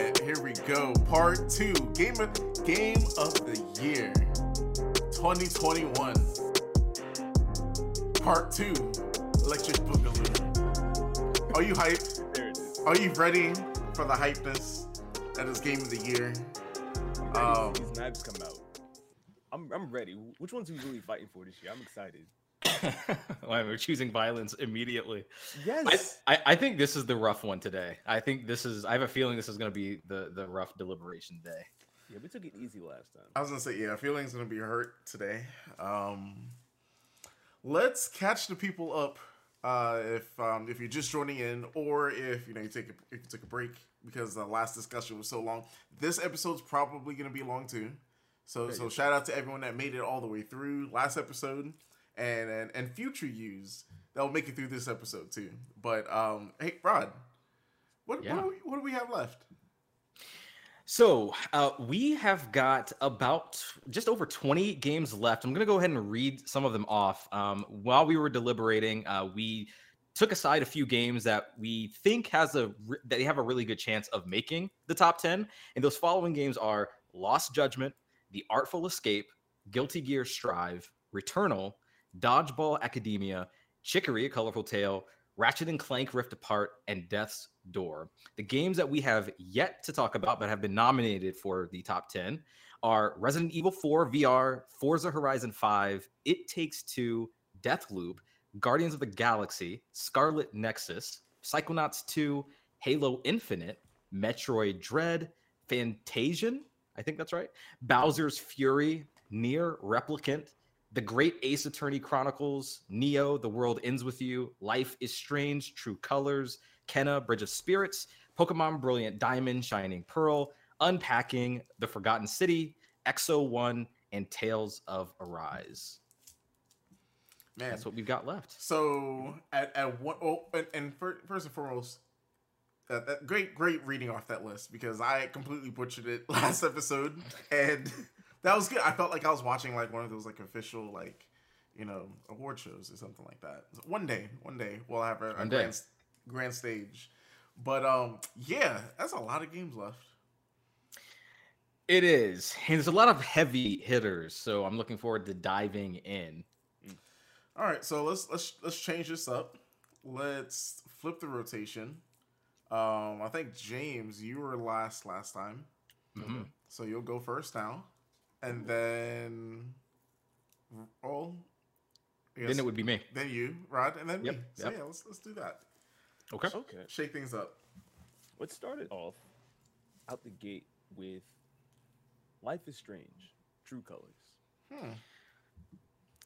right, here we go. Part two, game of the year, 2021. Part two, Electric Boogaloo. Are you hyped? There it is. Are you ready for the hypeness that is game of the year? These knives come out. I'm ready. Which ones are we really fighting for this year? I'm excited. Why we're choosing violence immediately. Yes. I think this is the rough one today. I think this is, I have a feeling this is going to be the rough deliberation day. Yeah, we took it easy last time. I was going to say, yeah, feeling's going to be hurt today. Let's catch the people up if you're just joining in, or if you know you took a break because the last discussion was so long. This episode's probably going to be long too. So shout out to everyone that made it all the way through last episode. And future use that'll make it through this episode too. But hey, Rod, what do we have left? So we have got about just over 20 games left. I'm gonna go ahead and read some of them off. While we were deliberating, we took aside a few games that we think have a really good chance of making the top 10. And those following games are Lost Judgment, The Artful Escape, Guilty Gear Strive, Returnal, Dodgeball Academia, Chicory: A Colorful Tale, Ratchet and Clank Rift Apart, and Death's Door. The games that we have yet to talk about but have been nominated for the top 10 are Resident Evil 4 VR, Forza Horizon 5, It Takes Two, Deathloop, Guardians of the Galaxy, Scarlet Nexus, Psychonauts 2, Halo Infinite, Metroid Dread, Fantasian, I think that's right, Bowser's Fury, Nier Replicant, The Great Ace Attorney Chronicles, Neo, The World Ends With You, Life is Strange, True Colors, Kenna, Bridge of Spirits, Pokemon Brilliant Diamond, Shining Pearl, Unpacking, The Forgotten City, XO1, and Tales of Arise. Man, that's what we've got left. So, first and foremost, that great reading off that list, because I completely butchered it last episode, and... That was good. I felt like I was watching like one of those like official like, you know, award shows or something like that. So one day we'll have a grand stage. But yeah, that's a lot of games left. It is. And there's a lot of heavy hitters, so I'm looking forward to diving in. All right, so let's change this up. Let's flip the rotation. I think James, you were last time. Mm-hmm. So you'll go first now. And then roll. Then it would be me. Then you, Rod, and then me. So yeah, let's do that. Okay. Shake things up. Let's start it off out the gate with Life is Strange, True Colors.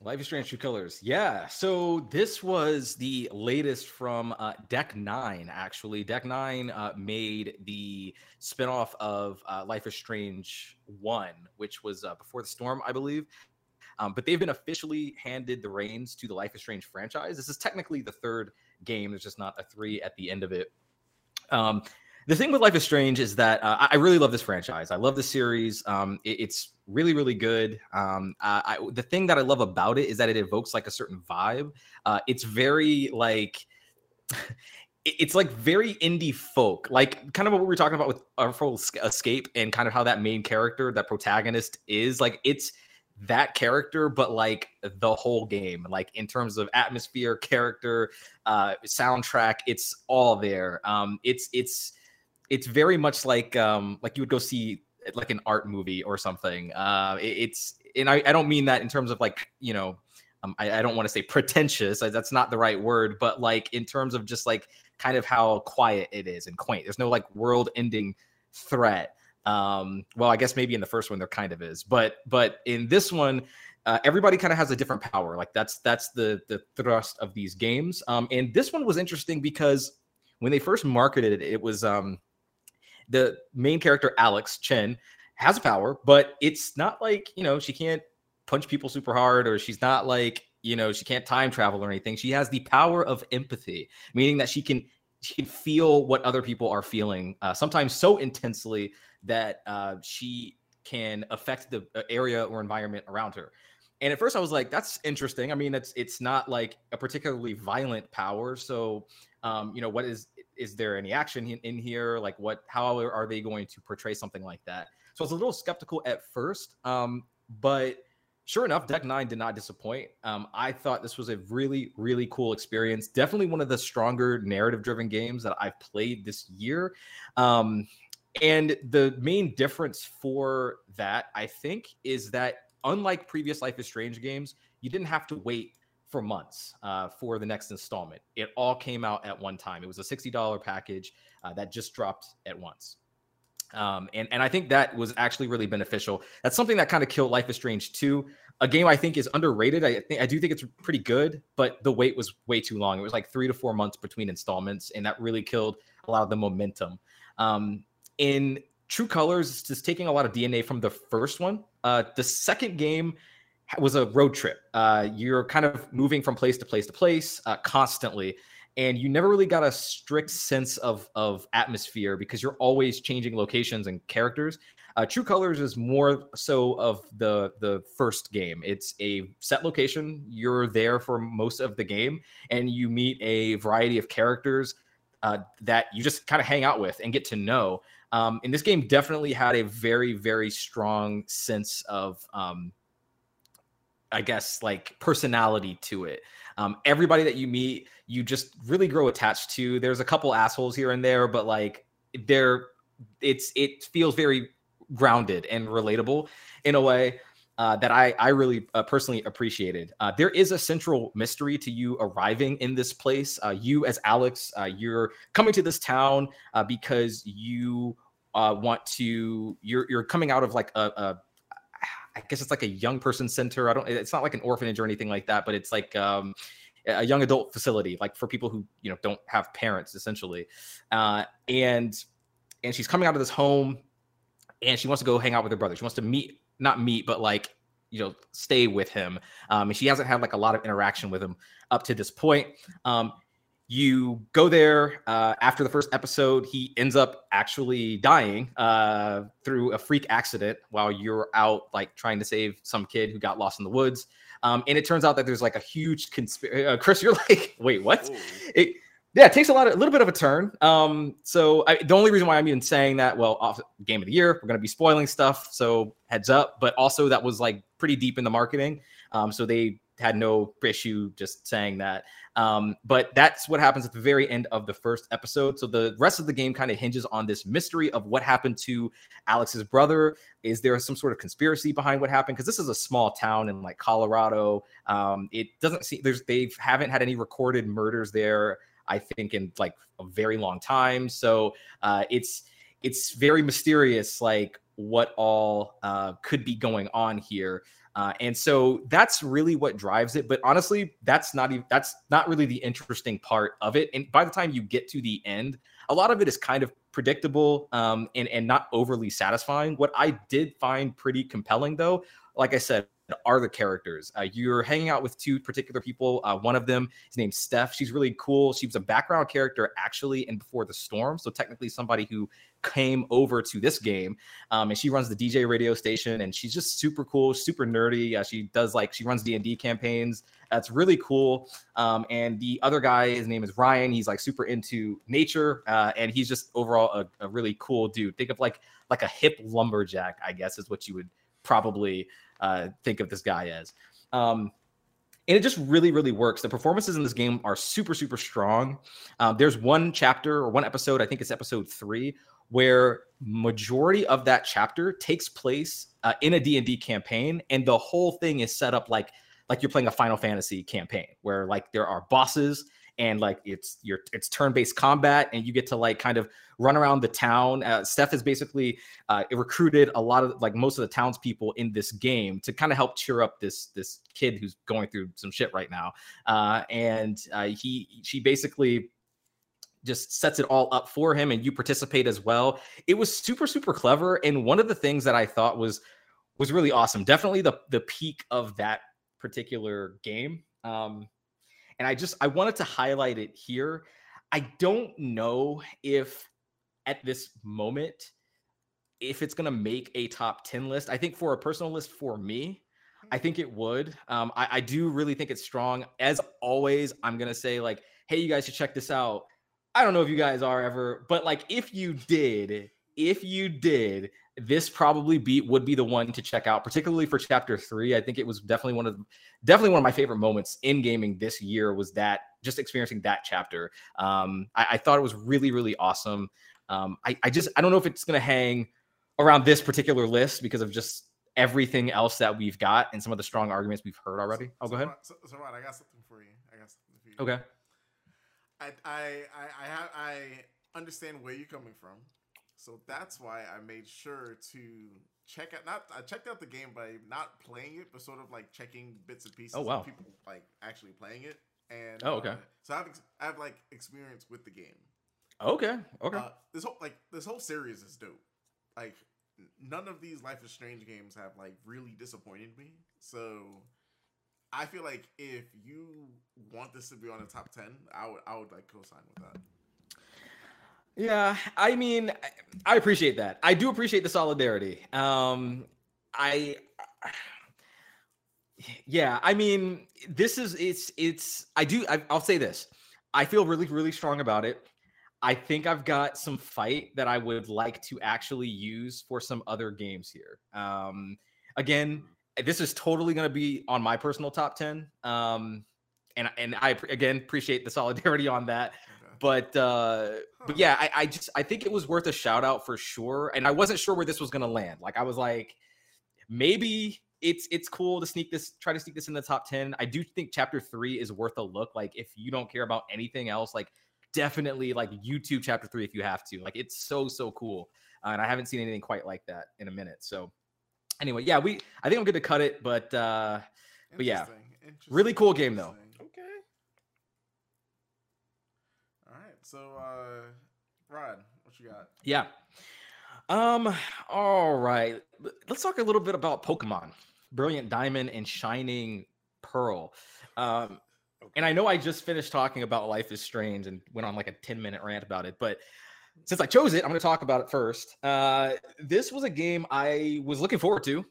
Life is Strange, True Colors. Yeah. So this was the latest from Deck Nine, actually. Deck Nine made the spinoff of Life is Strange 1, which was Before the Storm, I believe. But they've been officially handed the reins to the Life is Strange franchise. This is technically the third game. There's just not a 3 at the end of it. The thing with Life is Strange is that I really love this franchise. I love the series. It's really, really good. The thing that I love about it is that it evokes like a certain vibe. It's very like... It's like very indie folk, like kind of what we were talking about with Our Full Escape and kind of how that main character, that protagonist is. Like it's that character, but like the whole game, like in terms of atmosphere, character, soundtrack, it's all there. It's very much like you would go see like an art movie or something. I don't mean that in terms of like, you know, I don't want to say pretentious. That's not the right word. But like in terms of just like kind of how quiet it is and quaint. There's no like world ending threat. Well, I guess maybe in the first one there kind of is. But in this one, everybody kind of has a different power. Like that's the thrust of these games. And this one was interesting because when they first marketed it, it was... The main character, Alex Chen, has a power, but it's not like, you know, she can't punch people super hard, or she's not like, you know, she can't time travel or anything. She has the power of empathy, meaning that she can feel what other people are feeling, sometimes so intensely that she can affect the area or environment around her. And at first I was like, that's interesting. I mean, it's not like a particularly violent power. So, you know, what is is there any action in here? Like, what? How are they going to portray something like that? So I was a little skeptical at first, but sure enough, Deck Nine did not disappoint. I thought this was a really, really cool experience. Definitely one of the stronger narrative-driven games that I've played this year. And the main difference for that, I think, is that unlike previous Life is Strange games, you didn't have to wait for months for the next installment. It all came out at one time. It was a $60 package that just dropped at once. And I think that was actually really beneficial. That's something that kind of killed Life is Strange 2, a game I think is underrated. I do think it's pretty good, but the wait was way too long. It was like 3 to 4 months between installments, and that really killed a lot of the momentum. In true colors, it's just taking a lot of DNA from the first one. The second game was a road trip. You're kind of moving from place to place to place constantly, and you never really got a strict sense of atmosphere because you're always changing locations and characters. True Colors is more so of the first game. It's a set location. You're there for most of the game, and you meet a variety of characters that you just kind of hang out with and get to know. And this game definitely had a very, very strong sense of I guess, like, personality to it. Everybody that you meet, you just really grow attached to. There's a couple assholes here and there, but like it feels very grounded and relatable in a way that I really personally appreciated. There is a central mystery to you arriving in this place. You as Alex, you're coming to this town because you you're coming out of like a I guess it's like a young person center. It's not like an orphanage or anything like that, but it's like a young adult facility, like for people who, you know, don't have parents essentially. And she's coming out of this home and she wants to go hang out with her brother. She wants to not meet, but like, you know, stay with him. And she hasn't had like a lot of interaction with him up to this point. You go there after the first episode. He ends up actually dying through a freak accident while you're out, like, trying to save some kid who got lost in the woods. And it turns out that there's like a huge conspiracy. Chris, you're like, wait, what? It takes a little bit of a turn. So the only reason why I'm even saying that, well, off game of the year, we're going to be spoiling stuff, so heads up. But also that was like pretty deep in the marketing, so they had no issue just saying that. But that's what happens at the very end of the first episode. So the rest of the game kind of hinges on this mystery of what happened to Alex's brother. Is there some sort of conspiracy behind what happened? Because this is a small town in like Colorado. It doesn't seem they haven't had any recorded murders there, I think, in like a very long time. So it's very mysterious, like what all could be going on here. And so that's really what drives it. But honestly, that's not really the interesting part of it. And by the time you get to the end, a lot of it is kind of predictable and not overly satisfying. What I did find pretty compelling, though, like I said, are the characters. You're hanging out with two particular people. One of them is named Steph. She's really cool. She was a background character actually in Before the Storm, so technically somebody who came over to this game, and she runs the DJ radio station, and she's just super cool, super nerdy. She runs D&D campaigns. That's really cool. And the other guy, his name is Ryan. He's like super into nature, and he's just overall a really cool dude. Think of like a hip lumberjack, I guess, is what you would probably think of this guy as. And it just really, really works. The performances in this game are super, super strong. There's one chapter or one episode, I think it's episode 3, where majority of that chapter takes place in a D&D campaign, and the whole thing is set up like you're playing a Final Fantasy campaign, where like there are bosses and like it's turn-based combat, and you get to like kind of run around the town. Steph is basically recruited a lot of like most of the townspeople in this game to kind of help cheer up this kid who's going through some shit right now, and she basically just sets it all up for him, and you participate as well. It was super, super clever, and one of the things that I thought was really awesome. Definitely the peak of that particular game. And I wanted to highlight it here. I don't know if at this moment, if it's going to make a top 10 list. I think for a personal list for me, I think it would. I do really think it's strong. As always, I'm going to say like, hey, you guys should check this out. I don't know if you guys are ever, but like if you did, this probably would be the one to check out, particularly for Chapter 3. I think it was definitely one of my favorite moments in gaming this year was that just experiencing that chapter. I thought it was really, really awesome. I don't know if it's going to hang around this particular list because of just everything else that we've got and some of the strong arguments we've heard already. Go ahead. So Rod, I got something for you. Okay. I understand where you're coming from, so that's why I made sure to check out. I checked out the game by not playing it, but sort of like checking bits and pieces. Oh, wow. Of people like actually playing it, and okay. So I have like experience with the game. Okay. This whole series is dope. Like none of these Life is Strange games have like really disappointed me. So I feel like if you want this to be on the top 10, I would like co-sign with that. Yeah, I mean, I appreciate that. I do appreciate the solidarity. I'll say this. I feel really, really strong about it. I think I've got some fight that I would like to actually use for some other games here. Again, this is totally going to be on my personal top 10. And I, again, appreciate the solidarity on that. Okay. But yeah, I think it was worth a shout out for sure. And I wasn't sure where this was going to land. Like, I was like, maybe it's cool to try to sneak this in the top 10. I do think Chapter 3 is worth a look. Like, if you don't care about anything else, like definitely like YouTube Chapter 3, if you have to, like, it's so cool. And I haven't seen anything quite like that in a minute. So anyway, yeah, I think I'm good to cut it, but yeah, really cool game though. Okay. All right, so Rod, what you got? Yeah. All right, let's talk a little bit about Pokemon Brilliant Diamond and Shining Pearl. And I know I just finished talking about Life is Strange and went on like a 10-minute rant about it, but since I chose it, I'm going to talk about it first. This was a game I was looking forward to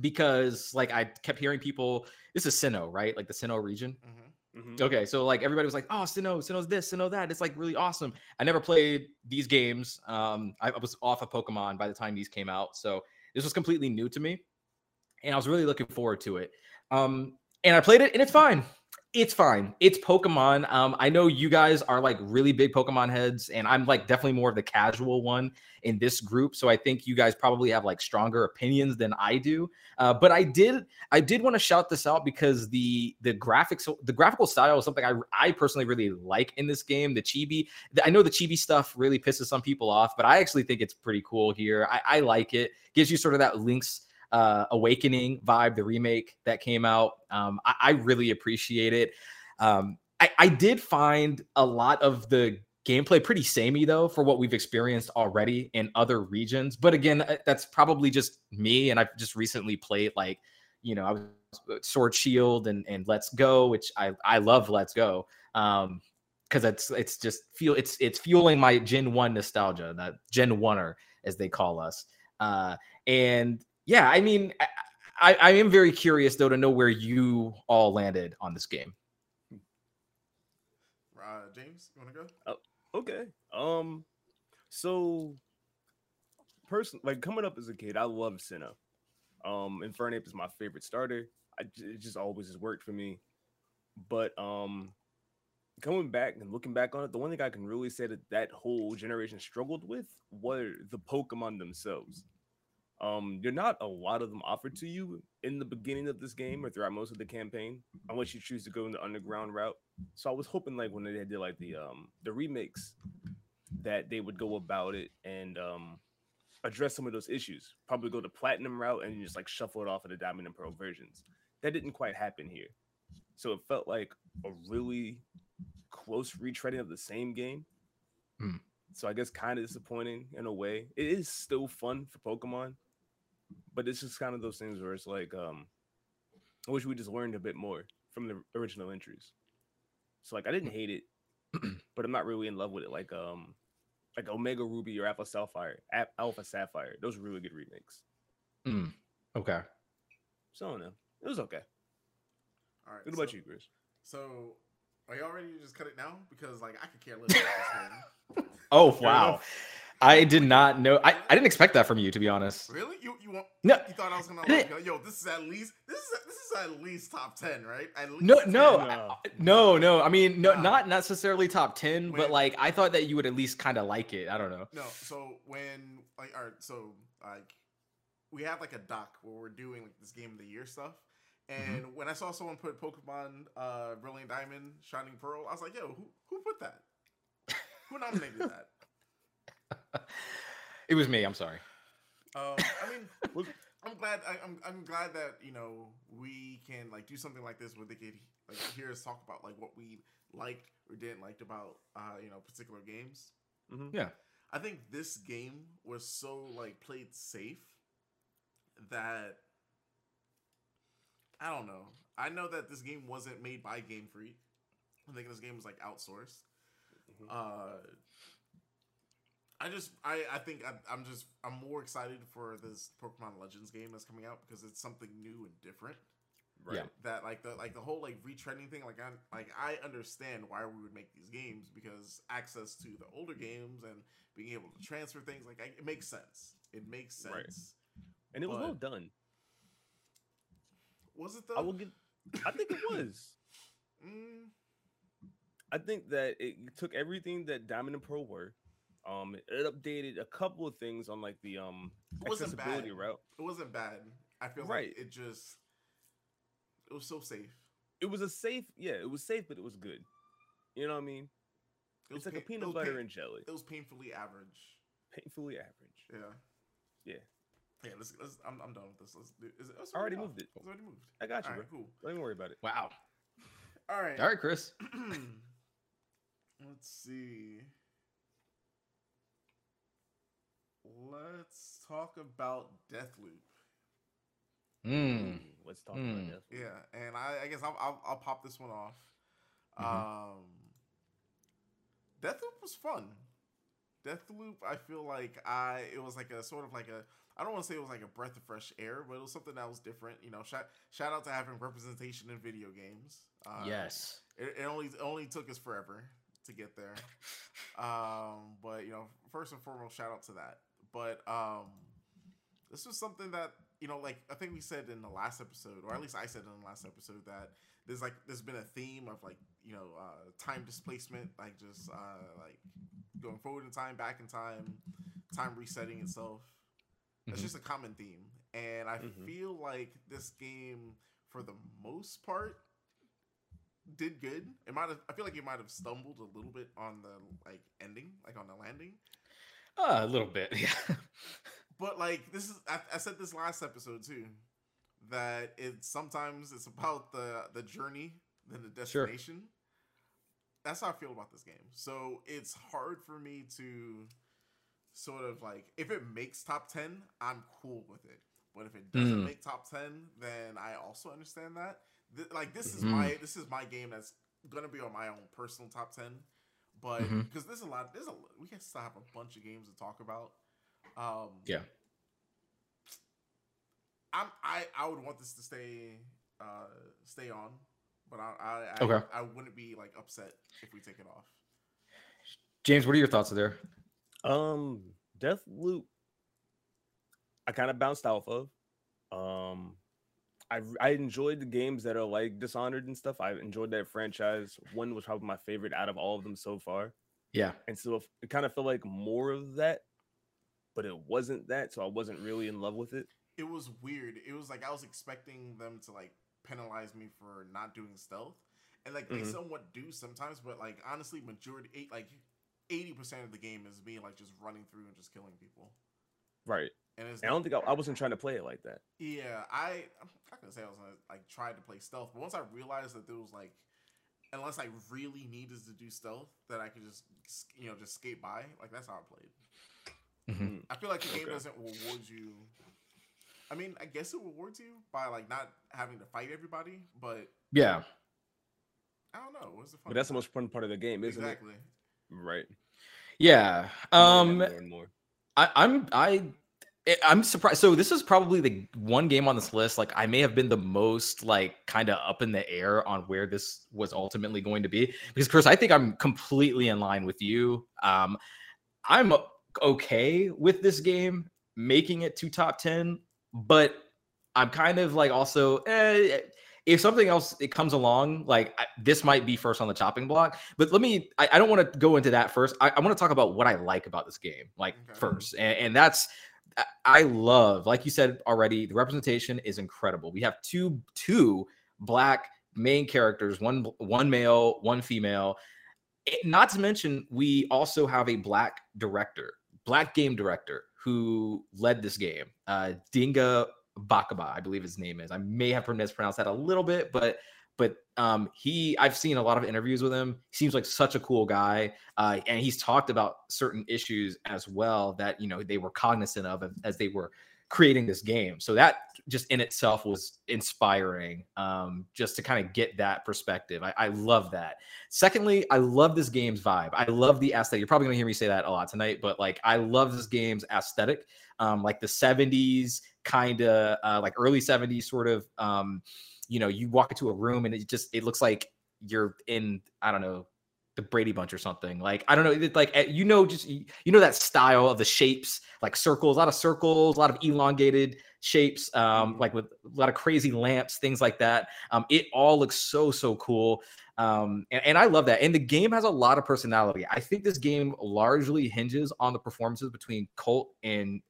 because, like, I kept hearing people. This is Sinnoh, right? Like the Sinnoh region. Mm-hmm. Mm-hmm. Okay, so like everybody was like, "Oh, Sinnoh's this, Sinnoh that." It's like really awesome. I never played these games. I was off of Pokemon by the time these came out, so this was completely new to me, and I was really looking forward to it. And I played it, and it's fine. It's fine. It's Pokemon. I know you guys are like really big Pokemon heads, and I'm like definitely more of the casual one in this group. So I think you guys probably have like stronger opinions than I do. But I did want to shout this out because the graphical style is something I personally really like in this game. The chibi. I know the chibi stuff really pisses some people off, but I actually think it's pretty cool here. I like it. Gives you sort of that Link's Awakening vibe, the remake that came out. I really appreciate it. I did find a lot of the gameplay pretty samey though for what we've experienced already in other regions. But again, that's probably just me. And I've just recently played like, you know, I was Sword Shield and Let's Go, which I love Let's Go. Cause it's fueling my Gen 1 nostalgia, that Gen 1er as they call us. And yeah, I mean, I am very curious, though, to know where you all landed on this game. James, you want to go? Okay. So, coming up as a kid, I loved Sinnoh. Infernape is my favorite starter. It just always has worked for me. But coming back and looking back on it, the one thing I can really say that whole generation struggled with were the Pokemon themselves. You're not a lot of them offered to you in the beginning of this game or throughout most of the campaign, unless you choose to go in the underground route. So I was hoping, like when they did like the remakes, that they would go about it and address some of those issues. Probably go the platinum route and just like shuffle it off of the Diamond and Pearl versions. That didn't quite happen here, so it felt like a really close retreading of the same game. Mm. So I guess kind of disappointing in a way. It is still fun for Pokemon. But it's just kind of those things where it's like, I wish we just learned a bit more from the original entries. So like, I didn't hate it, but I'm not really in love with it. Like Omega Ruby or Alpha Sapphire. Those are really good remakes. Mm, okay. So I don't know. It was okay. All right. What about you, Chris? So Are y'all ready to just cut it now? Because like I could care less about this game. Oh wow. I did not know. I didn't expect that from you, to be honest. Really? You want? No. You thought I was gonna like, yo, this is at least top 10, right? At least no. I mean, no, not necessarily top 10, but like I thought that you would at least kind of like it. I don't know. No. So when like, all right, so like we have like a doc where we're doing like this game of the year stuff, and when I saw someone put Pokemon Brilliant Diamond, Shining Pearl, I was like, yo, who put that? Who nominated that? It was me. I'm sorry. I mean, I'm glad that you know we can like do something like this where they could like hear us talk about like what we liked or didn't like about you know particular games. Mm-hmm. Yeah, I think this game was so like played safe that I don't know. I know that this game wasn't made by Game Freak. I think this game was like outsourced. Mm-hmm. I'm more excited for this Pokemon Legends game that's coming out because it's something new and different, right? Yeah. That like the whole like retreading thing. I understand why we would make these games because access to the older games and being able to transfer things it makes sense. It makes sense, right. And it was well done. Was it though? I think it was. I think that it took everything that Diamond and Pearl were. It updated a couple of things on like the accessibility route. It wasn't bad. I feel like it was so safe. It was safe, but it was good. You know what I mean? It's like a peanut butter and jelly. It was painfully average. Painfully average. Yeah. Let's I'm done with this. I already moved it. It's already moved. I got you, bro. Cool. Don't even worry about it. Wow. All right, Chris. Let's see. Let's talk about Deathloop. Let's talk about Deathloop. Yeah, and I guess I'll pop this one off. Deathloop was fun. Deathloop, I feel like it was like a sort of like a, I don't want to say it was like a breath of fresh air, but it was something that was different. You know, shout out to having representation in video games. Yes. It only took us forever to get there. But you know, first and foremost, shout out to that. But this was something that, you know, like I think we said in the last episode, or at least I said in the last episode, that there's been a theme of like, you know, time displacement, like just like going forward in time, back in time, time resetting itself. That's just a common theme. And I feel like this game, for the most part, did good. I feel like it might have stumbled a little bit on the like ending, like on the landing. A little bit, yeah. But like this is, I said this last episode too, that it's sometimes about the journey than the destination. Sure. That's how I feel about this game. So it's hard for me to sort of like, if it makes top 10, I'm cool with it. But if it doesn't make top 10, then I also understand that. This is my game that's gonna be on my own personal top 10. But because we can still have a bunch of games to talk about. I would want this to stay on, but I wouldn't be like upset if we take it off. James, what are your thoughts there? Deathloop, I kind of bounced off of. I enjoyed the games that are like Dishonored and stuff. I enjoyed that franchise. One was probably my favorite out of all of them so far. Yeah. And so it kind of felt like more of that, but it wasn't that. So I wasn't really in love with it. It was weird. It was like I was expecting them to like penalize me for not doing stealth. And like they somewhat do sometimes, but like honestly, 80% of the game is me like just running through and just killing people. Right. And I don't think I wasn't trying to play it like that. Yeah, I'm not gonna say I was gonna, like tried to play stealth, but once I realized that there was like, unless I really needed to do stealth, that I could just skate by. Like that's how I played. Mm-hmm. I feel like the game doesn't reward you. I mean, I guess it rewards you by like not having to fight everybody, but yeah, I don't know. What's the fun? But that's the most fun part of the game, isn't it? Exactly. Right. Yeah. More and more. I I'm surprised. So this is probably the one game on this list. Like, I may have been the most like kind of up in the air on where this was ultimately going to be, because Chris, I think I'm completely in line with you. I'm okay with this game making it to top 10, but I'm kind of like also, if something else it comes along, like this might be first on the chopping block. But let me, I don't want to go into that first. I want to talk about what I like about this game, like okay. first. And that's, I love, like you said already, the representation is incredible. We have two black main characters, one male, one female. Not to mention, we also have a black game director who led this game, Dinga Bakaba, I believe his name is. I may have mispronounced that a little bit, but I've seen a lot of interviews with him. He seems like such a cool guy, and he's talked about certain issues as well that they were cognizant of as they were creating this game. So that just in itself was inspiring, just to kind of get that perspective. I love that. Secondly, I love this game's vibe. I love the aesthetic. You're probably gonna hear me say that a lot tonight, but like I love this game's aesthetic, like the 70s kind of like early 70s sort of, you walk into a room and it looks like you're in, I don't know, the Brady Bunch or something. Like, I don't know, that style of the shapes, like circles, a lot of circles, a lot of elongated shapes, like with a lot of crazy lamps, things like that. It all looks so, so cool. And I love that. And the game has a lot of personality. I think this game largely hinges on the performances between Colt and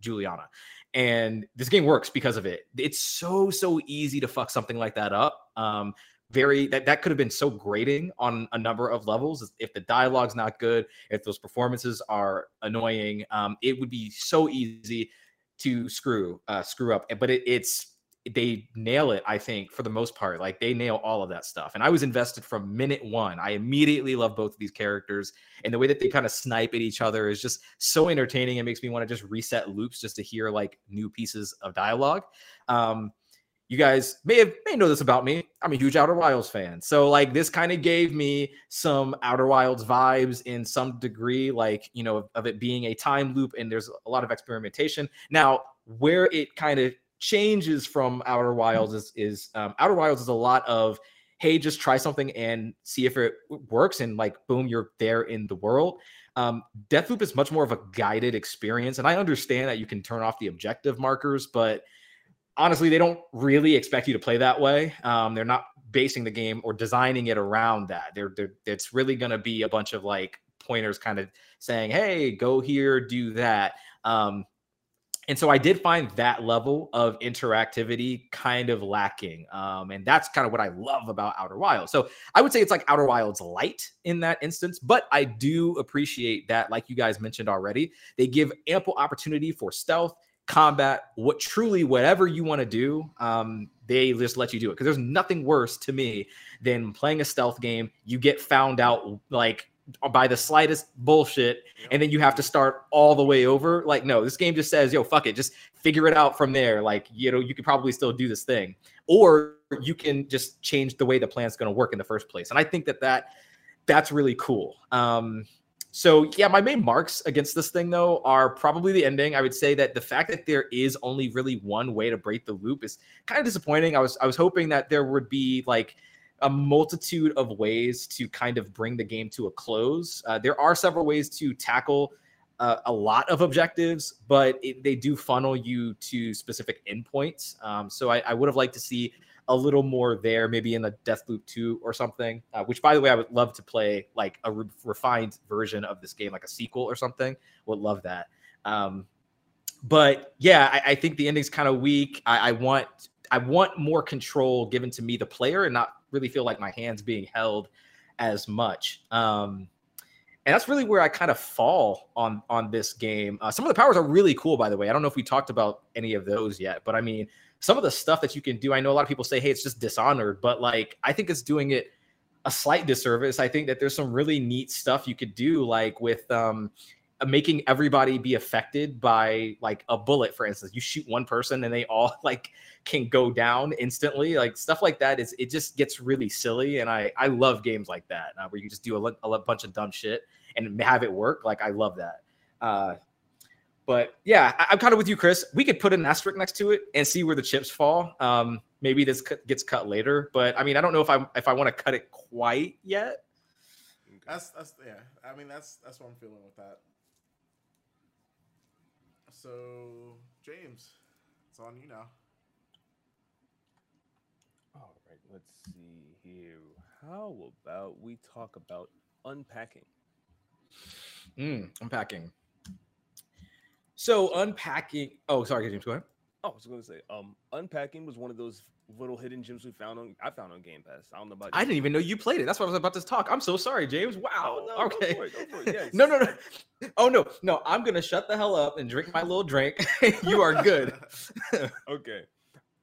Juliana. And this game works because of it. It's so, so easy to fuck something like that up. That could have been so grating on a number of levels. If the dialogue's not good, if those performances are annoying, it would be so easy to screw up. But they nail it, I think, for the most part. Like, they nail all of that stuff. And I was invested from minute one. I immediately love both of these characters. And the way that they kind of snipe at each other is just so entertaining. It makes me want to just reset loops just to hear, like, new pieces of dialogue. You guys may know this about me. I'm a huge Outer Wilds fan. So, like, this kind of gave me some Outer Wilds vibes in some degree, like, of it being a time loop, and there's a lot of experimentation. Now, where it kind of changes from Outer Wilds is Outer Wilds is a lot of, hey, just try something and see if it works, and, like, boom, you're there in the world. Deathloop is much more of a guided experience, and I understand that you can turn off the objective markers, but honestly, they don't really expect you to play that way. They're not basing the game or designing it around that. It's really going to be a bunch of like pointers kind of saying, hey, go here, do that. And so I did find that level of interactivity kind of lacking. And that's kind of what I love about Outer Wilds. So I would say it's like Outer Wilds light in that instance, but I do appreciate that, like you guys mentioned already, they give ample opportunity for stealth, combat, whatever you want to do. They just let you do it, because there's nothing worse to me than playing a stealth game. You get found out like by the slightest bullshit, and then you have to start all the way over. Like, no, this game just says, yo, fuck it, just figure it out from there. Like, you could probably still do this thing, or you can just change the way the plan's going to work in the first place. And I think that's really cool. So yeah, my main marks against this thing though are probably the ending. I would say that the fact that there is only really one way to break the loop is kind of disappointing. I was hoping that there would be like a multitude of ways to kind of bring the game to a close. There are several ways to tackle a lot of objectives, but they do funnel you to specific endpoints. So I would have liked to see a little more there, maybe in the Deathloop 2 or something, which, by the way, I would love to play like a refined version of this game, like a sequel or something. Would love that. But yeah, I think the ending's kind of weak. I want more control given to me, the player, and not really feel like my hand's being held as much. And that's really where I kind of fall on this game. Some of the powers are really cool, by the way. I don't know if we talked about any of those yet, but I mean, some of the stuff that you can do, I know a lot of people say, hey, it's just Dishonored, but like, I think it's doing it a slight disservice. I think that there's some really neat stuff you could do, like with making everybody be affected by like a bullet, for instance. You shoot one person and they all like can go down instantly. Like, stuff like that it just gets really silly. And I love games like that, where you just do a bunch of dumb shit and have it work. Like, I love that. But yeah, I'm kind of with you, Chris. We could put an asterisk next to it and see where the chips fall. Maybe this gets cut later, but I mean, I don't know if I want to cut it quite yet. That's yeah. I mean, that's what I'm feeling with that. So James, it's on you now. All right, let's see here. How about we talk about Unpacking? Unpacking. So Unpacking. Oh, sorry, James, go ahead. Oh, I was going to say, Unpacking was one of those little hidden gems I found on Game Pass. I don't know about. I didn't even know you played it. That's what I was about to talk. I'm so sorry, James. Wow. Oh, no, okay. Go for it. Yes. No. Oh no. I'm gonna shut the hell up and drink my little drink. You are good. Okay.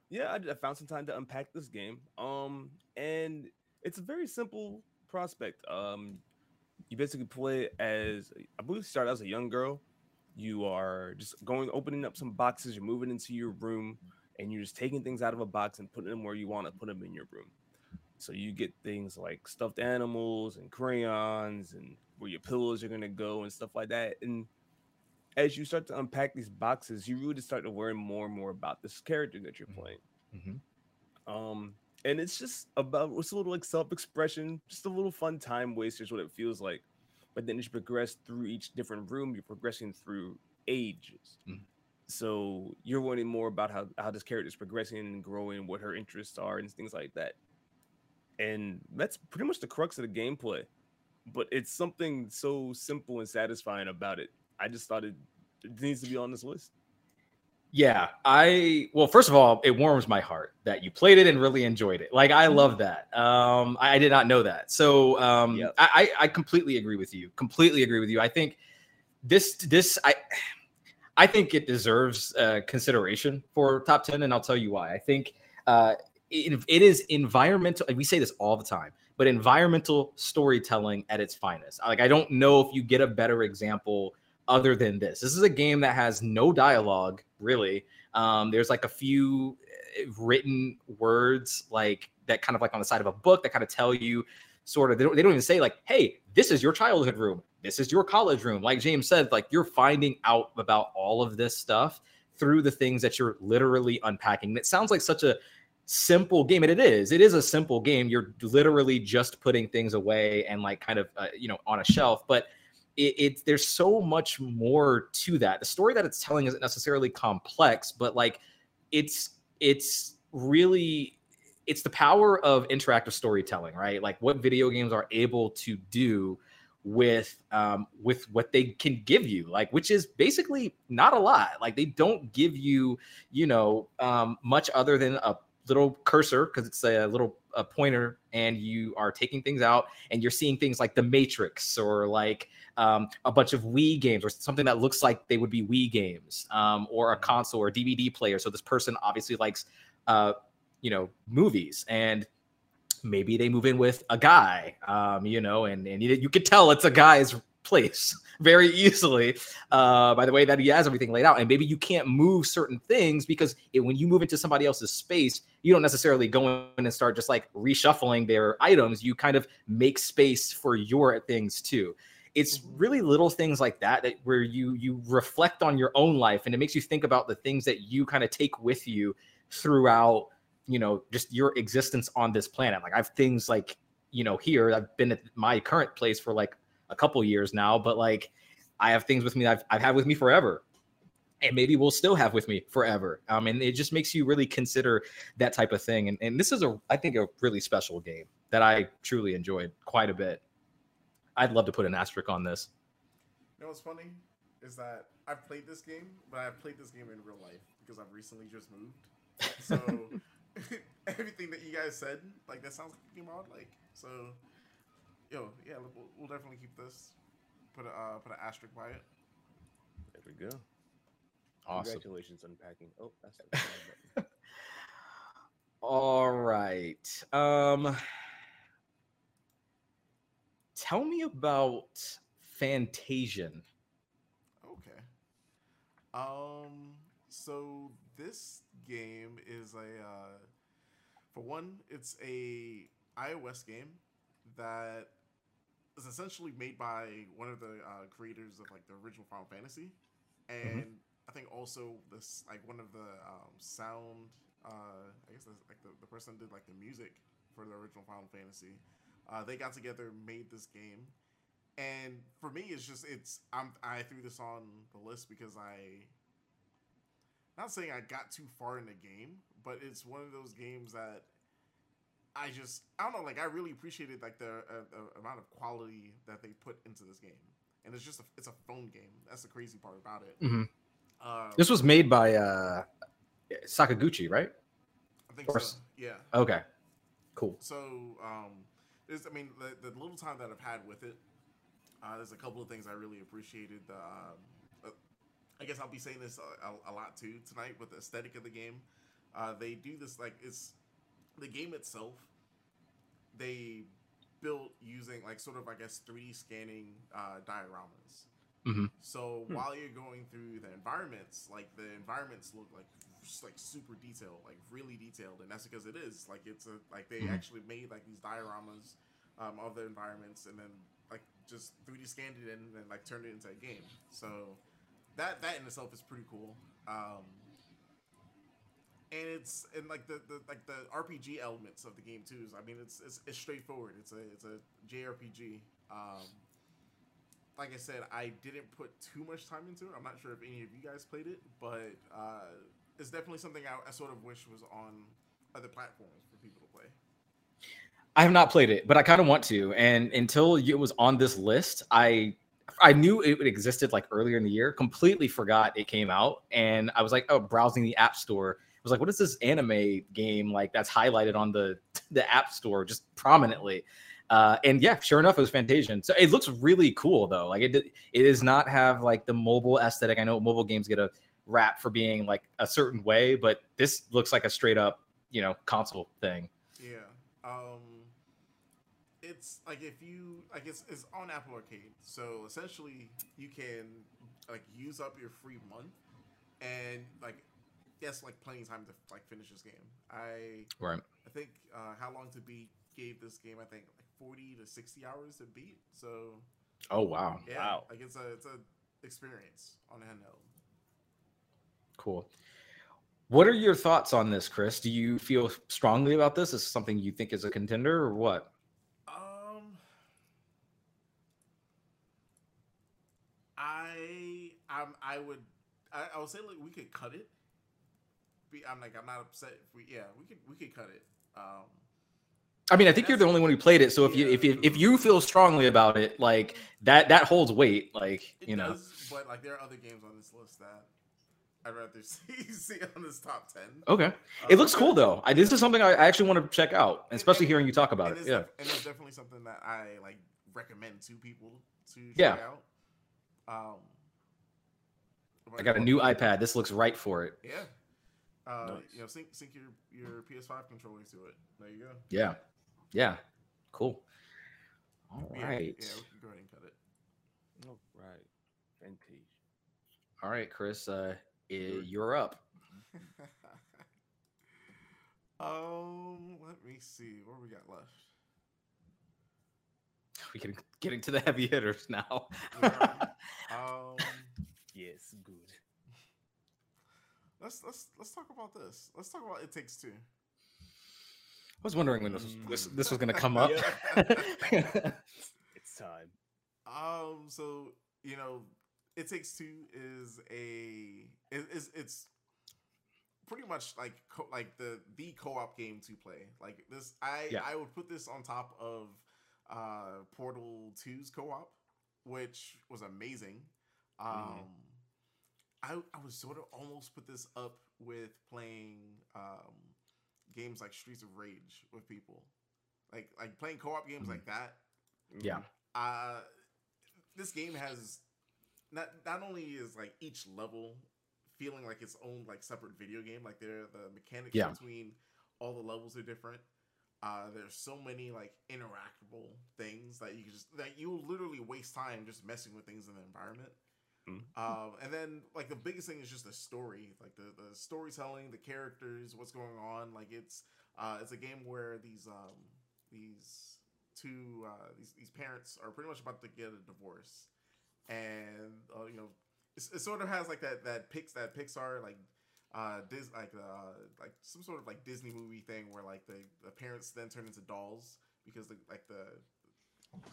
Yeah, I found some time to unpack this game. And it's a very simple prospect. You basically play as, I believe, you start out as a young girl. You are just opening up some boxes. You're moving into your room, and you're just taking things out of a box and putting them where you want to put them in your room. So you get things like stuffed animals and crayons and where your pillows are going to go and stuff like that. And as you start to unpack these boxes, you really start to learn more and more about this character that you're playing. Mm-hmm. And it's just it's a little like self-expression, just a little fun time waster is what it feels like. But then as you progress through each different room, you're progressing through ages. Mm-hmm. So you're learning more about how this character is progressing and growing, what her interests are and things like that. And that's pretty much the crux of the gameplay. But it's something so simple and satisfying about it. I just thought it needs to be on this list. Yeah, well, first of all, it warms my heart that you played it and really enjoyed it. Like, I love that. I did not know that. So yep. I completely agree with you. I think I think it deserves consideration for top 10, and I'll tell you why. I think it is environmental. We say this all the time, but environmental storytelling at its finest. Like, I don't know if you get a better example other than this. This is a game that has no dialogue, really. There's like a few written words, like that, kind of like on the side of a book, that kind of tell you sort of. They don't even say like, "Hey, this is your childhood room. This is your college room." Like James said, like, you're finding out about all of this stuff through the things that you're literally unpacking. And it sounds like such a simple game, and it is a simple game. You're literally just putting things away and like kind of, on a shelf, but there's so much more to that. The story that it's telling isn't necessarily complex, but like it's the power of interactive storytelling, right? Like what video games are able to do with what they can give you, like, which is basically not a lot. Like, they don't give you, much other than a little cursor, because it's a little pointer, and you are taking things out and you're seeing things like The Matrix or like a bunch of Wii games or something that looks like they would be Wii games, or a console or DVD player. So this person obviously likes, movies, and maybe they move in with a guy, and you could tell it's a guy's place very easily by the way that he has everything laid out. And maybe you can't move certain things because when you move into somebody else's space, you don't necessarily go in and start just like reshuffling their items. You kind of make space for your things too. It's really little things like that where you reflect on your own life, and it makes you think about the things that you kind of take with you throughout just your existence on this planet. Like, I have things like, here, I've been at my current place for like a couple years now, but like I have things with me that I've had with me forever, and maybe will still have with me forever. And it just makes you really consider that type of thing. And this is I think a really special game that I truly enjoyed quite a bit. I'd love to put an asterisk on this. You know what's funny is that I've played this game, but I've played this game in real life because I've recently just moved. So everything that you guys said, like, that sounds like a game I would like. So, yeah, we'll definitely keep this. Put an asterisk by it. There we go. Awesome. Congratulations, Unpacking. Oh, that's it. All right. Tell me about Fantasian. Okay. So this game is for one, it's a iOS game that is essentially made by one of the creators of like the original Final Fantasy. And I think also this, like, one of the sound, I guess that's, like, the person that did, like, the music for the original Final Fantasy, they got together, made this game. And for me, it's just, it's, I threw this on the list because I, not saying I got too far in the game, but it's one of those games that I just, I don't know, like, I really appreciated, like, the amount of quality that they put into this game. And it's just, it's a phone game. That's the crazy part about it. This was made by Sakaguchi, right? I think so, yeah. Okay, cool. So, I mean, the little time that I've had with it, there's a couple of things I really appreciated. I guess I'll be saying this a lot too tonight with the aesthetic of the game. They do this, like, it's the game itself. They built using, like, sort of, I guess, 3D scanning dioramas. So while you're going through the environments, like, the environments look like just, like, super detailed, like, really detailed, and that's because it is, like, it's a, like, they actually made, like, these dioramas of the environments, and then, like, just 3D scanned it in and, like, turned it into a game. So that in itself is pretty cool. And it's, and, like, the RPG elements of the game too is, I mean, it's straightforward. It's a JRPG. Like I said, I didn't put too much time into it. I'm not sure if any of you guys played it, but it's definitely something I sort of wish was on other platforms for people to play. I have not played it, but I kind of want to. And until it was on this list, I knew it existed, like, earlier in the year. Completely forgot it came out, and I was like, oh, browsing the App Store. I was like, what is this anime game, like, that's highlighted on the App Store just prominently? And yeah, sure enough, it was Fantasian. So it looks really cool, though. Like, it does not have, like, the mobile aesthetic. I know mobile games get a rap for being, like, a certain way, but this looks like a straight up, you know, console thing. Yeah. It's like, if you, like, it's on Apple Arcade. So essentially you can, like, use up your free month and, like, yes, like, plenty of time to, like, finish this game. I think How Long to Beat gave this game, I think, like, 40 to 60 hours to beat. So, oh wow, yeah, wow. Like, it's a experience on handheld. Cool. What are your thoughts on this, Chris? Do you feel strongly about this? Is this something you think is a contender, or what? I would say, like, we could cut it. I'm not upset if we could cut it. I mean, I think you're the only one who played it, so if you feel strongly about it, like, that holds weight, like, you know. It does, but, like, there are other games on this list that I'd rather see on this top 10. Okay, it looks cool though. This is something I actually want to check out, especially hearing you talk about it. Yeah, and it's definitely something that I, like, recommend to people to try out. I got a new iPad. This looks right for it. Yeah. Nice. You know, sync your PS5 controller to it. There you go. Yeah. Yeah. Cool. All right. Yeah, we can go ahead and cut it. All right. Fantastic. All right, Chris. You're up. Let me see. What we got left? We're getting to the heavy hitters now. Yes, good. Let's talk about this. Let's talk about It Takes Two. I was wondering when this was going to come up. It's time. So, you know, It Takes Two is it's pretty much like the co-op game to play. Like this, I would put this on top of Portal 2's co-op, which was amazing. I would sort of almost put this up with playing games like Streets of Rage with people, like playing co-op games like that. Yeah. This game has not only is like each level feeling like its own like separate video game, like the mechanics between all the levels are different. There's so many like interactable things that you can just that you will literally waste time just messing with things in the environment. And then like the biggest thing is just the story, like the storytelling, the characters, what's going on. Like it's a game where these parents are pretty much about to get a divorce, and you know it sort of has like that Pixar like some sort of like Disney movie thing where like the parents then turn into dolls because the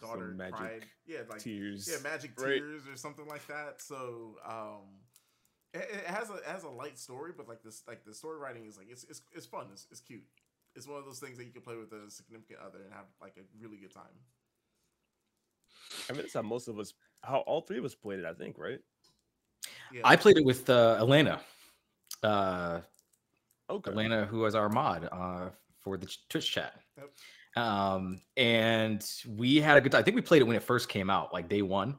daughter cried, yeah, like tears, yeah, magic tears or something like that. So it has a light story, but the story writing is it's fun, it's cute. It's one of those things that you can play with a significant other and have like a really good time. I mean, that's how most of us, how all three of us played it, I think, right? Yeah. I played it with Elena. Okay. Elena, who was our mod for the Twitch chat. Yep. And we had a good time. I think we played it when it first came out, like day one.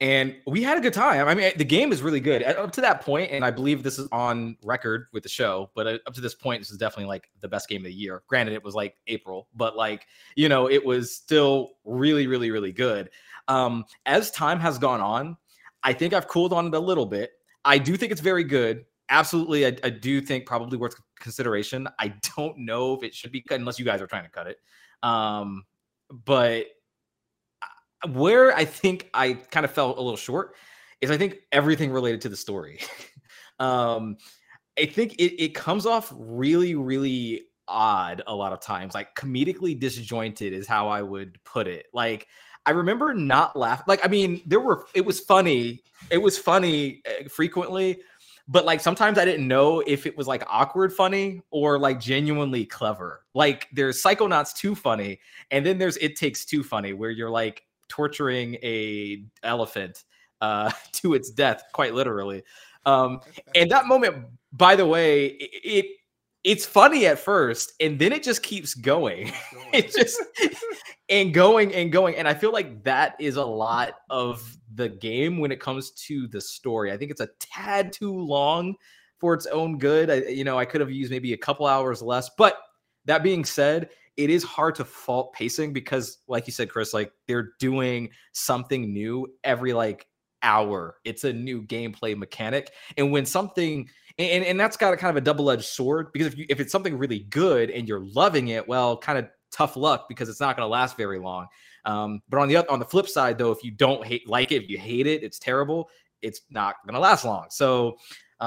And we had a good time. I mean, the game is really good. Up to that point, and I believe this is on record with the show, but up to this point, this is definitely like the best game of the year. Granted, it was like April, but like, you know, it was still really, really, really good. As time has gone on, I think I've cooled on it a little bit. I do think it's very good. Absolutely, I do think probably worth consideration. I don't know if it should be cut unless you guys are trying to cut it. But where I think I kind of fell a little short is I think everything related to the story. I think it comes off really, really odd a lot of times, like comedically disjointed is how I would put it. Like, I remember not laughing. Like, I mean, it was funny frequently, but like sometimes I didn't know if it was like awkward funny or like genuinely clever. Like there's Psychonauts 2 funny, and then there's It Takes Two funny, where you're like torturing a elephant to its death, quite literally. And that moment, by the way, it's funny at first, and then it just keeps going. It just and going and going. And I feel like that is a lot of the game when it comes to the story. I think it's a tad too long for its own good. I could have used maybe a couple hours less. But that being said, it is hard to fault pacing because, like you said, Chris, like they're doing something new every like hour. It's a new gameplay mechanic. And when something... And that's got a kind of a double-edged sword, because if it's something really good and you're loving it, well, kind of tough luck, because it's not going to last very long. But on the flip side, though, if you don't like it, if you hate it, it's terrible. It's not going to last long. So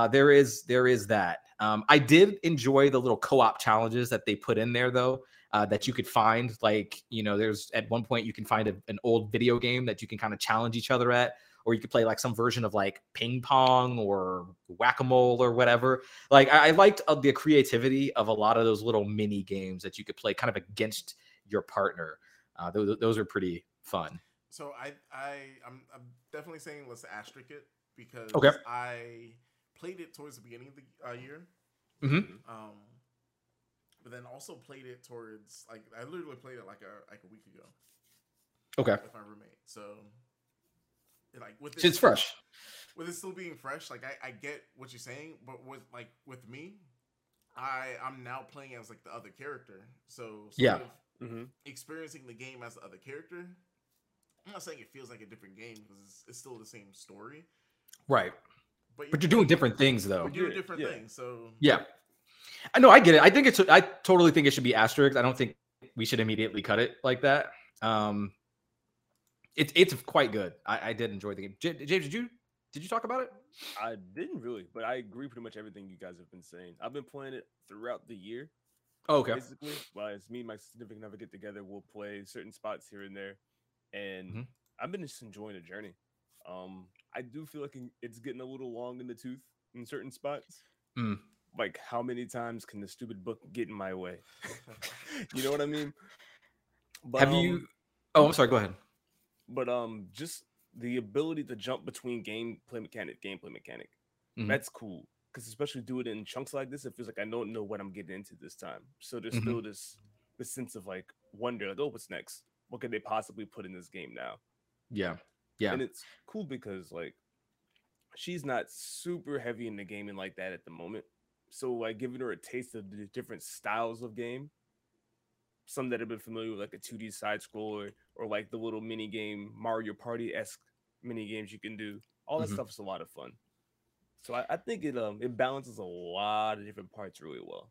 there is that. I did enjoy the little co-op challenges that they put in there, though, that you could find. Like, you know, there's at one point you can find an old video game that you can kind of challenge each other at. Or you could play like some version of like ping pong or whack-a-mole or whatever. Like I liked the creativity of a lot of those little mini games that you could play kind of against your partner. Those are pretty fun. So I'm definitely saying let's asterisk it, because okay. I played it towards the beginning of the year. Mm-hmm. But then also played it towards like, I literally played it like a week ago. Okay. With my roommate. So. Like with it's fresh. With it still being fresh, like I get what you're saying, but with me, I'm now playing as like the other character, so yeah, mm-hmm. Experiencing the game as the other character. I'm not saying it feels like a different game, because it's still the same story, right? But you're doing different things, though. But you're doing different things, so yeah. I know, I get it. I think I totally think it should be asterisked. I don't think we should immediately cut it like that. It's quite good. I did enjoy the game. James, did you talk about it? I didn't really, but I agree pretty much everything you guys have been saying. I've been playing it throughout the year. Oh, okay. Basically, well, it's me and my significant other get together. We'll play certain spots here and there, and mm-hmm. I've been just enjoying the journey. I do feel like it's getting a little long in the tooth in certain spots. Mm. Like, how many times can the stupid book get in my way? You know what I mean? But, have you? Oh, I'm sorry. Go ahead. But just the ability to jump between gameplay mechanic, mm-hmm. That's cool. Because especially do it in chunks like this, it feels like I don't know what I'm getting into this time. So there's mm-hmm. still this sense of like wonder, like, oh, what's next? What could they possibly put in this game now? Yeah, yeah. And it's cool because like she's not super heavy in the gaming like that at the moment. So like giving her a taste of the different styles of game. Some that have been familiar with like a 2D side scroller or like the little mini game Mario Party-esque mini games you can do. All that mm-hmm. stuff is a lot of fun. So I think it balances a lot of different parts really well.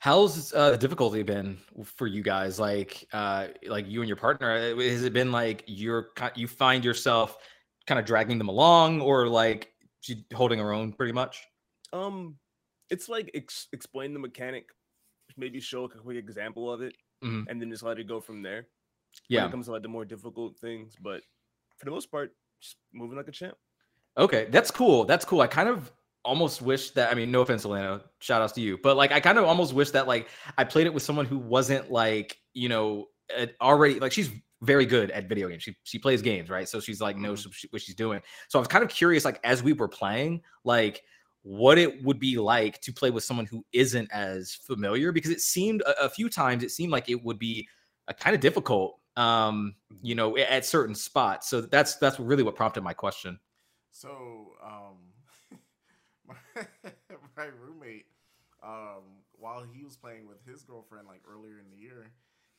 How's the difficulty been for you guys? Like you and your partner, has it been like you find yourself kind of dragging them along, or like she holding her own pretty much? It's like explain the mechanic, maybe show a quick example of it, mm-hmm. and then just let it go from there. Yeah, when it comes to like the more difficult things, but for the most part, just moving like a champ. Okay, that's cool. That's cool. I kind of almost wish that, I mean, no offense, Elena, shout outs to you, but like I kind of almost wish that like I played it with someone who wasn't like, you know, already like, she's very good at video games. She plays games, right? So she's like knows what she's doing. So I was kind of curious, like as we were playing, like what it would be like to play with someone who isn't as familiar, because it seemed a few times it seemed like it would be a kind of difficult, you know, at certain spots. So that's really what prompted my question. So my roommate, while he was playing with his girlfriend like earlier in the year,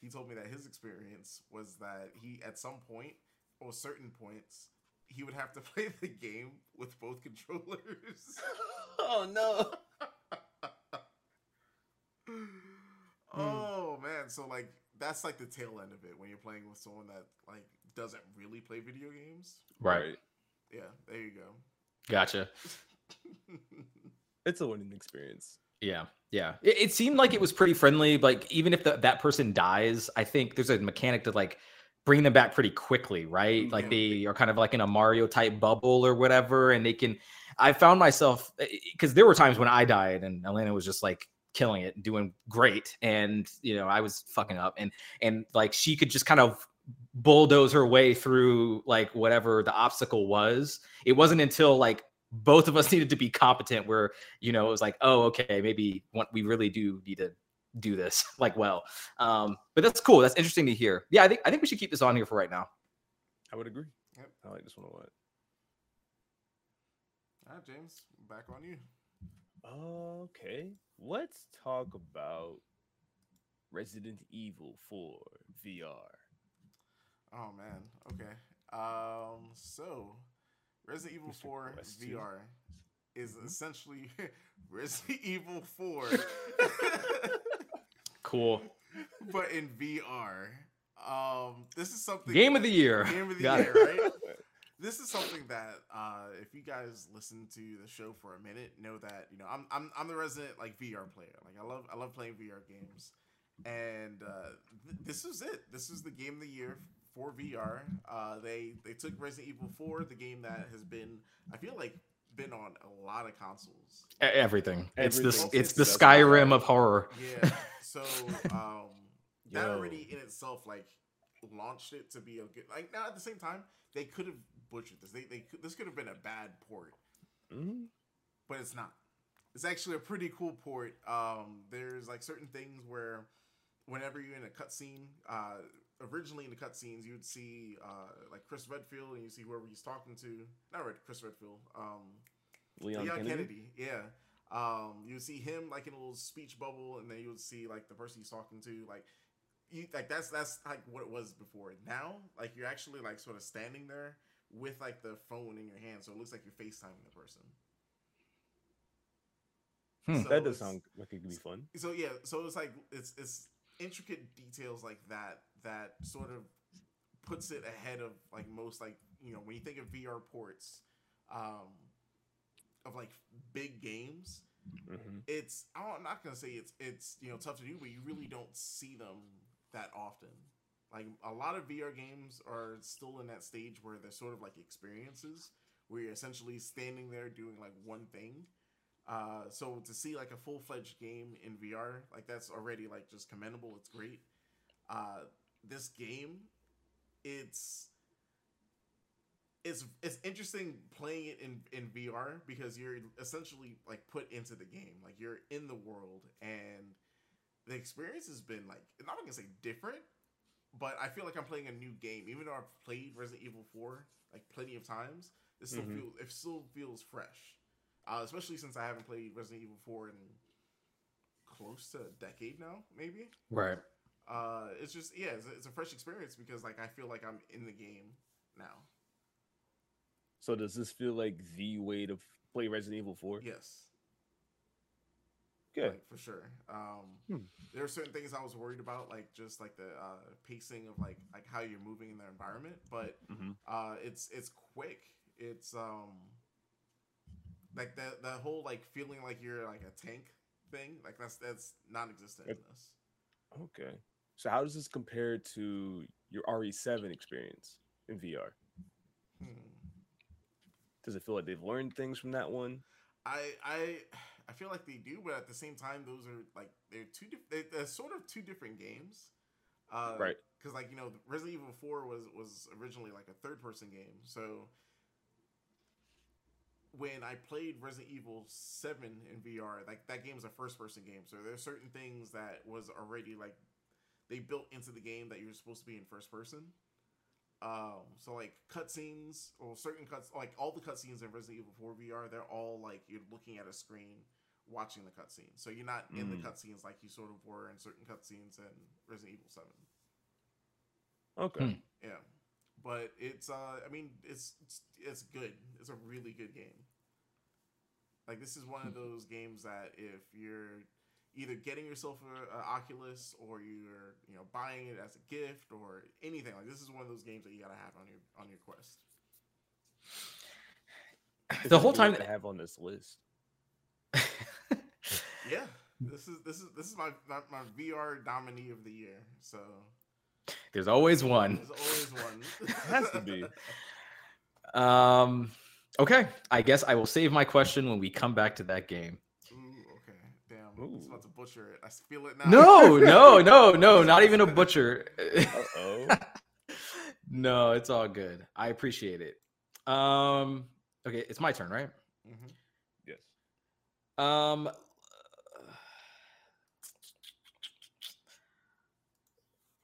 he told me that his experience was that he, at some point or certain points, he would have to play the game with both controllers. Oh no. Oh man. So like that's like the tail end of it when you're playing with someone that like doesn't really play video games. Right. Yeah, there you go. Gotcha. It's a winning experience. Yeah. Yeah. It seemed like it was pretty friendly. Like even if that person dies, I think there's a mechanic to like bring them back pretty quickly, right? Like they are kind of like in a Mario type bubble or whatever. And they can, I found myself, because there were times when I died and Elena was just like killing it and doing great. And, you know, I was fucking up and like, she could just kind of bulldoze her way through like whatever the obstacle was. It wasn't until like both of us needed to be competent where, you know, it was like, oh, okay, maybe we really do need to do this like well. But that's cool. That's interesting to hear. Yeah, I think we should keep this on here for right now. I would agree. Yep. I like this one a lot. All right, James, back on you. Okay, let's talk about Resident Evil 4 VR. Oh man. Okay. So Resident Evil 4 VR is essentially Resident Evil 4. Cool. But in VR. This is something. Game of the year. Game of the year, right? This is something that if you guys listen to the show for a minute, know that, you know, I'm the resident like VR player. Like I love playing VR games. And this is it. This is the game of the year for VR. They took Resident Evil 4, the game that has been, I feel like, been on a lot of consoles. Everything. It's the Skyrim of horror. Yeah. So that already in itself like launched it to be a good. Like now at the same time they could have butchered this. This could have been a bad port, but it's not. It's actually a pretty cool port. There's like certain things where whenever you're in a cutscene. Originally in the cutscenes, you'd see like Chris Redfield, and you see whoever he's talking to. Not Chris Redfield, Leon Kennedy. Yeah, you'd see him like in a little speech bubble, and then you would see like the person he's talking to. Like, that's like what it was before. Now, like you're actually like sort of standing there with like the phone in your hand, so it looks like you're FaceTiming the person. So that does sound like it could be fun. So yeah, so it's like it's intricate details like that sort of puts it ahead of like most, like, you know, when you think of VR ports of like big games, it's, I'm not gonna say it's you know tough to do, but you really don't see them that often. Like a lot of VR games are still in that stage where they're sort of like experiences where you're essentially standing there doing like one thing. So to see like a full-fledged game in VR, like that's already like just commendable. It's great. This game, it's interesting playing it in VR because you're essentially like put into the game, like you're in the world, and the experience has been like, I'm not gonna say different, but I feel like I'm playing a new game. Even though I've played Resident Evil 4 like plenty of times, it still feels fresh. Especially since I haven't played Resident Evil 4 in close to a decade now, maybe. Right. It's just, yeah, it's a fresh experience because like I feel like I'm in the game now. So does this feel like the way to play Resident Evil 4? Yes. Good. Like, for sure. There are certain things I was worried about, like just like the pacing of like how you're moving in the environment, but it's quick. It's like that whole like feeling like you're like a tank thing, like that's non-existent in this. Okay. So how does this compare to your RE7 experience in VR? Does it feel like they've learned things from that one? I feel like they do, but at the same time, those are like they're sort of two different games, right? Because like you know, Resident Evil 4 was originally like a third-person game. So when I played Resident Evil 7 in VR, like that game is a first-person game. So there's certain things that was already like they built into the game that you're supposed to be in first person. So like cutscenes or certain cuts, like all the cutscenes in Resident Evil 4 VR, they're all like you're looking at a screen, watching the cutscenes. So you're not in the cutscenes like you sort of were in certain cutscenes in Resident Evil 7. Okay. Yeah, but it's I mean it's good. It's a really good game. Like this is one of those games that if you're either getting yourself an Oculus or you're, you know, buying it as a gift or anything. Like this is one of those games that you gotta have on your Quest. The whole time that I have on this list. Yeah, this is my VR nominee of the year. So there's always one. There's always one. Has to be. Okay, I guess I will save my question when we come back to that game. Ooh. It's about to butcher it. I feel it now. No, not even a butcher. Uh-oh. No, it's all good. I appreciate it. Okay, it's my turn, right? Yes.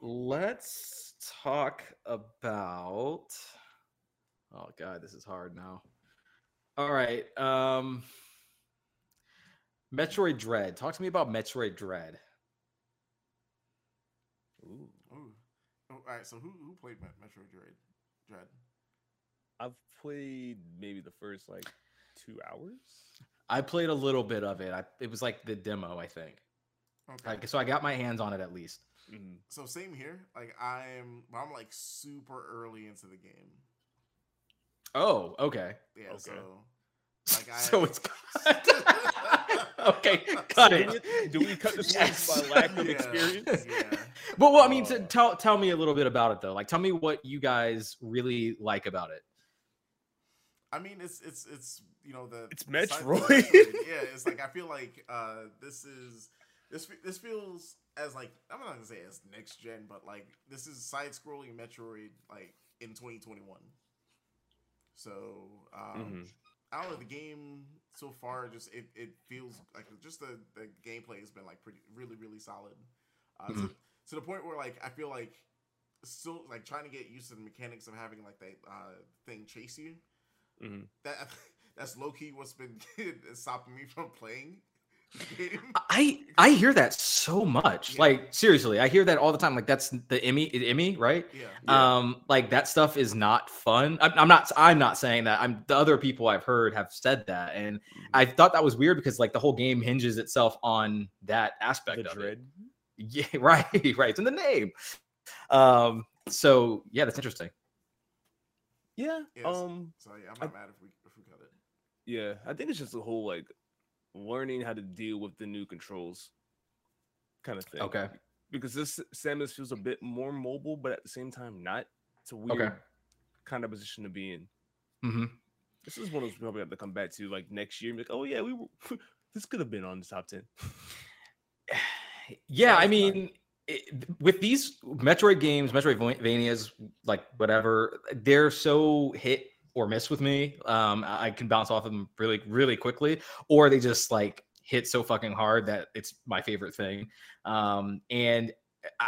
Let's talk about. Oh God, this is hard now. All right. Metroid Dread. Talk to me about Metroid Dread. Ooh. Ooh. Oh, all right. So who played Metroid Dread? I've played maybe the first like 2 hours. I played a little bit of it. It was like the demo, I think. Okay. Like, so I got my hands on it at least. So same here. Like I'm like super early into the game. Oh, okay. Yeah. Okay. So. Like so it's okay. Cut so it. Do we cut this by lack of experience? Yeah. But well, I mean, tell me a little bit about it though. Like, tell me what you guys really like about it. I mean, it's you know it's Metroid. Yeah, it's like I feel like this feels as like I'm not gonna say as next gen, but like this is side-scrolling Metroid like in 2021. So. I don't know, the game so far just it feels like just the gameplay has been like really solid to the point where like I feel like still like trying to get used to the mechanics of having like that thing chase you. That's low key what's been stopping me from playing the game. I hear that so much. Yeah. Like seriously, I hear that all the time. Like that's the Emmy, right? Yeah. Like that stuff is not fun. I'm not saying that. The other people I've heard have said that, and I thought that was weird because like the whole game hinges itself on that aspect of Dread. Yeah, right. It's in the name. So yeah, that's interesting. Yeah. Yes. So yeah, I'm not mad if we got it. Yeah, I think it's just the whole like learning how to deal with the new controls kind of thing. Okay. Because this Samus feels a bit more mobile, but at the same time not. It's a weird kind of position to be in. This is one of those we probably have to come back to like next year and be like, oh yeah, this could have been on the top 10. Yeah, I mean with these Metroid games, Metroidvanias, like whatever, they're so hit or miss with me. I can bounce off of them really quickly, or they just like hit so fucking hard that it's my favorite thing. And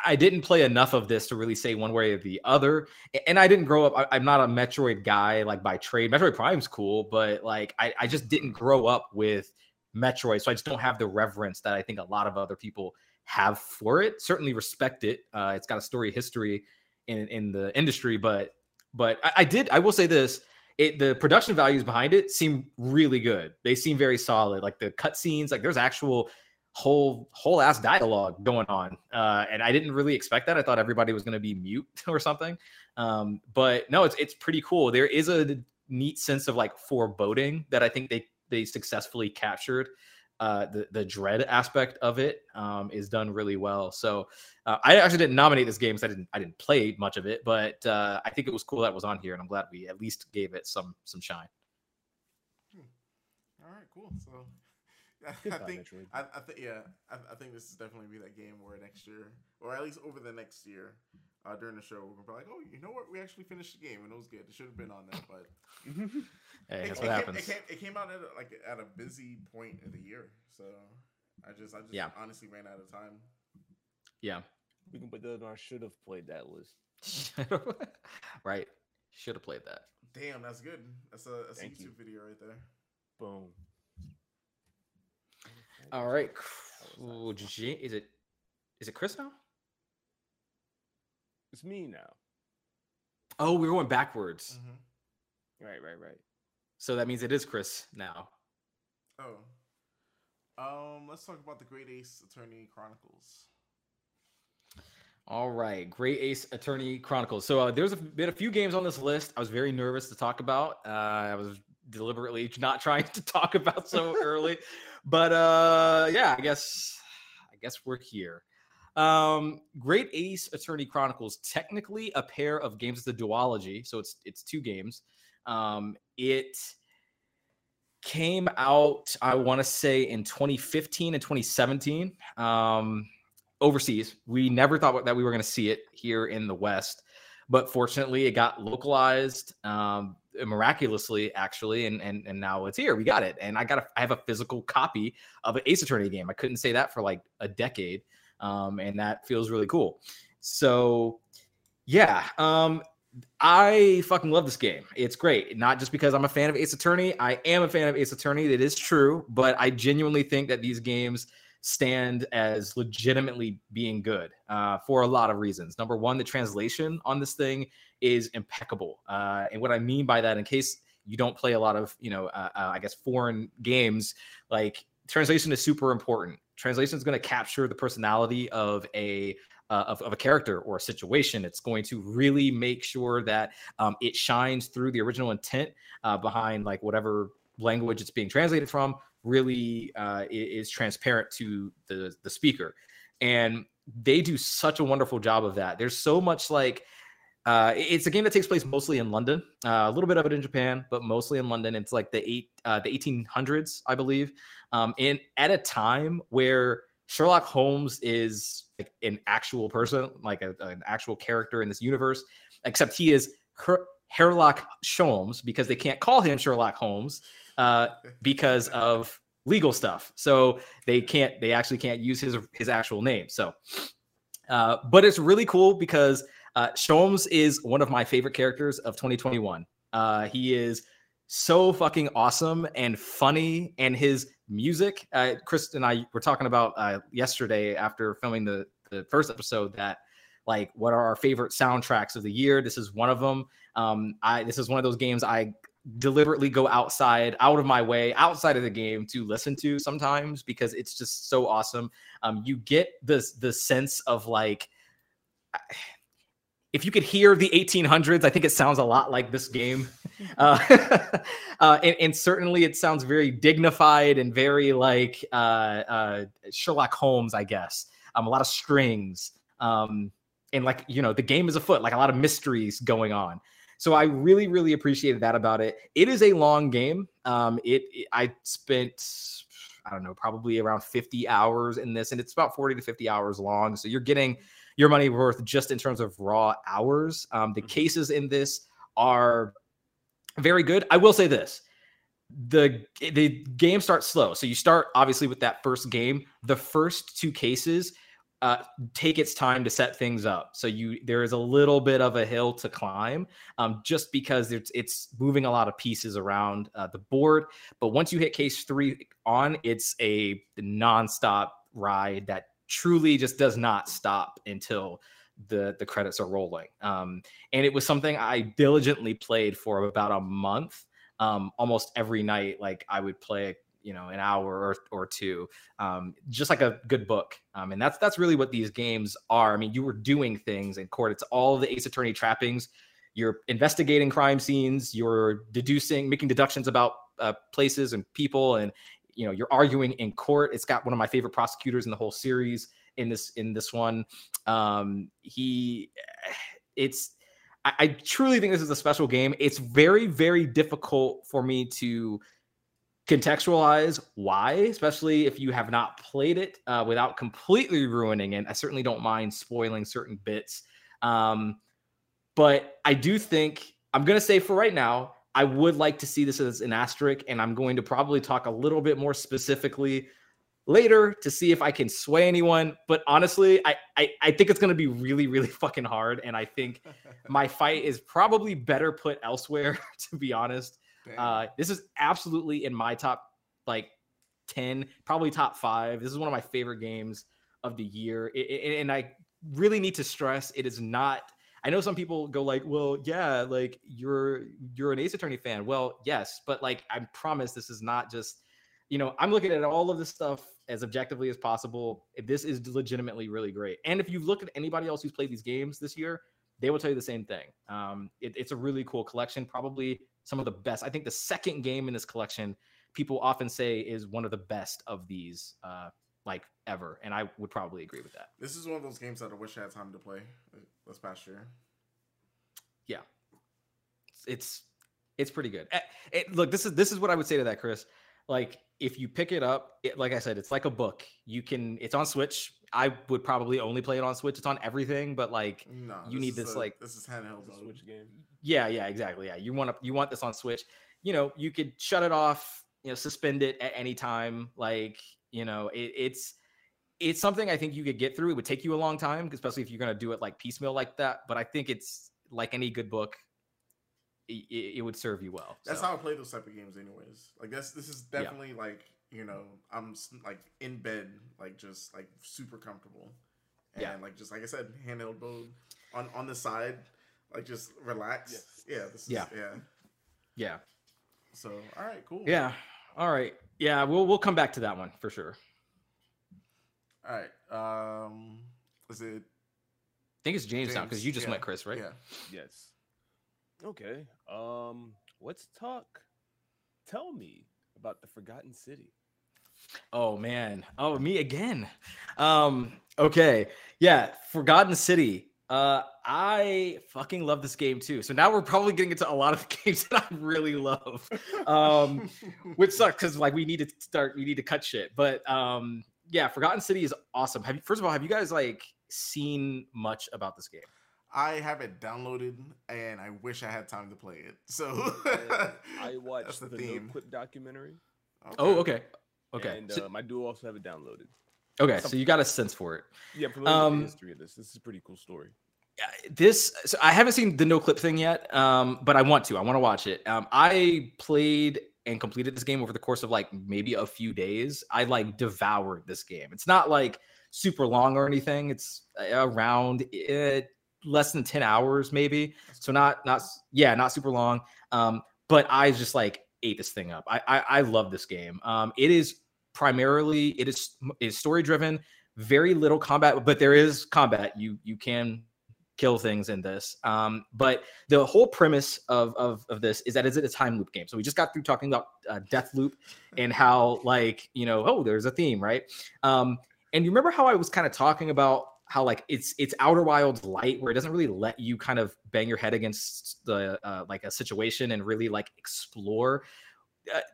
I didn't play enough of this to really say one way or the other. And I didn't grow up. I'm not a Metroid guy like by trade. Metroid Prime's cool, but like I just didn't grow up with Metroid, so I just don't have the reverence that I think a lot of other people have for it. Certainly respect it. It's got a story history in the industry, but I will say this. The production values behind it seem really good. They seem very solid. Like the cutscenes, like there's actual whole ass dialogue going on, and I didn't really expect that. I thought everybody was going to be mute or something, but no, it's pretty cool. There is a neat sense of like foreboding that I think they successfully captured. The dread aspect of it is done really well. So I actually didn't nominate this game because I didn't play much of it, but I think it was cool that it was on here, and I'm glad we at least gave it some shine. All right, cool. So. I think this is definitely be that game where next year, or at least over the next year, during the show, we're gonna be like, oh, you know what, we actually finished the game and it was good. It should have been on that, but hey, that's what happens. It came out at a busy point of the year, so I just yeah. honestly ran out of time. Yeah, we can put that on our should have played that list. Right, should have played that. Damn, that's good. That's a YouTube video right there. Boom. All right, cool. Is it Chris now? It's me now. Oh, we were going backwards. Mm-hmm. Right. So that means it is Chris now. Oh. Let's talk about the Great Ace Attorney Chronicles. All right, Great Ace Attorney Chronicles. So there's been a few games on this list I was very nervous to talk about. I was deliberately not trying to talk about so early. But yeah, I guess we're here. Great Ace Attorney Chronicles, technically a pair of games. It's a duology, so it's two games. It came out, I want to say, in 2015 and 2017 overseas. We never thought that we were going to see it here in the West, but fortunately, it got localized. Miraculously, actually, and now it's here. We got it, and I have a physical copy of an Ace Attorney game. I couldn't say that for like a decade, and that feels really cool. So, yeah, I fucking love this game. It's great, not just because I'm a fan of Ace Attorney. I am a fan of Ace Attorney. That is true, but I genuinely think that these games stand as legitimately being good for a lot of reasons. Number one, the translation on this thing is impeccable. And what I mean by that, in case you don't play a lot of, I guess, foreign games, like translation is super important. Translation is going to capture the personality of a character or a situation. It's going to really make sure that it shines through the original intent behind like whatever language it's being translated from. Really is transparent to the speaker, and they do such a wonderful job of that. There's so much like it's a game that takes place mostly in London, a little bit of it in Japan, but mostly in London. It's like the 1800s, I believe, and at a time where Sherlock Holmes is like an actual person, like an actual character in this universe, except he is Herlock Sholmes because they can't call him Sherlock Holmes. Because of legal stuff, so they actually can't use his actual name. So but it's really cool because Sholmes is one of my favorite characters of 2021. He is so fucking awesome and funny, and his music, Chris and I were talking about yesterday after filming the first episode, that like what are our favorite soundtracks of the year. This is one of them. This is one of those games I deliberately go outside of the game to listen to sometimes because it's just so awesome. You get the sense of like, if you could hear the 1800s, I think it sounds a lot like this game. And certainly it sounds very dignified and very like Sherlock Holmes, I guess. A lot of strings, and like, the game is afoot, like a lot of mysteries going on. So I really, really appreciated that about it. It is a long game. I spent, I don't know, probably around 50 hours in this, and it's about 40 to 50 hours long. So you're getting your money worth just in terms of raw hours. The cases in this are very good. I will say this. The game starts slow. So you start, obviously, with that first game. The first two cases take its time to set things up. So there is a little bit of a hill to climb, just because it's moving a lot of pieces around the board. But once you hit case 3 on, it's a nonstop ride that truly just does not stop until the credits are rolling. And it was something I diligently played for about a month, almost every night. Like I would play you know, an hour or two, just like a good book. And that's really what these games are. I mean, you were doing things in court. It's all the Ace Attorney trappings. You're investigating crime scenes. You're deducing, making deductions about places and people, and you know, you're arguing in court. It's got one of my favorite prosecutors in the whole series in this one. I truly think this is a special game. It's very, very difficult for me to contextualize why, especially if you have not played it, without completely ruining it. I certainly don't mind spoiling certain bits. But I do think, I'm going to say for right now, I would like to see this as an asterisk, and I'm going to probably talk a little bit more specifically later to see if I can sway anyone. But honestly, I think it's going to be really, really fucking hard. And I think my fight is probably better put elsewhere, to be honest. This is absolutely in my top, like, 10, probably top 5. This is one of my favorite games of the year. And I really need to stress, it is not... I know some people go like, well, yeah, like, you're an Ace Attorney fan. Well, yes, but like, I promise this is not just, you know, I'm looking at all of this stuff as objectively as possible. This is legitimately really great. And if you look at anybody else who's played these games this year, they will tell you the same thing. It's a really cool collection, probably some of the best. I think the second game in this collection, people often say, is one of the best of these like ever. And I would probably agree with that. This is one of those games that I wish I had time to play this past year. Yeah. It's pretty good. Look, this is what I would say to that, Chris. Like, if you pick it up, like I said, it's like a book. It's on Switch. I would probably only play it on Switch. It's on everything, but like, no, you need this, like, this is handheld Switch game. Yeah, exactly. Yeah. You want this on Switch. You know, you could shut it off, you know, suspend it at any time. Like, you know, it's something I think you could get through. It would take you a long time, especially if you're going to do it like piecemeal like that. But I think it's like any good book. It would serve you well. That's how I play those type of games anyways. Like, this is definitely like, you know, I'm like in bed, like just like super comfortable. And like, just like I said, handheld mode on the side, like just relax. Yeah. Yeah. So, all right, cool. Yeah. All right. Yeah. We'll come back to that one for sure. All right. Is it? I think it's James now, because you just went Chris, right? Yeah. Yes. Okay. Let's talk. Tell me about the Forgotten City. Oh man. Oh, me again. Okay. Yeah. Forgotten City. I fucking love this game too. So now we're probably getting into a lot of the games that I really love. Which sucks, because like we need to cut shit. But yeah, Forgotten City is awesome. First of all, have you guys like seen much about this game? I have it downloaded, and I wish I had time to play it. So I watched that's the No Clip documentary. Okay. Oh, okay. And I do also have it downloaded. Okay, so you got a sense for it. Yeah, for the history of this. This is a pretty cool story. So I haven't seen the No Clip thing yet, but I want to watch it. I played and completed this game over the course of like maybe a few days. I like devoured this game. It's not like super long or anything. It's around less than 10 hours maybe, so not super long, but I just like ate this thing up. I love this game. It is story driven, very little combat, but there is combat. You can kill things in this, but the whole premise of this is that it's a time loop game. So we just got through talking about Deathloop and how, like, you know, oh, there's a theme, right? And you remember how I was kind of talking about how like it's Outer Wilds light, where it doesn't really let you kind of bang your head against the like a situation and really like explore.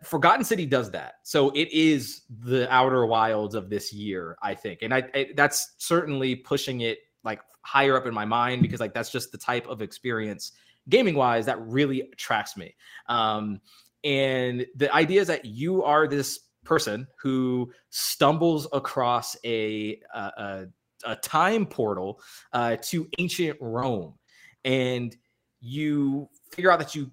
Forgotten City does that, so it is the Outer Wilds of this year, I think, and I that's certainly pushing it like higher up in my mind, because like that's just the type of experience gaming wise that really attracts me. And the idea is that you are this person who stumbles across a time portal to ancient Rome, and you figure out that you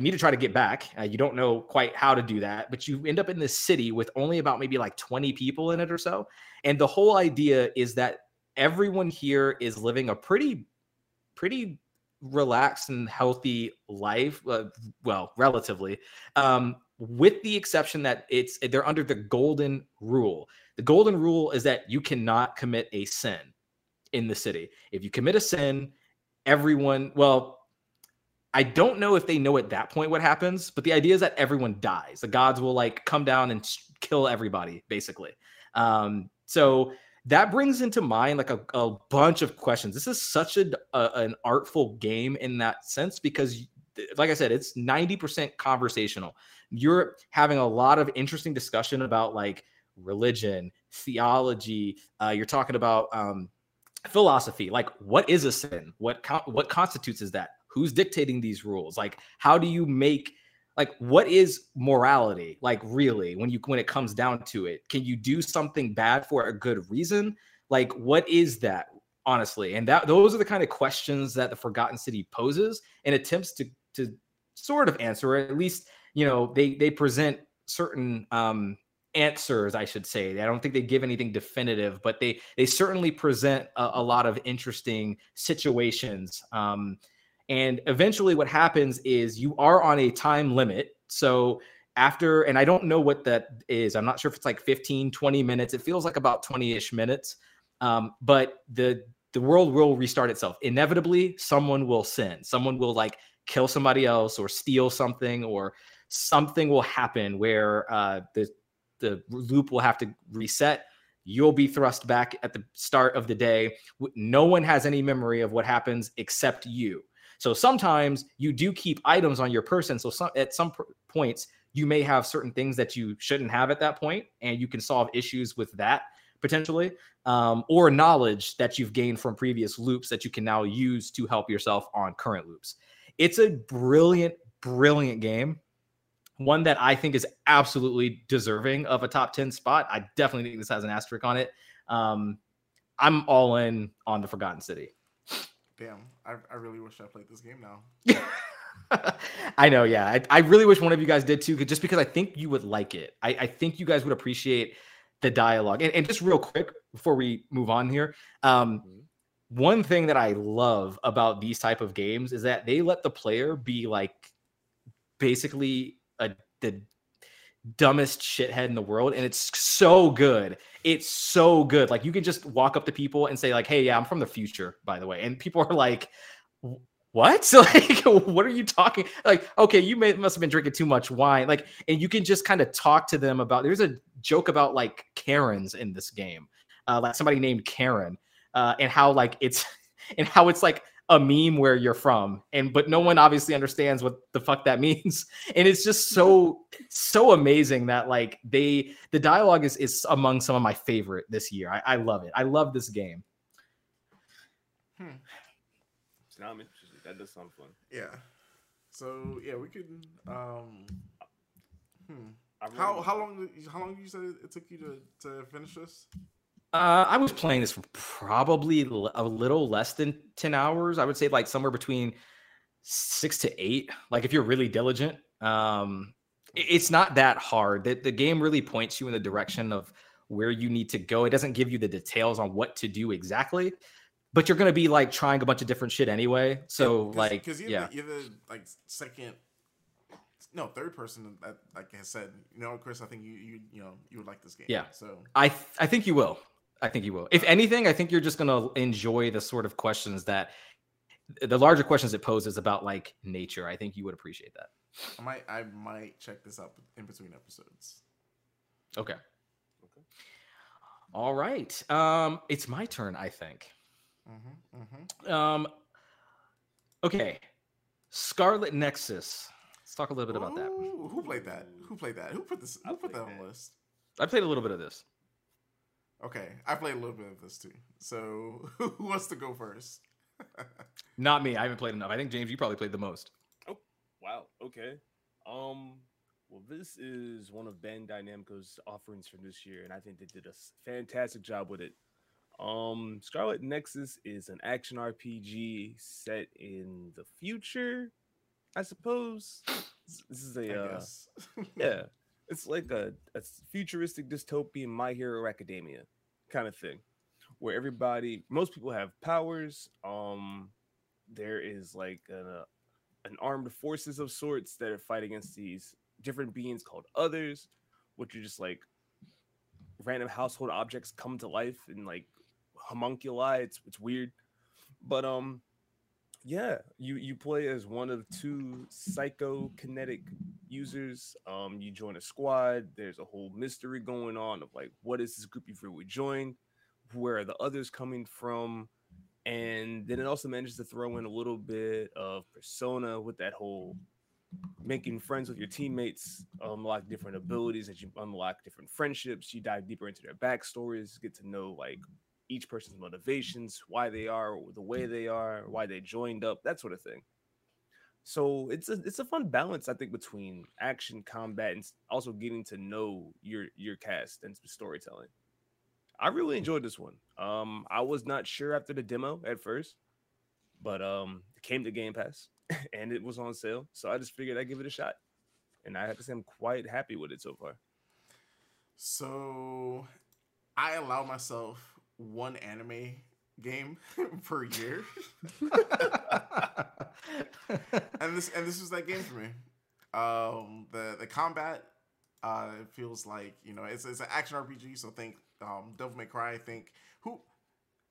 need to try to get back. You don't know quite how to do that, but you end up in this city with only about maybe like 20 people in it or so. And the whole idea is that everyone here is living a pretty relaxed and healthy life, relatively, with the exception that they're under the Golden Rule. The Golden Rule is that you cannot commit a sin in the city. If you commit a sin, everyone, well, I don't know if they know at that point what happens, but the idea is that everyone dies. The gods will like come down and kill everybody, basically. So that brings into mind like a bunch of questions. This is such an artful game in that sense because, like I said, it's 90% conversational. You're having a lot of interesting discussion about like religion, theology. You're talking about philosophy, like what is a sin? What constitutes is that? Who's dictating these rules? Like, how do you make, like, what is morality? Like, really, when it comes down to it, can you do something bad for a good reason? Like, what is that, honestly? And those are the kind of questions that the Forgotten City poses and attempts to sort of answer, or at least, you know, they present certain answers, I should say. I don't think they give anything definitive, but they certainly present a lot of interesting situations. And eventually what happens is you are on a time limit. So after, and I don't know what that is. I'm not sure if it's like 15, 20 minutes. It feels like about 20-ish minutes. But the world will restart itself. Inevitably, someone will sin. Someone will like kill somebody else or steal something, or something will happen where the loop will have to reset. You'll be thrust back at the start of the day. No one has any memory of what happens except you. So sometimes you do keep items on your person. So at some points, you may have certain things that you shouldn't have at that point, and you can solve issues with that potentially, or knowledge that you've gained from previous loops that you can now use to help yourself on current loops. It's a brilliant, brilliant game. One that I think is absolutely deserving of a top 10 spot. I definitely think this has an asterisk on it. I'm all in on the Forgotten City. Damn, I really wish I played this game now. I know, yeah. I really wish one of you guys did too, just because I think you would like it. I think you guys would appreciate the dialogue. And just real quick before we move on here, one thing that I love about these type of games is that they let the player be like basically the dumbest shithead in the world, and it's so good. It's so good. Like, you can just walk up to people and say like, hey, yeah, I'm from the future, by the way, and people are like, what? So like, what are you talking? Like, okay, you must have been drinking too much wine. Like, and you can just kind of talk to them about, there's a joke about like Karens in this game, like somebody named Karen, and how like it's like a meme where you're from, but no one obviously understands what the fuck that means. And it's just so amazing that like the dialogue is among some of my favorite this year. I love it. I love this game. So now I'm interested. That does sound fun. Yeah. So yeah, we could. How long did you say it took you to finish this? I was playing this for probably a little less than 10 hours. I would say like somewhere between 6 to 8. Like if you're really diligent, it's not that hard. The game really points you in the direction of where you need to go. It doesn't give you the details on what to do exactly, but you're going to be like trying a bunch of different shit anyway. So yeah, because you're the like third person that, like I said, you know, Chris, I think you would like this game. Yeah. So I think you will. I think you will. If anything, I think you're just going to enjoy the sort of questions the larger questions it poses about like nature. I think you would appreciate that. I might check this out in between episodes. Okay. All right. It's my turn, I think. Okay. Scarlet Nexus. Let's talk a little bit about that. Who played that? Who put this? Who put that on the list? I played a little bit of this. Okay, I played a little bit of this too. So who wants to go first? Not me. I haven't played enough. I think James, you probably played the most. Oh, wow. Okay. Well, this is one of Bandai Namco's offerings from this year, and I think they did a fantastic job with it. Scarlet Nexus is an action RPG set in the future, I suppose. This is I guess. Yeah. It's like a futuristic dystopian My Hero Academia kind of thing where most people have powers. There is like an armed forces of sorts that are fighting against these different beings called others, which are just like random household objects come to life and like homunculi. It's weird, but yeah, you play as one of two psychokinetic users. You join a squad. There's a whole mystery going on of like, what is this group you've really joined? Where are the others coming from? And then it also manages to throw in a little bit of Persona with that whole making friends with your teammates, unlock different abilities that you unlock, different friendships. You dive deeper into their backstories, get to know like each person's motivations, why they are or the way they are, why they joined up, that sort of thing. So it's a fun balance, I think, between action, combat, and also getting to know your cast and storytelling. I really enjoyed this one. I was not sure after the demo at first, but it came to Game Pass and it was on sale, so I just figured I'd give it a shot. And I have to say I'm quite happy with it so far. So I allow myself one anime game per year. and this was that game for me. The combat it feels like, you know, it's an action RPG, so think Devil May Cry. I think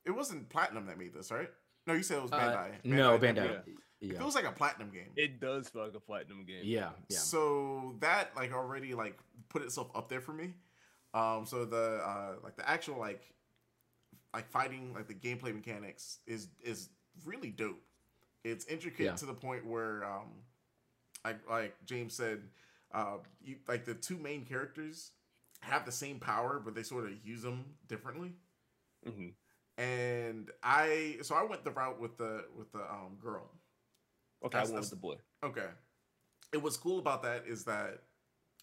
it wasn't Platinum that made this, right? No, you said it was Bandai. No, Bandai. Yeah. It feels like a Platinum game. It does feel like a Platinum game. Yeah. So that like already like put itself up there for me. So the like the actual like fighting, like the gameplay mechanics is really dope. It's intricate to the point where like James said, you like the two main characters have the same power, but they sort of use them differently. Mm-hmm. And I went the route with the girl. Okay, I was the boy. Okay, it what's cool about that is that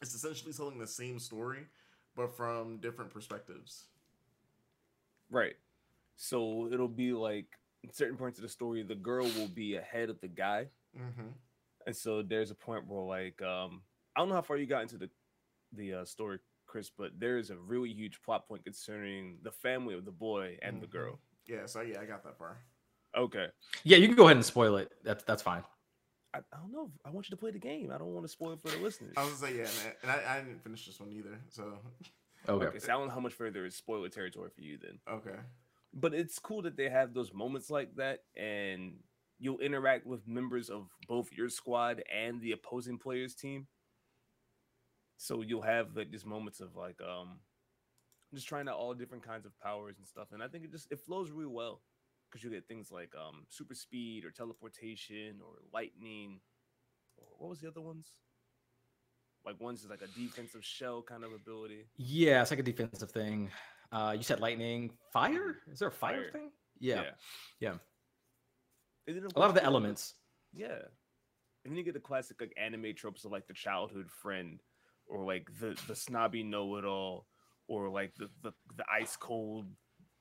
it's essentially telling the same story, but from different perspectives. Right, so it'll be like at certain points of the story, the girl will be ahead of the guy, mm-hmm. and so there's a point where like I don't know how far you got into the story, Chris, but there is a really huge plot point concerning the family of the boy and mm-hmm. the girl. Yeah, so yeah, I got that far. Okay. Yeah, you can go ahead and spoil it. That's fine. I don't know. I want you to play the game. I don't want to spoil it for the listeners. I was like, yeah, man. And I didn't finish this one either, so. Okay, so I don't know how much further is spoiler territory for you then. Okay. But it's cool that they have those moments like that, and you'll interact with members of both your squad and the opposing players' team. So you'll have like these moments of like just trying out all different kinds of powers and stuff, and I think it flows really well because you get things like super speed or teleportation or lightning, or what was the other ones? Like one's just like a defensive shell kind of ability. Yeah, it's like a defensive thing. You said lightning, fire. Is there a fire thing? Yeah. A lot of the elements. Yeah, and then you get the classic like anime tropes of like the childhood friend, or like the snobby know-it-all, or like the ice cold,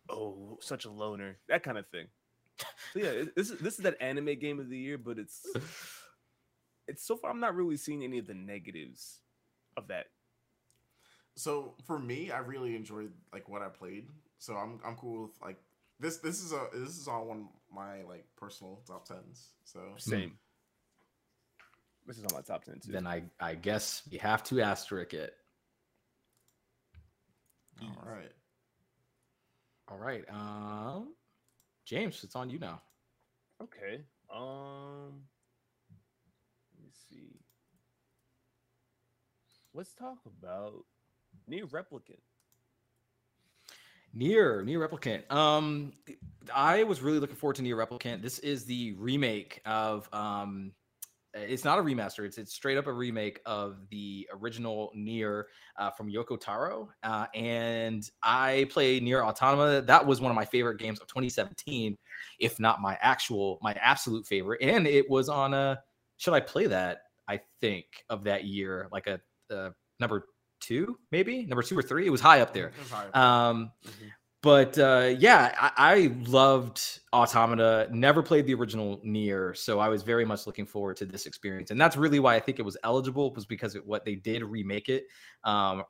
oh, such a loner, that kind of thing. So yeah, this is that anime game of the year, but it's so far I'm not really seeing any of the negatives of that. So for me, I really enjoyed like what I played, so I'm cool with like this is on one of my like personal top 10s. So same. This is on my top 10 too. Then I guess you have to asterisk it. All right. James, it's on you now. Okay. Let me see. Let's talk about Nier Replicant. Nier Replicant. I was really looking forward to Nier Replicant. This is the remake of it's not a remaster. It's straight up a remake of the original Nier from Yoko Taro. And I played Nier Automata. That was one of my favorite games of 2017, if not my absolute favorite. And it was on should I play that? I think of that year, like a number 2, maybe number 2 or 3. It was high up there. Mm-hmm. But yeah, I loved Automata, never played the original Nier, so I was very much looking forward to this experience. And that's really why I think it was eligible, was because what they did remake it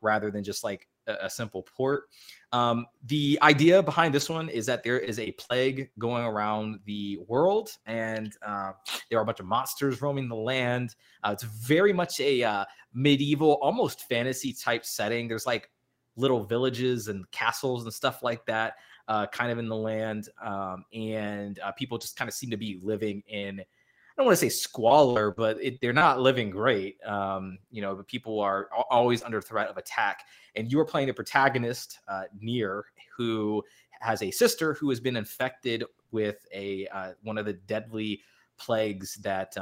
rather than just like a simple port. The idea behind this one is that there is a plague going around the world, and there are a bunch of monsters roaming the land. It's very much a medieval, almost fantasy type setting. There's like little villages and castles and stuff like that kind of in the land. And people just kind of seem to be living in, I don't want to say squalor, but they're not living great. You know, but people are always under threat of attack. And you are playing the protagonist, Nier, who has a sister who has been infected with a one of the deadly plagues that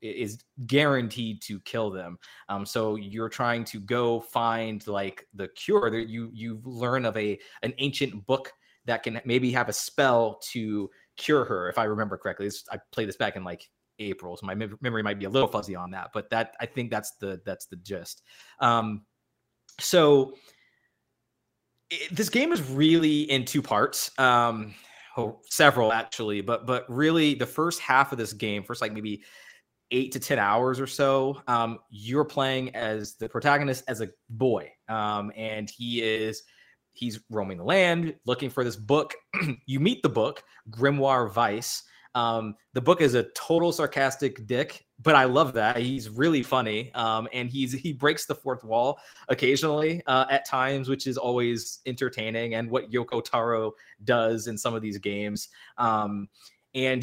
is guaranteed to kill them. So you're trying to go find like the cure. You learn of an ancient book that can maybe have a spell to cure her, if I remember correctly. I played this back in like April, so my memory might be a little fuzzy on that, but that I think that's the gist. This game is really in two parts, several actually, but really the first half of this game, first like maybe 8 to 10 hours or so, you're playing as the protagonist as a boy, and he's roaming the land looking for this book. You meet the book, Grimoire Vice. The book is a total sarcastic dick, but I love that. He's really funny, and he breaks the fourth wall occasionally at times, which is always entertaining, and what Yoko Taro does in some of these games. And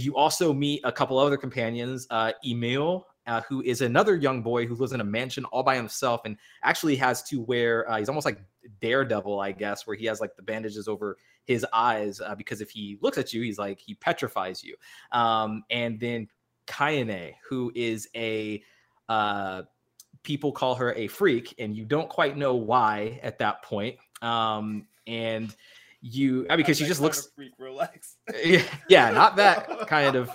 you also meet a couple other companions, Emil, who is another young boy who lives in a mansion all by himself and actually has to wear, he's almost like Daredevil, I guess, where he has like the bandages over his eyes, because if he looks at you, he petrifies you. And then Kayane, who is people call her a freak, and you don't quite know why at that point. Because she just looks freak, relax. Yeah, not that kind of.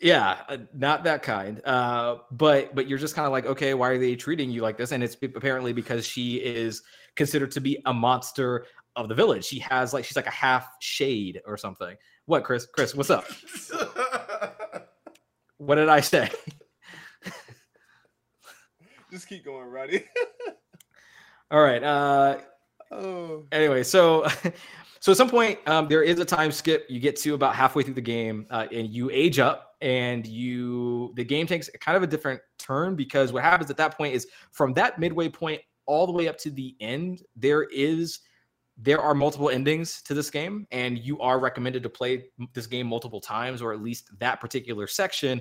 Yeah, not that kind. But you're just kind of like, okay, why are they treating you like this? And it's apparently because she is considered to be a monster of the village. She has she's like a half shade or something. What, Chris? Chris, what's up? What did I say? Just keep going, Roddy. All right. Anyway, so at some point, there is a time skip. You get to about halfway through the game, and you age up, and the game takes kind of a different turn, because what happens at that point is from that midway point all the way up to the end, there are multiple endings to this game, and you are recommended to play this game multiple times, or at least that particular section,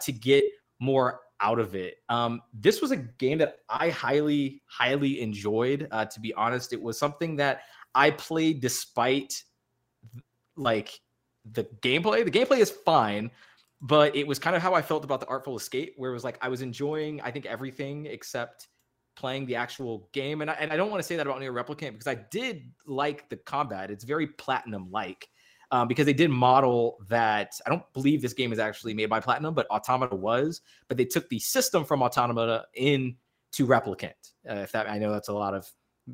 to get more out of it. This was a game that I highly, highly enjoyed. To be honest, it was something that I played despite like the gameplay. The gameplay is fine, but it was kind of how I felt about the Artful Escape, where it was like I was enjoying, I think, everything except playing the actual game. And I don't want to say that about Nier Replicant, because I did like the combat. It's very Platinum-like, because they did model that. I don't believe this game is actually made by Platinum, but Automata was. But they took the system from Automata in to Replicant. I know that's a lot of.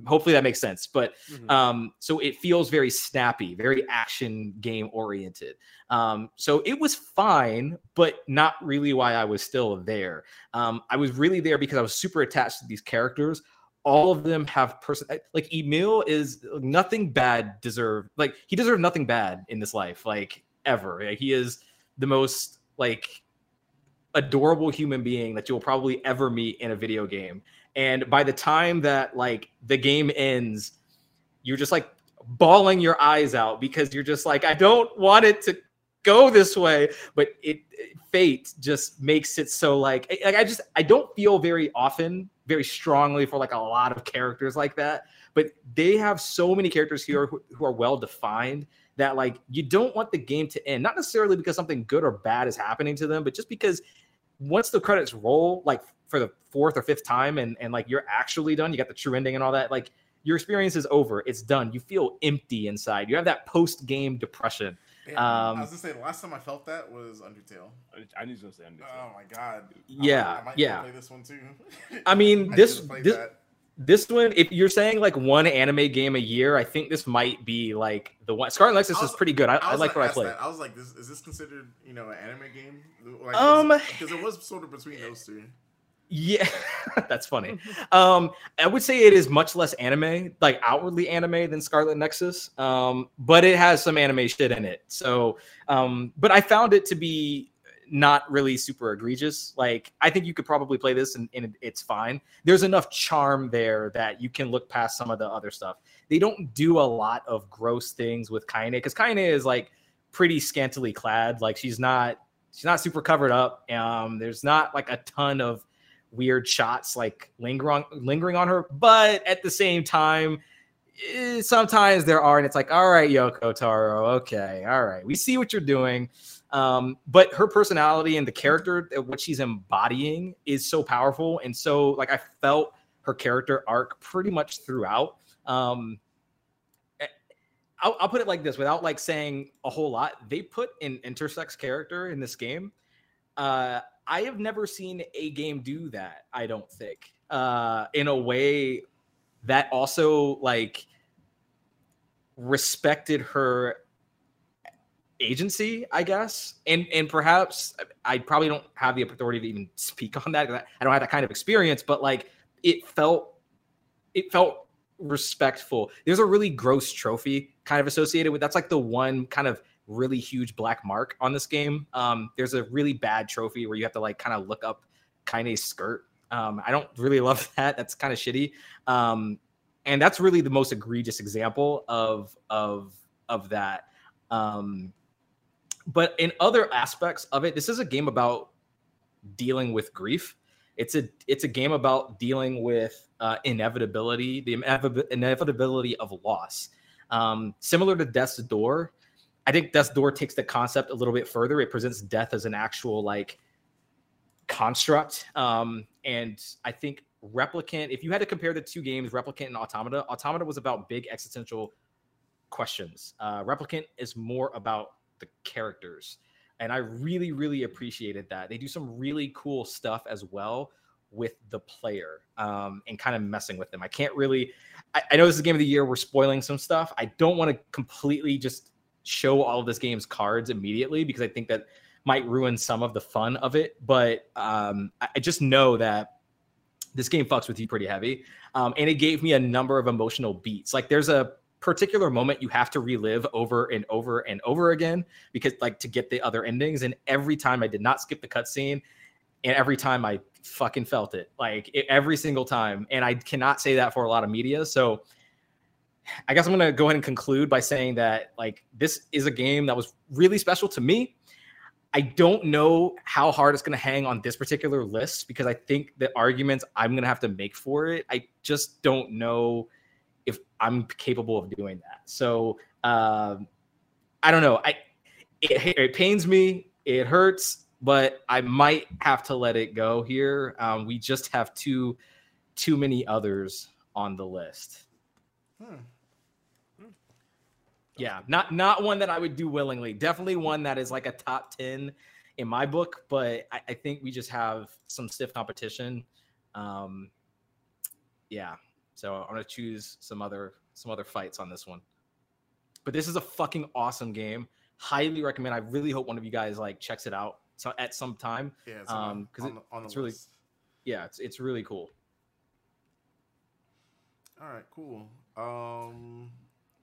Hopefully that makes sense, but so it feels very snappy, very action game oriented. So it was fine, but not really why I was still there. I was really there because I was super attached to these characters. All of them have like Emil is nothing bad deserved. Like he deserved nothing bad in this life, like ever. Like, he is the most like adorable human being that you'll probably ever meet in a video game. And by the time that like the game ends, you're just like bawling your eyes out, because you're just like, I don't want it to go this way, but fate just makes it so like I don't feel very often, very strongly for like a lot of characters like that, but they have so many characters here who are well defined that like you don't want the game to end, not necessarily because something good or bad is happening to them, but just because once the credits roll, like for the fourth or fifth time, and like you're actually done, you got the true ending and all that, like your experience is over, it's done, you feel empty inside, you have that post-game depression. Yeah, I was gonna say the last time I felt that was Undertale. I knew you were gonna say Undertale. Oh my god. Yeah, I might play this one too. I mean, this one, if you're saying like one anime game a year, I think this might be like the one. Scarlet Nexus is pretty good. I like what I played. I was like, is this considered, an anime game? Because it was sort of between those two. Yeah, that's funny. I would say it is much less anime, like outwardly anime, than Scarlet Nexus, but it has some anime shit in it. So, but I found it to be not really super egregious. Like, I think you could probably play this and it's fine. There's enough charm there that you can look past some of the other stuff. They don't do a lot of gross things with Kaine, because Kaine is like pretty scantily clad. Like, she's not super covered up. There's not like a ton of weird shots like lingering on her, but at the same time, sometimes there are, and it's like, all right, Yoko Taro, okay, all right, we see what you're doing. But her personality and the character, what she's embodying, is so powerful. And so, like, I felt her character arc pretty much throughout. I'll put it like this, without like saying a whole lot. They put an intersex character in this game. I have never seen a game do that, I don't think, in a way that also like respected her agency, I guess. And perhaps I probably don't have the authority to even speak on that, because I don't have that kind of experience, but like it felt respectful. There's a really gross trophy kind of associated with, that's like the one kind of really huge black mark on this game. There's a really bad trophy where you have to like kind of look up Kaine's skirt. I don't really love that. That's kind of shitty. And that's really the most egregious example of that. But in other aspects of it, this is a game about dealing with grief. It's a game about dealing with inevitability, the inevitability of loss. Similar to Death's Door, I think Death's Door takes the concept a little bit further. It presents death as an actual like construct. And I think Replicant, if you had to compare the two games, Replicant and Automata, Automata was about big existential questions. Replicant is more about the characters. And I really, really appreciated that. They do some really cool stuff as well with the player, and kind of messing with them. I know this is game of the year. We're spoiling some stuff. I don't want to completely just show all of this game's cards immediately, because I think that might ruin some of the fun of it. But I just know that this game fucks with you pretty heavy. And it gave me a number of emotional beats. Like, there's a particular moment you have to relive over and over and over again, because like to get the other endings. And every time I did not skip the cutscene, and every time I fucking felt it, like every single time. And I cannot say that for a lot of media. So I guess I'm going to go ahead and conclude by saying that like, this is a game that was really special to me. I don't know how hard it's going to hang on this particular list, because I think the arguments I'm going to have to make for it, I just don't know if I'm capable of doing that. So I don't know. It pains me. It hurts, but I might have to let it go here. We just have too many others on the list. Yeah, not one that I would do willingly. Definitely one that is like a top 10 in my book, but I think we just have some stiff competition. Yeah. So I'm gonna choose some other fights on this one, but this is a fucking awesome game. Highly recommend. I really hope one of you guys like checks it out at some time. Yeah, it's because it's really, yeah, it's really cool. All right, cool.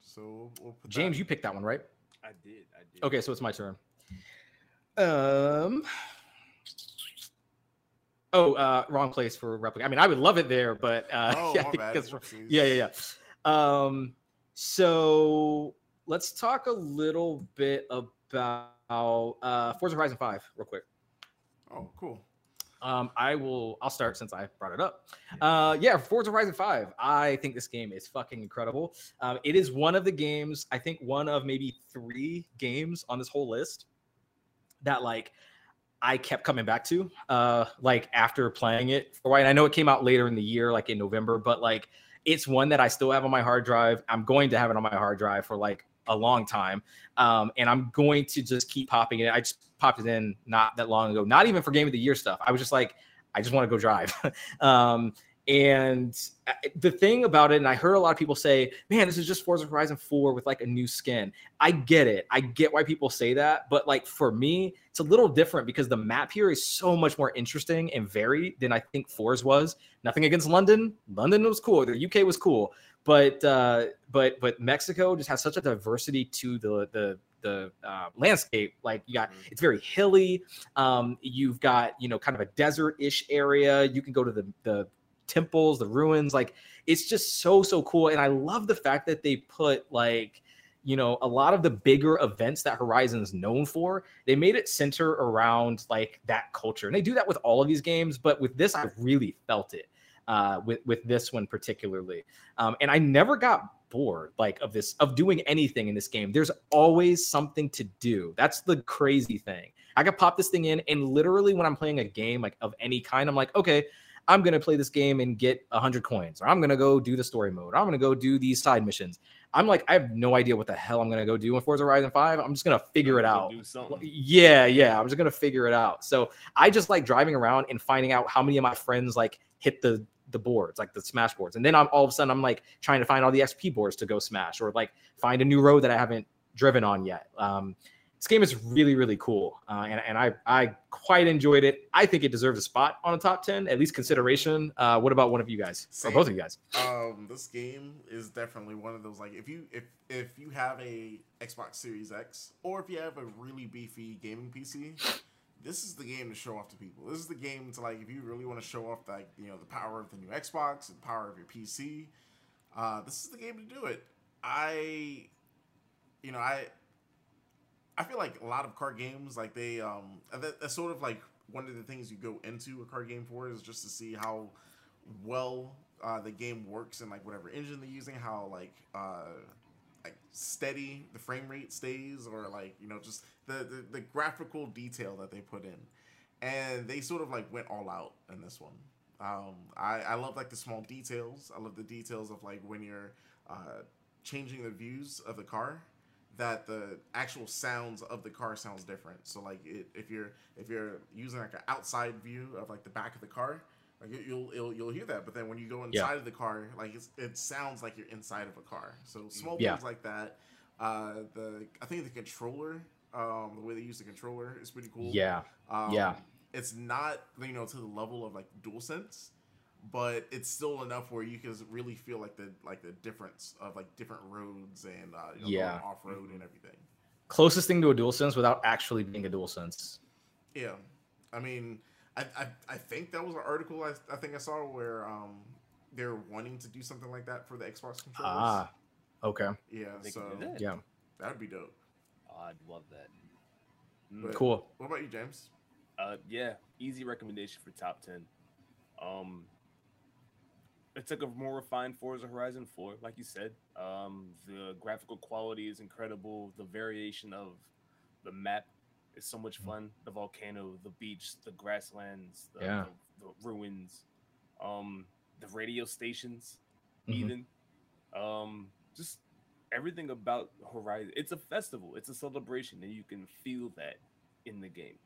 So we'll put James, that. You picked that one, right? I did. Okay, so it's my turn. Wrong place for Replicant. I mean, I would love it there, but yeah. So let's talk a little bit about Forza Horizon 5 real quick. Oh, cool. I'll start since I brought it up. Forza Horizon 5. I think this game is fucking incredible. It is one of the games, I think one of maybe three games on this whole list that like I kept coming back to, like after playing it for a while. And I know it came out later in the year, like in November, but like it's one that I still have on my hard drive. I'm going to have it on my hard drive for like a long time. And I'm going to just keep popping it. I just popped it in not that long ago, not even for game of the year stuff. I was just like, I just want to go drive. And the thing about it, and I heard a lot of people say, man, this is just Forza Horizon 4 with like a new skin. I get it. I get why people say that. But like for me, it's a little different because the map here is so much more interesting and varied than I think 4's was. Nothing against London. London was cool. The UK was cool. But Mexico just has such a diversity to the landscape. Like you got, it's very hilly. You've got, you know, kind of a desert-ish area. You can go to the temples, the ruins. Like it's just so cool. And I love the fact that they put, like, you know, a lot of the bigger events that Horizon's known for, they made it center around like that culture. And they do that with all of these games, but with this, I really felt it with this one particularly. And I never got bored like of doing anything in this game. There's always something to do. That's the crazy thing. I could pop this thing in and literally when I'm playing a game like of any kind, I'm like, okay, I'm going to play this game and get 100 coins, or I'm going to go do the story mode, or I'm going to go do these side missions. I'm like, I have no idea what the hell I'm going to go do in Forza Horizon 5. I'm just going to figure it out. Yeah. I'm just going to figure it out. So I just like driving around and finding out how many of my friends like hit the boards, like the smash boards. And then I'm all of a sudden I'm like trying to find all the XP boards to go smash, or like find a new road that I haven't driven on yet. This game is really cool, and I quite enjoyed it. I think it deserves a spot on a top 10, at least consideration. What about one of you guys, or both of you guys? This game is definitely one of those, like, if you have a Xbox Series X, or if you have a really beefy gaming PC, this is the game to show off to people. This is the game to, like, if you really want to show off, like, you know, the power of the new Xbox and the power of your PC. This is the game to do it. I feel like a lot of card games, like they, that's sort of like one of the things you go into a card game for, is just to see how well the game works and like whatever engine they're using, how like steady the frame rate stays, or like, you know, just the graphical detail that they put in, and they sort of like went all out in this one. I love like the small details. I love the details of like when you're changing the views of the car, that the actual sounds of the car sounds different. So like if you're using like an outside view of like the back of the car, like you'll hear that. But then when you go inside of the car, like it sounds like you're inside of a car. So small things like that. I think the controller, the way they use the controller is pretty cool. It's not, you know, to the level of like DualSense, but it's still enough where you can really feel like the difference of like different roads and going off road and everything. Closest thing to a DualSense without actually being a DualSense. Yeah, I mean, I think that was an article I think I saw where they're wanting to do something like that for the Xbox controllers. Ah, okay. Yeah, so yeah, that'd be dope. Oh, I'd love that. But cool. What about you, James? Easy recommendation for top 10. It took a more refined Forza Horizon 4, like you said. The graphical quality is incredible. The variation of the map is so much fun. The volcano, the beach, the grasslands, the ruins, the radio stations, even. Just everything about Horizon. It's a festival. It's a celebration, and you can feel that in the game.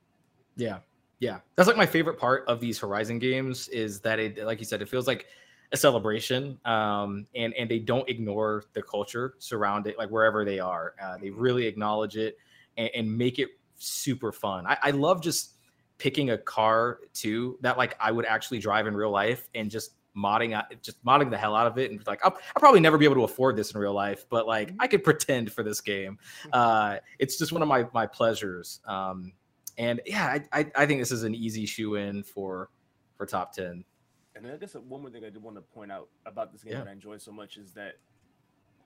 Yeah. That's like my favorite part of these Horizon games, is that it, like you said, it feels like a celebration, and they don't ignore the culture surrounding, like wherever they are, they really acknowledge it and make it super fun. I love just picking a car too that like I would actually drive in real life and just modding the hell out of it, and like I'll probably never be able to afford this in real life, but like I could pretend for this game. It's just one of my pleasures, and yeah, I think this is an easy shoe-in for top 10. And I guess one more thing I did want to point out about this game that I enjoy so much is that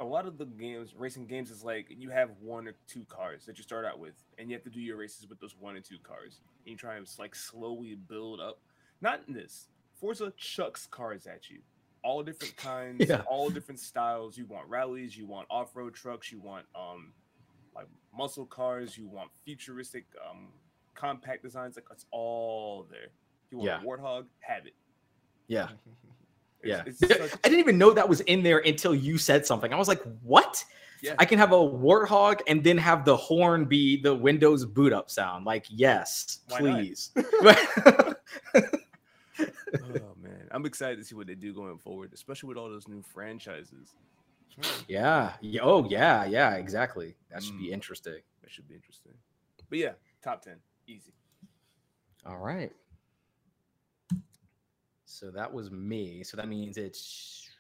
a lot of the games, racing games, is like you have one or two cars that you start out with, and you have to do your races with those one or two cars. And you try and like slowly build up. Not in this. Forza chucks cars at you. All different kinds, all different styles. You want rallies, you want off-road trucks, you want like muscle cars, you want futuristic compact designs. Like it's all there. You want a Warthog? Have it. I didn't even know that was in there until you said something. I was like, what? Yeah. I can have a Warthog and then have the horn be the Windows boot up sound. Like, yes, why please. Oh man. I'm excited to see what they do going forward, especially with all those new franchises. Yeah. Oh, yeah. Yeah, exactly. That should be interesting. That should be interesting. But yeah, top 10. Easy. All right. So that was me. So that means it's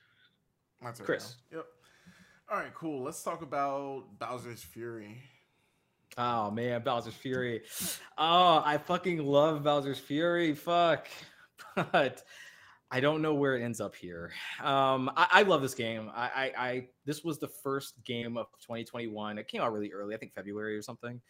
Chris. Now. Yep. All right, cool. Let's talk about Bowser's Fury. Oh, man, Bowser's Fury. Oh, I fucking love Bowser's Fury. Fuck. But I don't know where it ends up here. I love this game. This was the first game of 2021. It came out really early, I think February or something,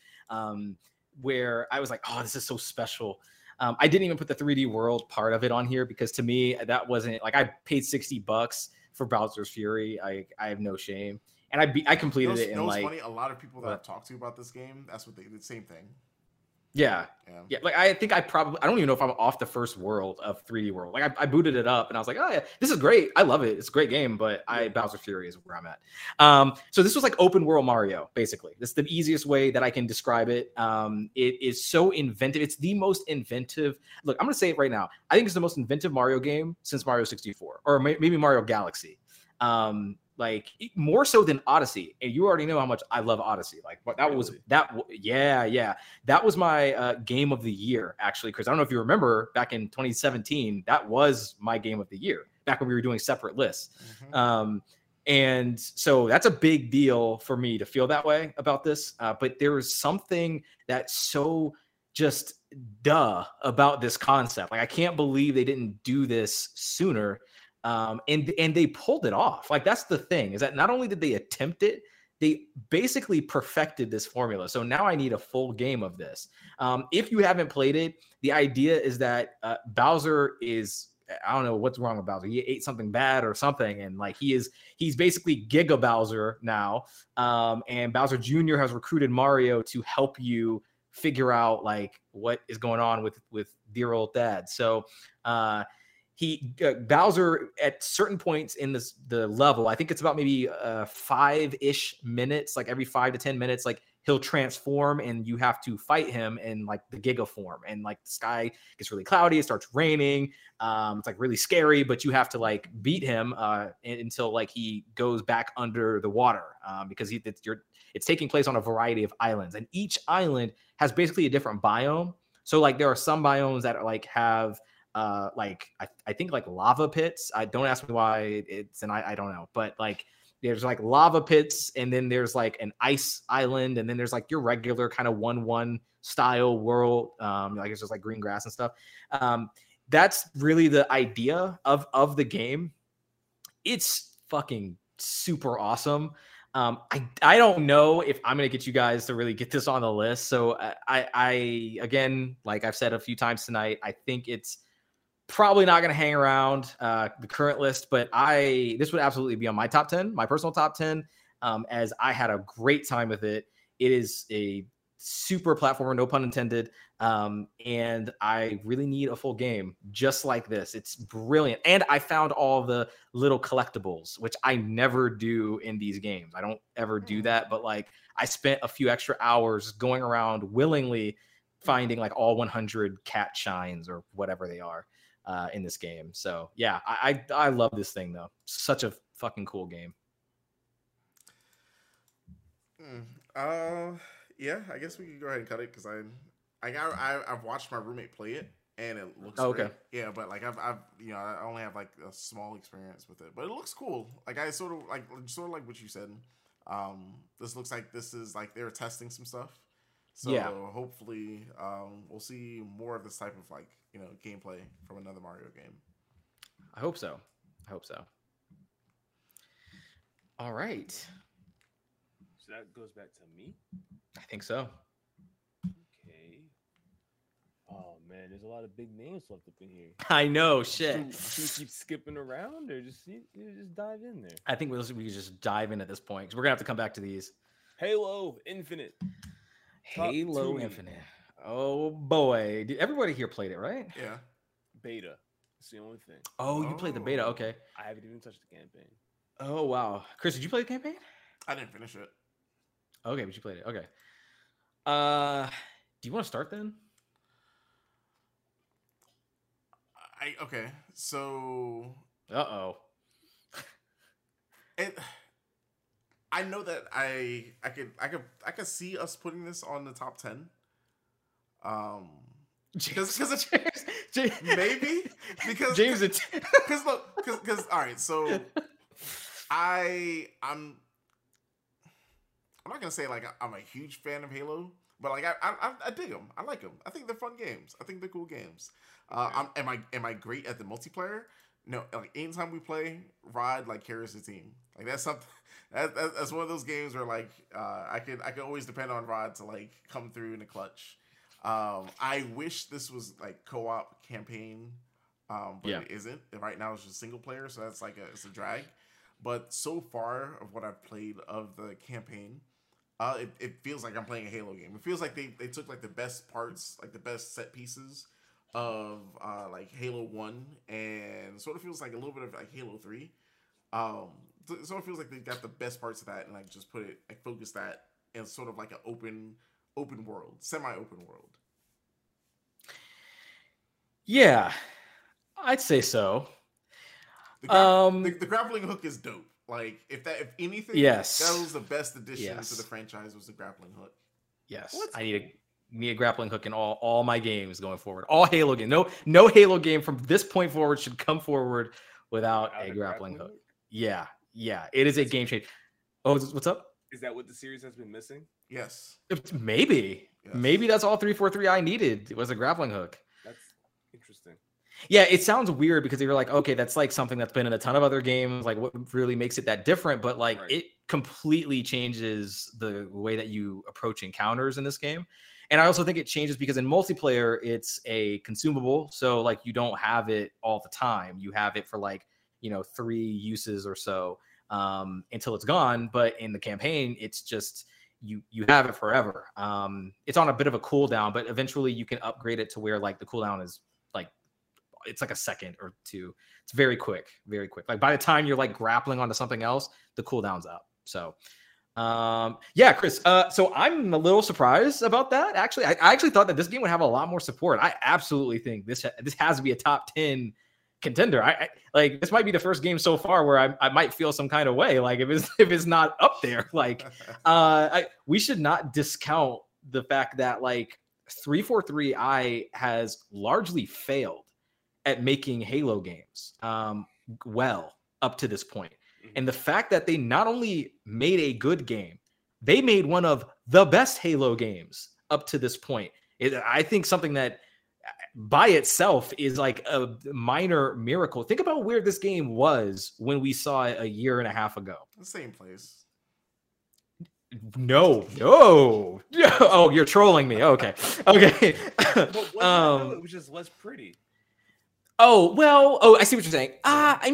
where I was like, oh, this is so special. I didn't even put the 3D world part of it on here because to me, that wasn't like I paid $60 for Bowser's Fury. I have no shame. And I completed it. It's funny. A lot of people that I've talked to about this game, that's what they did. Same thing. Yeah. Yeah. Like, I think I don't even know if I'm off the first world of 3D World. Like, I booted it up and I was like, oh, yeah, this is great. I love it. It's a great game, but Bowser Fury is where I'm at. So this was like open world Mario, basically. That's the easiest way that I can describe it. It is so inventive. It's the most inventive. Look, I'm going to say it right now. I think it's the most inventive Mario game since Mario 64 or maybe Mario Galaxy. Like more so than Odyssey, and you already know how much I love Odyssey. Like, but that was that. Yeah, that was my game of the year, actually, Chris. I don't know if you remember back in 2017, that was my game of the year. Back when we were doing separate lists, and so that's a big deal for me to feel that way about this. But there was something that's so just about this concept. Like, I can't believe they didn't do this sooner. And they pulled it off. Like, that's the thing, is that not only did they attempt it, they basically perfected this formula. So now I need a full game of this. If you haven't played it, the idea is that Bowser is, I don't know what's wrong with Bowser. He ate something bad or something. And like, he's basically Giga Bowser now. And Bowser Jr. has recruited Mario to help you figure out like what is going on with dear old dad. So, Bowser at certain points in the level, I think it's about maybe 5-ish minutes, like every 5 to 10 minutes, like he'll transform and you have to fight him in like the Giga form. And like the sky gets really cloudy, it starts raining. It's like really scary, but you have to like beat him until like he goes back under the water because it's taking place on a variety of islands, and each island has basically a different biome. So like there are some biomes that are like have I think like lava pits. I don't ask me why it's an I don't know, but like there's like lava pits, and then there's like an ice island, and then there's like your regular kind of 1-1 style world. Like it's just like green grass and stuff. That's really the idea of the game. It's fucking super awesome. I don't know if I'm going to get you guys to really get this on the list. So I again, like I've said a few times tonight, I think it's probably not going to hang around the current list, but this would absolutely be on my top 10, my personal top 10, as I had a great time with it. It is a super platformer, no pun intended, and I really need a full game just like this. It's brilliant, and I found all the little collectibles, which I never do in these games. I don't ever do that, but like I spent a few extra hours going around willingly finding like all 100 cat shines or whatever they are. In this game. So yeah, I love this thing though. Such a fucking cool game. Yeah, I guess we can go ahead and cut it because I've watched my roommate play it and it looks okay. Great. Yeah, but like I've you know, I only have like a small experience with it, but it looks cool. Like I sort of like what you said. This looks like this is like they're testing some stuff. So yeah. Hopefully we'll see more of this type of like, you know, gameplay from another Mario game. I hope so. All right. So that goes back to me? I think so. Okay. Oh, man, there's a lot of big names left up in here. I know, shit. Should we keep skipping around or just dive in there? I think we can just dive in at this point because we're going to have to come back to these. Halo Infinite. Halo Infinite. Oh boy. Everybody here played it, right? Yeah. Beta. It's the only thing. Oh, you played the beta. Okay. I haven't even touched the campaign. Oh, wow. Chris, did you play the campaign? I didn't finish it. Okay, but you played it. Okay. Do you want to start then? Okay, so... Uh-oh. I know that I could see us putting this on the top 10. James, maybe because James, because look, because all right, so I'm not gonna say like I'm a huge fan of Halo, but like I dig them. I like them. I think they're fun games. I think they're cool games. Am I great at the multiplayer? No, like anytime we play, Rod like carries the team. Like that's something. That's one of those games where like I can always depend on Rod to like come through in the clutch. I wish this was like co-op campaign, but yeah. It isn't. Right now it's just single player, so that's like it's a drag. But so far of what I've played of the campaign, it feels like I'm playing a Halo game. It feels like they took like the best parts, like the best set pieces of like Halo 1, and sort of feels like a little bit of like Halo 3. It sort of feels like they got the best parts of that and like just put it, like focus that in sort of like an open world, semi-open world. Yeah, I'd say so. The grappling hook is dope. Like if anything, yes, that was the best addition to the franchise was the grappling hook. Yes, I need a. Me a grappling hook in all my games going forward. All Halo games. No Halo game from this point forward should come forward without a grappling hook. Yeah. It is a game change. Oh, what's up? Is that what the series has been missing? Yes. Maybe. Yes. Maybe that's all 343i needed. It was a grappling hook. That's interesting. Yeah, it sounds weird because you're like, okay, that's like something that's been in a ton of other games. Like, what really makes it that different? But like, right. It completely changes the way that you approach encounters in this game. And I also think it changes because in multiplayer, it's a consumable. So like you don't have it all the time. You have it for like, 3 uses or so until it's gone. But in the campaign, it's just you have it forever. It's on a bit of a cooldown, but eventually you can upgrade it to where like the cooldown is like, it's like a second or 2. It's very quick, very quick. Like by the time you're like grappling onto something else, the cooldown's up. So yeah, Chris, so I'm a little surprised about that. Actually, I actually thought that this game would have a lot more support. I absolutely think this has to be a top 10 contender. I like this might be the first game so far where I might feel some kind of way. Like if it's not up there, like, we should not discount the fact that like 343i has largely failed at making Halo games, well up to this point. And the fact that they not only made a good game, they made one of the best Halo games up to this point. I think something that by itself is like a minor miracle. Think about where this game was when we saw it a year and a half ago. The same place. No. Oh, you're trolling me. Okay. But it was just less pretty. Oh, well. Oh, I see what you're saying. I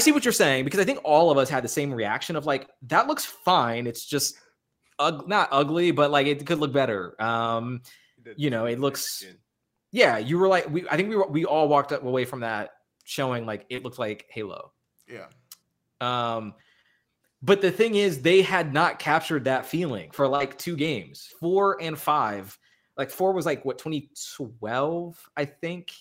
see what you're saying, because I think all of us had the same reaction of like, that looks fine. It's just not ugly, but like it could look better. It looks, yeah, you were like, I think we all walked away from that showing like it looked like Halo. Yeah. But the thing is, they had not captured that feeling for like 2 games, 4 and 5. Like 4 was like what, 2012, I think.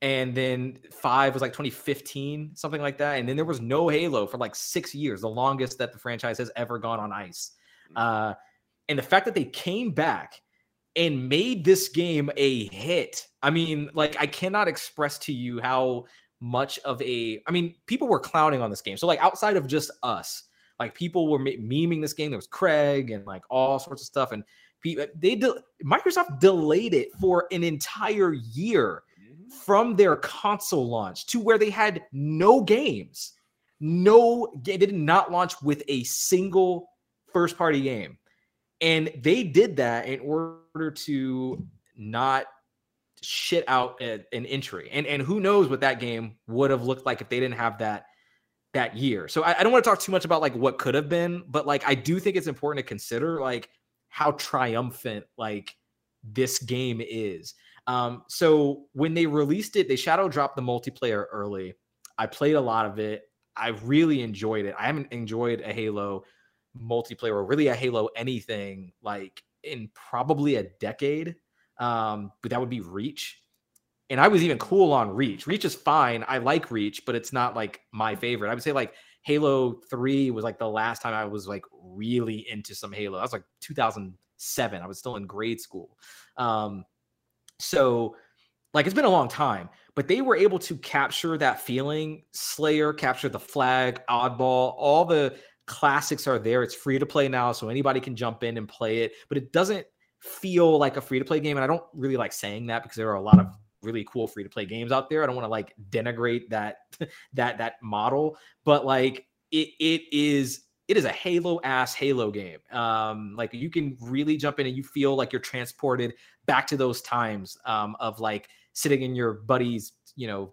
And then 5 was like 2015, something like that. And then there was no Halo for like 6 years, the longest that the franchise has ever gone on ice. And the fact that they came back and made this game a hit. I mean, like, I cannot express to you how much of a... I mean, people were clowning on this game. So, like, outside of just us, like, people were memeing this game. There was Craig and, like, all sorts of stuff. And Microsoft delayed it for an entire year from their console launch to where they had no games. They did not launch with a single first-party game. And they did that in order to not shit out an entry. And who knows what that game would have looked like if they didn't have that year. So I don't want to talk too much about like what could have been, but like I do think it's important to consider like how triumphant like this game is. So when they released it, they shadow dropped the multiplayer early. I played a lot of it. I really enjoyed it. I haven't enjoyed a Halo multiplayer or really a Halo anything like in probably a decade. But that would be Reach. And I was even cool on Reach. Reach is fine. I like Reach, but it's not like my favorite. I would say like Halo 3 was like the last time I was like really into some Halo. That was like 2007. I was still in grade school. So like it's been a long time, but they were able to capture that feeling. Slayer, Capture the Flag, Oddball, all the classics are there. It's free to play now, so anybody can jump in and play it, but it doesn't feel like a free to play game. And I don't really like saying that because there are a lot of really cool free to play games out there. I don't want to like denigrate that model, but like it is a Halo-ass Halo game. Like you can really jump in and you feel like you're transported back to those times of like sitting in your buddy's, you know,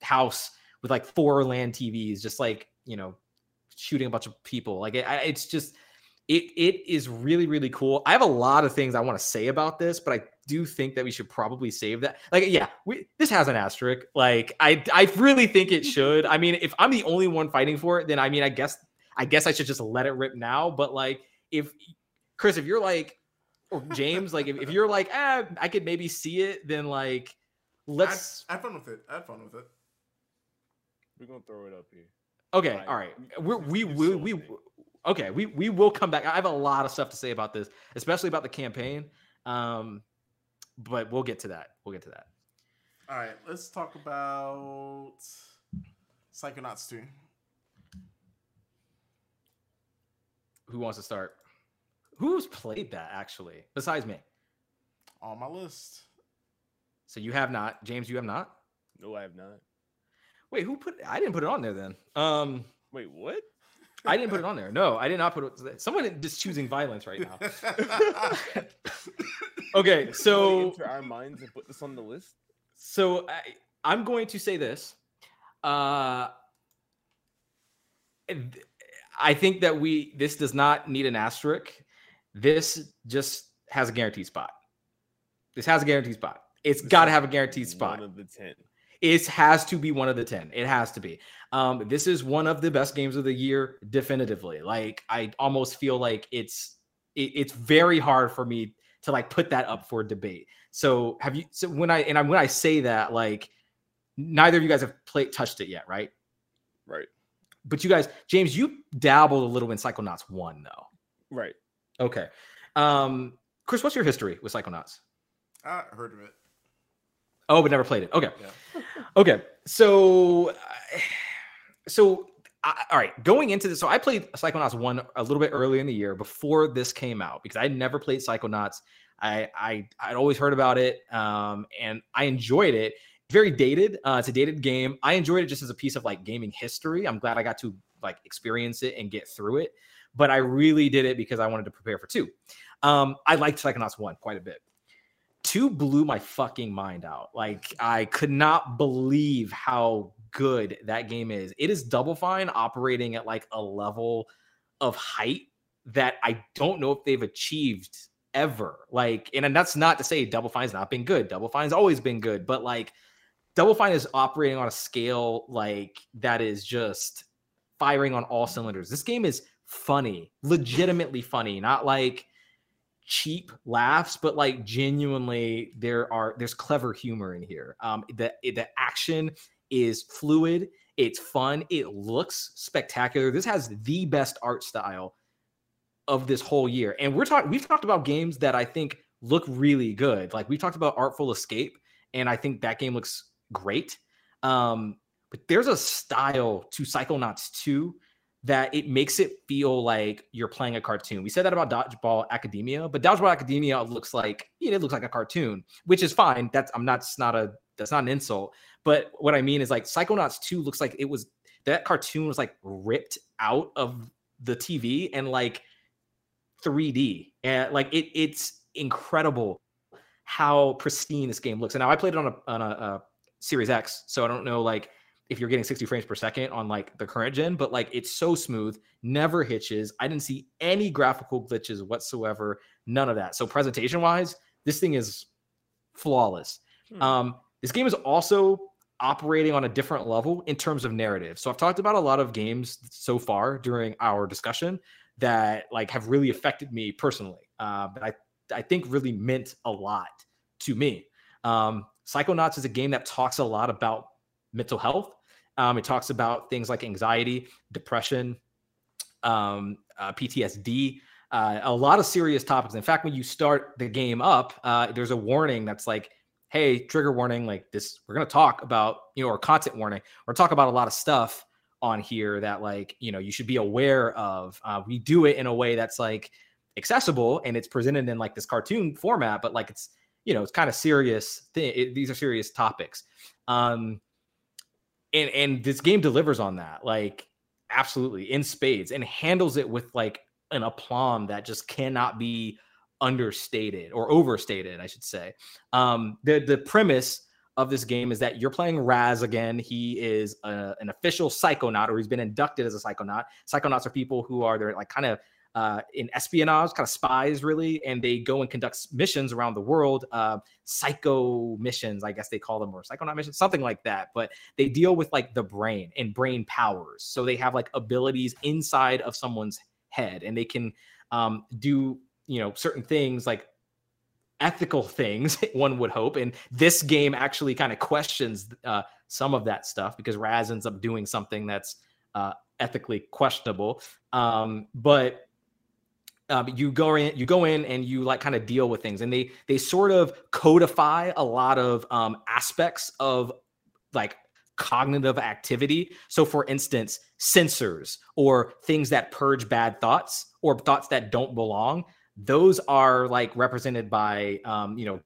house with like 4 LAN TVs, just like, you know, shooting a bunch of people. Like it's just, it is really, really cool. I have a lot of things I want to say about this, but I do think that we should probably save that. Like, yeah, this has an asterisk. Like I really think it should. I mean, if I'm the only one fighting for it, then I mean, I guess I should just let it rip now. But like, if Chris, if you're like, or James, like if you're like, I could maybe see it, then like, let's have fun with it. We're going to throw it up here. Okay. All right. We will come back. I have a lot of stuff to say about this, especially about the campaign. But we'll get to that. All right. Let's talk about Psychonauts 2. Who wants to start? Who's played that actually, besides me? On my list. So you have not. James, you have not? No, I have not. Wait, I didn't put it on there then. Wait, what? I didn't put it on there. No, I did not put it. Someone is just choosing violence right now. Okay, so we enter our minds and put this on the list. So I'm going to say this. I think that this does not need an asterisk. This just has a guaranteed spot. It's got to have a guaranteed spot. One of the 10. It has to be one of the 10. It has to be. This is one of the best games of the year, definitively. Like I almost feel like it's very hard for me to like put that up for debate. So have you? So when I say that, like neither of you guys have touched it yet, right? Right. But you guys, James, you dabbled a little in Psychonauts 1, though. Right. Okay. Chris, what's your history with Psychonauts? I heard of it. Oh, but never played it. Okay. Yeah. Okay. So, all right. Going into this, so I played Psychonauts 1 a little bit earlier in the year before this came out because I never played Psychonauts. I'd always heard about it, and I enjoyed it. Very dated. It's a dated game. I enjoyed it just as a piece of like gaming history. I'm glad I got to like experience it and get through it, but I really did it because I wanted to prepare for 2. I liked Psychonauts 1 quite a bit. 2 blew my fucking mind out. Like I could not believe how good that game is. It is Double Fine operating at like a level of height that I don't know if they've achieved ever. Like, and that's not to say Double Fine's not been good. Double Fine's always been good, but like Double Fine is operating on a scale like that is just firing on all cylinders. This game is funny, legitimately funny, not like cheap laughs, but like genuinely there's clever humor in here. The action is fluid. It's fun. It looks spectacular. This has the best art style of this whole year. And we've talked about games that I think look really good. Like we talked about Artful Escape, and I think that game looks great. But there's a style to Psychonauts 2 that it makes it feel like you're playing a cartoon. We said that about Dodgeball Academia, but Dodgeball Academia looks like, you know, it looks like a cartoon, which is fine. That's not an insult. But what I mean is like Psychonauts 2 looks like that cartoon was like ripped out of the TV and like 3D. And like it's incredible how pristine this game looks. And now I played it on a Series X, so I don't know like if you're getting 60 frames per second on like the current gen, but like it's so smooth, never hitches. I didn't see any graphical glitches whatsoever, none of that. So presentation wise, this thing is flawless. This game is also operating on a different level in terms of narrative. So I've talked about a lot of games so far during our discussion that like have really affected me personally, but I think really meant a lot to me. Psychonauts is a game that talks a lot about mental health. It talks about things like anxiety, depression, PTSD, a lot of serious topics. In fact, when you start the game up, there's a warning that's like, hey, trigger warning, like this, we're going to talk about, or content warning, or talk about a lot of stuff on here that like, you should be aware of. We do it in a way that's like accessible, and it's presented in like this cartoon format, but like it's, it's kind of serious thing. These are serious topics. And this game delivers on that, like absolutely in spades, and handles it with like an aplomb that just cannot be understated or overstated, I should say. The premise of this game is that you're playing Raz again. He is an official psychonaut, or he's been inducted as a psychonaut. Psychonauts are people who are, they're like kind of in espionage, kind of spies really, and they go and conduct missions around the world, psycho missions, I guess they call them, or psychonaut missions, something like that. But they deal with like the brain and brain powers. So they have like abilities inside of someone's head, and they can do, certain things, like ethical things, one would hope. And this game actually kind of questions some of that stuff, because Raz ends up doing something that's ethically questionable. But you go in and you like kind of deal with things, and they sort of codify a lot of aspects of like cognitive activity. So for instance, censors or things that purge bad thoughts or thoughts that don't belong, those are like represented by,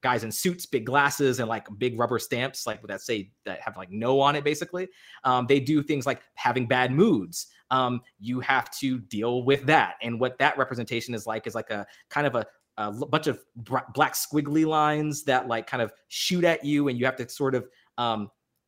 guys in suits, big glasses, and like big rubber stamps, like that say that have like no on it, basically. They do things like having bad moods. You have to deal with that. And what that representation is like a kind of a bunch of black squiggly lines that like kind of shoot at you. And you have to sort of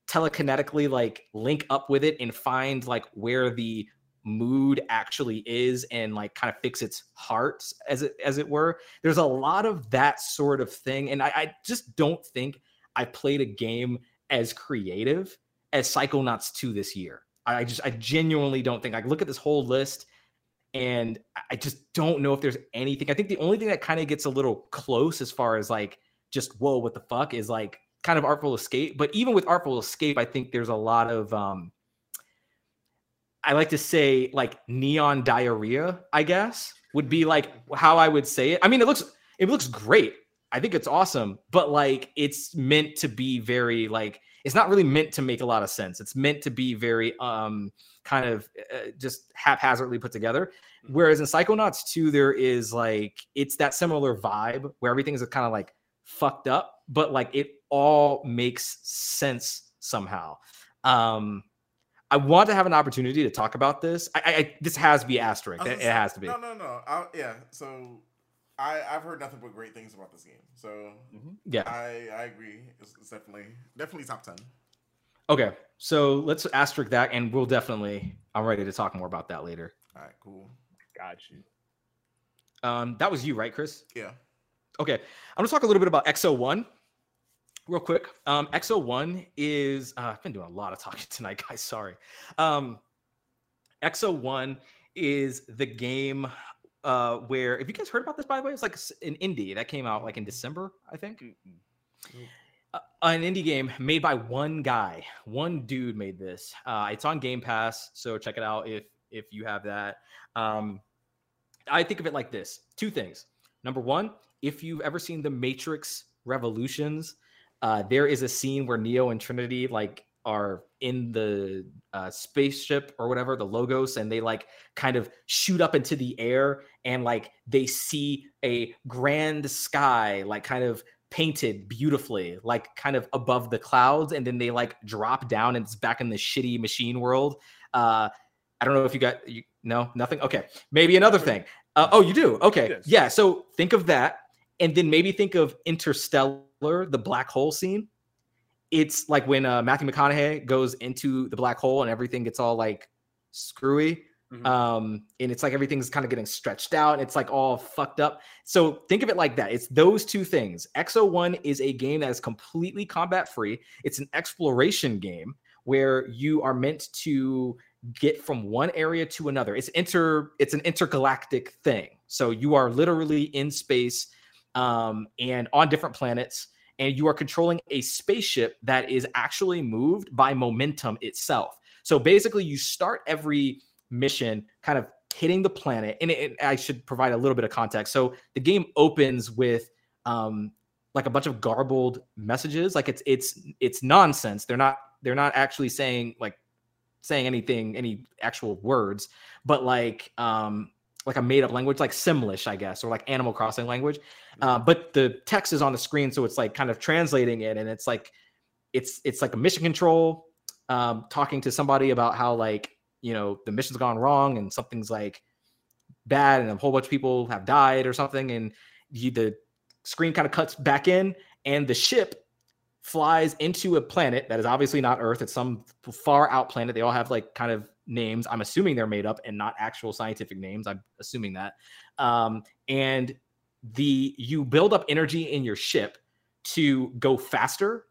telekinetically like link up with it and find like where the mood actually is, and like kind of fix its heart, as it were. There's a lot of that sort of thing. And I just don't think I played a game as creative as Psychonauts 2 this year. I genuinely don't think. I look at this whole list and I just don't know if there's anything. I think the only thing that kind of gets a little close as far as like just, whoa, what the fuck, is like kind of Artful Escape. But even with Artful Escape, I think there's a lot of, I like to say like neon diarrhea, I guess, would be like how I would say it. I mean, it looks great. I think it's awesome, but like it's meant to be very like, it's not really meant to make a lot of sense. It's meant to be very kind of just haphazardly put together. Whereas in Psychonauts 2, there is like, it's that similar vibe where everything's kind of like fucked up, but like it all makes sense somehow. I want to have an opportunity to talk about this. This has to be asterisk. It has to be. No. So I've heard nothing but great things about this game. So yeah, I agree. It's definitely top 10. Okay, so let's asterisk that, and we'll definitely. I'm ready to talk more about that later. All right, cool. Got you. That was you, right, Chris? Yeah. Okay, I'm gonna talk a little bit about X01. Real quick, X01 is, I've been doing a lot of talking tonight, guys, sorry. X01 is the game where, if you guys heard about this, by the way, it's like an indie that came out like in December, I think. An indie game made by one guy. One dude made this. It's on Game Pass, so check it out if you have that. I think of it like this. Two things. Number one, if you've ever seen The Matrix Revolutions, there is a scene where Neo and Trinity like are in the spaceship or whatever, the Logos, and they like kind of shoot up into the air, and like they see a grand sky like kind of painted beautifully, like kind of above the clouds, and then they like drop down and it's back in the shitty machine world. I don't know if you got no, nothing. Okay, maybe another thing. Oh, you do. Okay, yes. Yeah. So think of that, and then maybe think of Interstellar. The black hole scene. It's like when Matthew McConaughey goes into the black hole and everything gets all like screwy. And it's like everything's kind of getting stretched out and it's like all fucked up. So think of it like that. It's those two things. X01 is a game that is completely combat free. It's an exploration game where you are meant to get from one area to another. It's an intergalactic thing. So you are literally in space and on different planets, and you are controlling a spaceship that is actually moved by momentum itself. So basically, you start every mission kind of hitting the planet. And I should provide a little bit of context. So the game opens with like a bunch of garbled messages. Like it's nonsense. They're not actually saying anything, any actual words, but like a made up language, like Simlish, I guess, or like Animal Crossing language. But the text is on the screen. So it's like kind of translating it. And it's like a mission control talking to somebody about how, like, you know, the mission's gone wrong and something's like bad and a whole bunch of people have died or something. And the screen kind of cuts back in and the ship flies into a planet that is obviously not Earth. It's some far out planet. They all have like kind of names. I'm assuming they're made up and not actual scientific names. I'm assuming that. And you build up energy in your ship to go faster,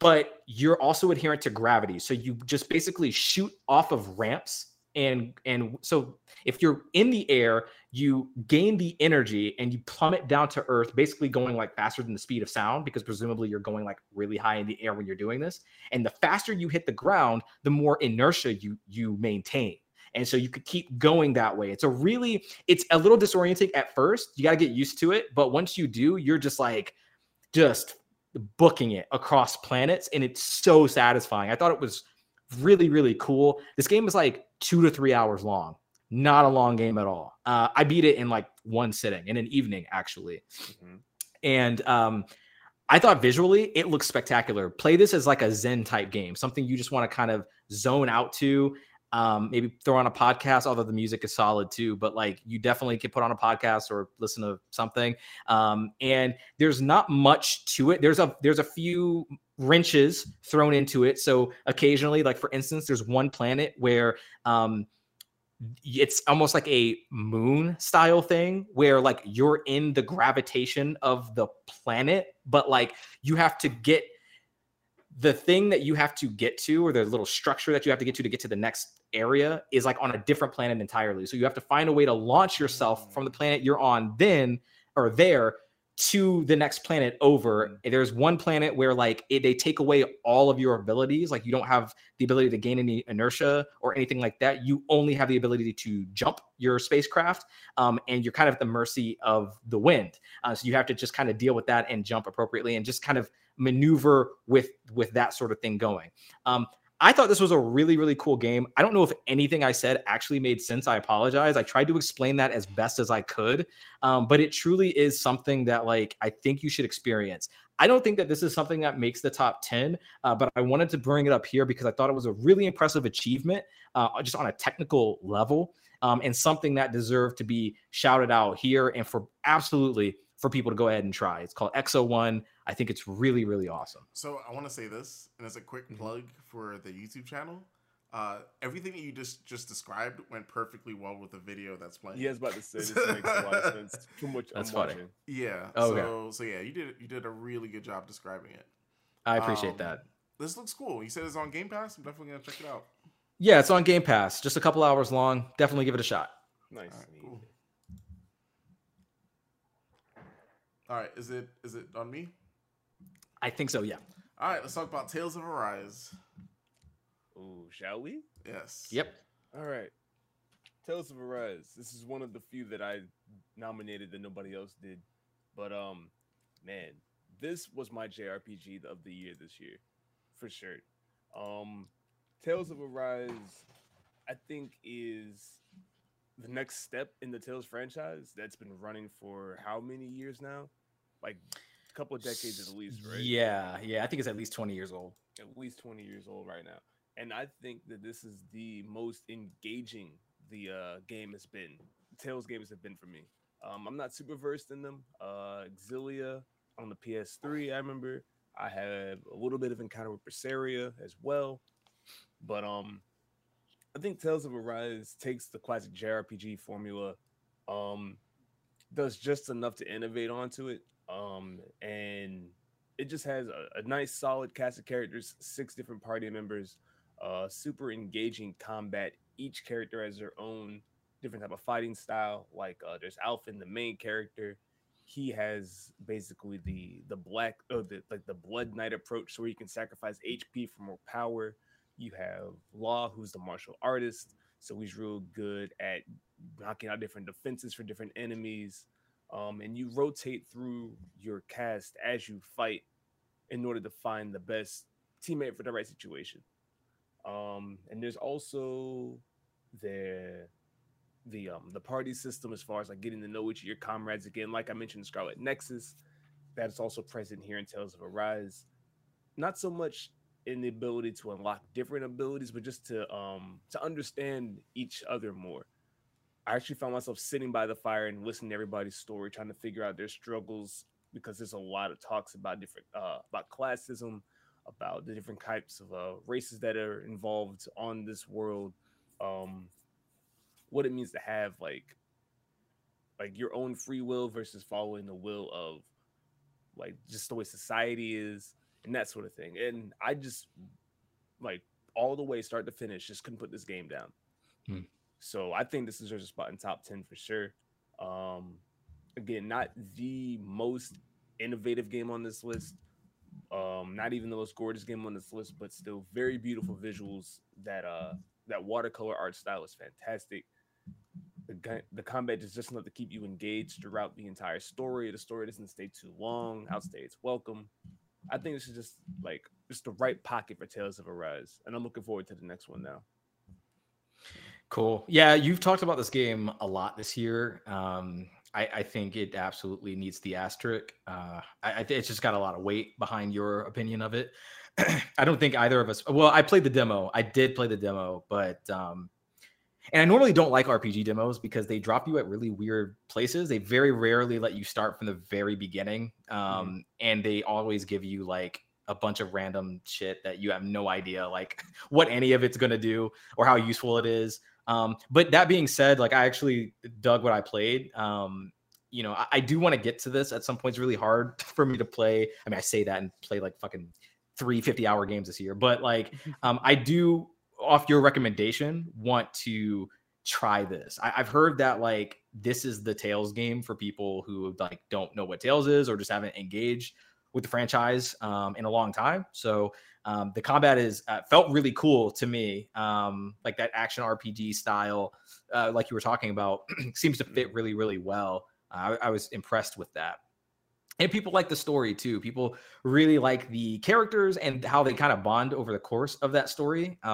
but you're also adherent to gravity. So you just basically shoot off of ramps. And so if you're in the air, you gain the energy and you plummet down to Earth, basically going like faster than the speed of sound, because presumably you're going like really high in the air when you're doing this. And the faster you hit the ground, the more inertia you maintain. And so you could keep going that way. It's a little disorienting at first. You got to get used to it. But once you do, you're just like, just booking it across planets. And it's so satisfying. I thought it was really, really cool. This game is like 2 to 3 hours long. Not a long game at all. I beat it in like one sitting, in an evening, actually. Mm-hmm. And I thought visually it looks spectacular. Play this as like a Zen type game, something you just want to kind of zone out to. Maybe throw on a podcast, although the music is solid too, but like you definitely can put on a podcast or listen to something. And there's not much to it. There's a few wrenches thrown into it. So occasionally, like for instance, there's one planet where it's almost like a moon style thing where like you're in the gravitation of the planet, but like you have to get the thing that you have to get to, or the little structure that you have to get to the next area, is like on a different planet entirely. So you have to find a way to launch yourself from the planet you're on then, or there, to the next planet over. And there's one planet where like they take away all of your abilities. Like you don't have the ability to gain any inertia or anything like that. You only have the ability to jump your spacecraft, and you're kind of at the mercy of the wind. So you have to just kind of deal with that and jump appropriately and just kind of maneuver with that sort of thing going. I thought this was a really, really cool game. I don't know if anything I said actually made sense. I apologize. I tried to explain that as best as I could, but it truly is something that like I think you should experience. I don't think that this is something that makes the top 10, but I wanted to bring it up here because I thought it was a really impressive achievement, just on a technical level, and something that deserved to be shouted out here and for people to go ahead and try. It's called X01. I think it's really, really awesome. So I want to say this, and as a quick plug for the YouTube channel, everything that you just described went perfectly well with the video that's playing. Yeah, I was about to say, this makes a lot of sense. Too much. That's funny. Watching. Yeah. Okay. So yeah, you did a really good job describing it. I appreciate that. This looks cool. You said it's on Game Pass. I'm definitely gonna check it out. Yeah, it's on Game Pass. Just a couple hours long. Definitely give it a shot. Nice. All right, cool. All right, is it on me? I think so, yeah. All right, let's talk about Tales of Arise. Oh, shall we? Yes. Yep. All right. Tales of Arise. This is one of the few that I nominated that nobody else did. But man, this was my JRPG of the year this year, for sure. Tales of Arise, I think, is the next step in the Tales franchise that's been running for how many years now? Like a couple of decades at least, right? Yeah. I think it's at least 20 years old. At least 20 years old right now. And I think that this is the most engaging the game has been. Tales games have been for me. I'm not super versed in them. Xillia on the PS3, I remember. I had a little bit of encounter with Berseria as well. But I think Tales of Arise takes the classic JRPG formula, does just enough to innovate onto it, and it just has a nice, solid cast of characters, 6 different party members, super engaging combat. Each character has their own different type of fighting style. Like there's Alfin, the main character. he has basically the Blood Knight approach, where you can sacrifice HP for more power. You have Law, who's the martial artist, so he's real good at knocking out different defenses for different enemies. And you rotate through your cast as you fight in order to find the best teammate for the right situation. And there's also the party system, as far as like getting to know each of your comrades again. Like I mentioned, Scarlet Nexus, that's also present here in Tales of Arise. Not so much in the ability to unlock different abilities, but just to understand each other more. I actually found myself sitting by the fire and listening to everybody's story, trying to figure out their struggles, because there's a lot of talks about different about classism, about the different types of races that are involved on this world. What it means to have like your own free will versus following the will of like just the way society is and that sort of thing. And I just like all the way start to finish just couldn't put this game down. So I think this deserves a spot in top 10 for sure. Again, not the most innovative game on this list. Not even the most gorgeous game on this list, but still very beautiful visuals. That that watercolor art style is fantastic. The combat is just enough to keep you engaged throughout the entire story. The story doesn't stay too long, outstay its welcome. I think this is just like just the right pocket for Tales of Arise, and I'm looking forward to the next one now. Cool. Yeah, you've talked about this game a lot this year. I think it absolutely needs the asterisk. It's just got a lot of weight behind your opinion of it. I don't think either of us. Well, I played the demo. I did play the demo, but and I normally don't like RPG demos because they drop you at really weird places. They very rarely let you start from the very beginning, and they always give you like a bunch of random shit that you have no idea like what any of it's going to do or how useful it is. But that being said, like I actually dug what I played. You know, I do want to get to this at some point. It's really hard for me to play. I mean, I say that and play like fucking 3 50-hour games this year, but like I do, off your recommendation, want to try this. I've heard that like this is the Tales game for people who like don't know what Tales is or just haven't engaged with the franchise in a long time. So the combat is felt really cool to me. Like that action RPG style, like you were talking about, seems to fit really, really well. I was impressed with that. And people like the story too. People really like the characters and how they kind of bond over the course of that story. A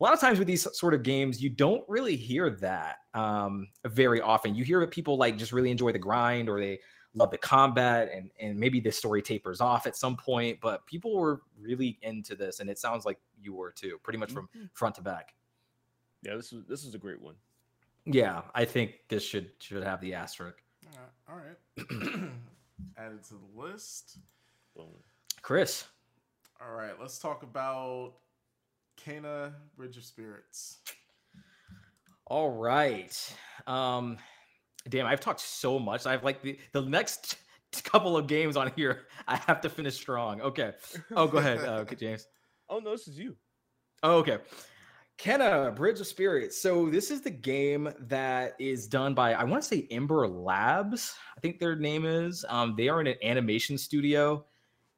lot of times with these sort of games, you don't really hear that very often. You hear that people like just really enjoy the grind, or they love the combat, and maybe this story tapers off at some point, but people were really into this, and it sounds like you were too, pretty much from front to back. Yeah, this is a great one. Yeah, I think this should have the asterisk. All right. Added to the list. Boom. Chris. All right, let's talk about Kena, Bridge of Spirits. All right. Damn, I've talked so much. I have like the next couple of games on here. I have to finish strong. Okay. Oh, go ahead, okay, James. Oh, no, this is you. Oh, okay. Kena, Bridge of Spirits. So this is the game that is done by, I want to say Ember Labs, I think their name is. They are in an animation studio.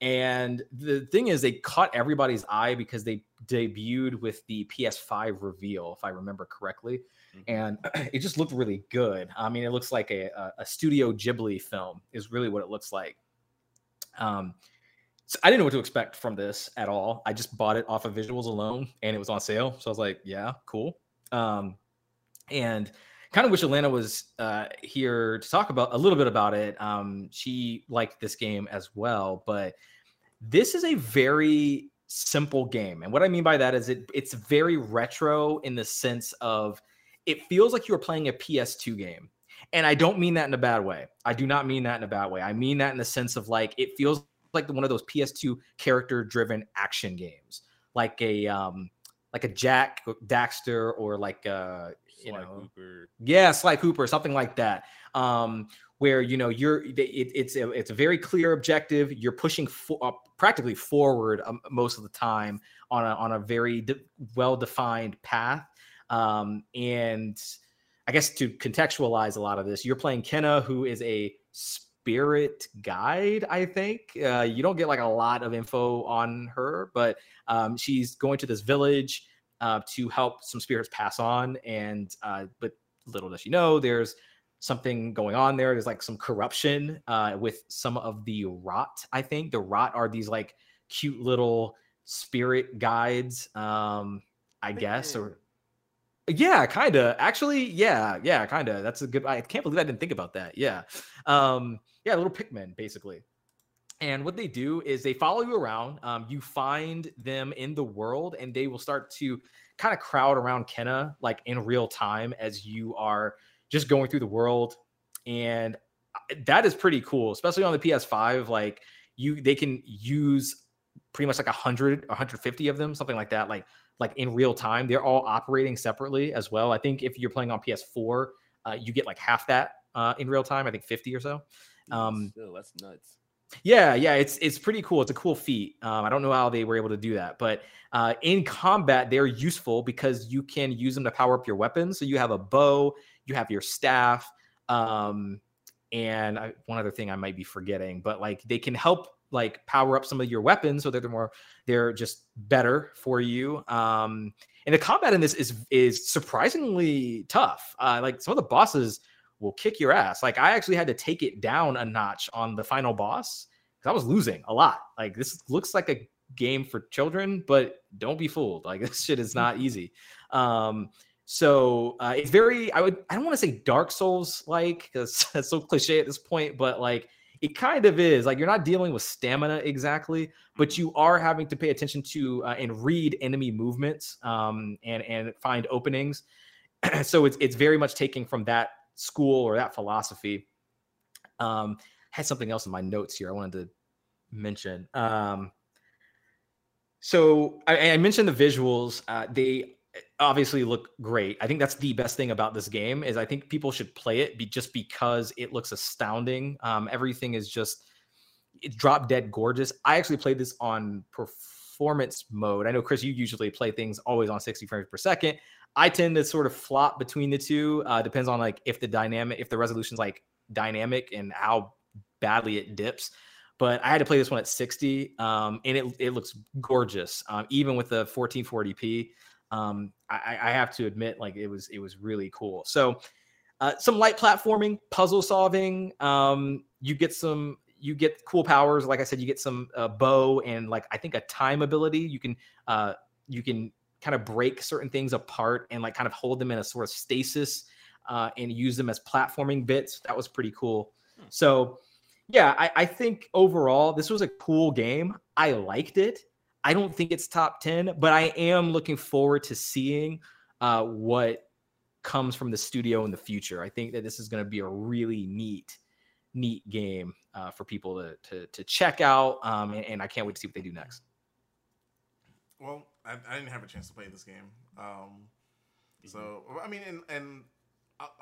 And the thing is, they caught everybody's eye because they debuted with the PS5 reveal, if I remember correctly. And it just looked really good. I mean, it looks like a Studio Ghibli film is really what it looks like. So I didn't know what to expect from this at all. I just bought it off of visuals alone, and it was on sale. So I was like, yeah, cool. And kind of wish Elena was here to talk about a little bit about it. She liked this game as well, but this is a very simple game. And what I mean by that is it's very retro in the sense of it feels like you're playing a PS2 game. And I don't mean that in a bad way. I do not mean that in a bad way. I mean that in the sense of like, it feels like one of those PS2 character driven action games, like a Jack Daxter, or like a, you know, Hooper. Yeah, Sly Cooper, something like that. Where, you know, it's a very clear objective. You're pushing practically forward most of the time on a very well-defined path. And I guess to contextualize a lot of this, you're playing Kena, who is a spirit guide, I think. You don't get like a lot of info on her, but she's going to this village to help some spirits pass on. And but little does she know, there's something going on there. There's like some corruption with some of the rot, I think. The rot are these like cute little spirit guides, I guess, or yeah, kind of, actually, yeah, kind of. That's a good, I can't believe I didn't think about that. Yeah. Yeah, little Pikmin, basically. And what they do is they follow you around. You find them in the world, and they will start to kind of crowd around Kenna, like in real time, as you are just going through the world. And that is pretty cool, especially on the PS5. Like, they can use pretty much like 100, 150 of them, something like that, like in real time. They're all operating separately as well. I think if you're playing on PS4, you get like half that in real time. I think 50 or so. Still, that's nuts. Yeah, it's pretty cool. It's a cool feat. I don't know how they were able to do that, but in combat, they're useful because you can use them to power up your weapons. So you have a bow, you have your staff, and one other thing I might be forgetting, but like they can help like power up some of your weapons so that they're just better for you. And the combat in this is surprisingly tough. Like some of the bosses will kick your ass. Like I actually had to take it down a notch on the final boss because I was losing a lot. Like this looks like a game for children, but don't be fooled. Like this shit is not easy. So it's very, I don't want to say Dark Souls like, because that's so cliche at this point, but like, it kind of is. Like, you're not dealing with stamina exactly, but you are having to pay attention to and read enemy movements and find openings. So it's very much taking from that school or that philosophy. I had something else in my notes here I wanted to mention. So I mentioned the visuals. They obviously look great. I think that's the best thing about this game is I think people should play it just because it looks astounding. Everything is just drop dead gorgeous. I actually played this on performance mode. I know, Chris, you usually play things always on 60 frames per second. I tend to sort of flop between the two. Depends on like if the resolution's like dynamic and how badly it dips. But I had to play this one at 60, and it looks gorgeous, even with the 1440p. I have to admit, like it was really cool. So some light platforming, puzzle solving. You get cool powers. Like I said, you get some bow and like I think a time ability. You can kind of break certain things apart and like kind of hold them in a sort of stasis and use them as platforming bits. That was pretty cool. So yeah, I think overall this was a cool game. I liked it. I don't think it's top 10, but I am looking forward to seeing what comes from the studio in the future. I think that this is going to be a really neat game for people to check out, and I can't wait to see what they do next. Well, I didn't have a chance to play this game. So, I mean, and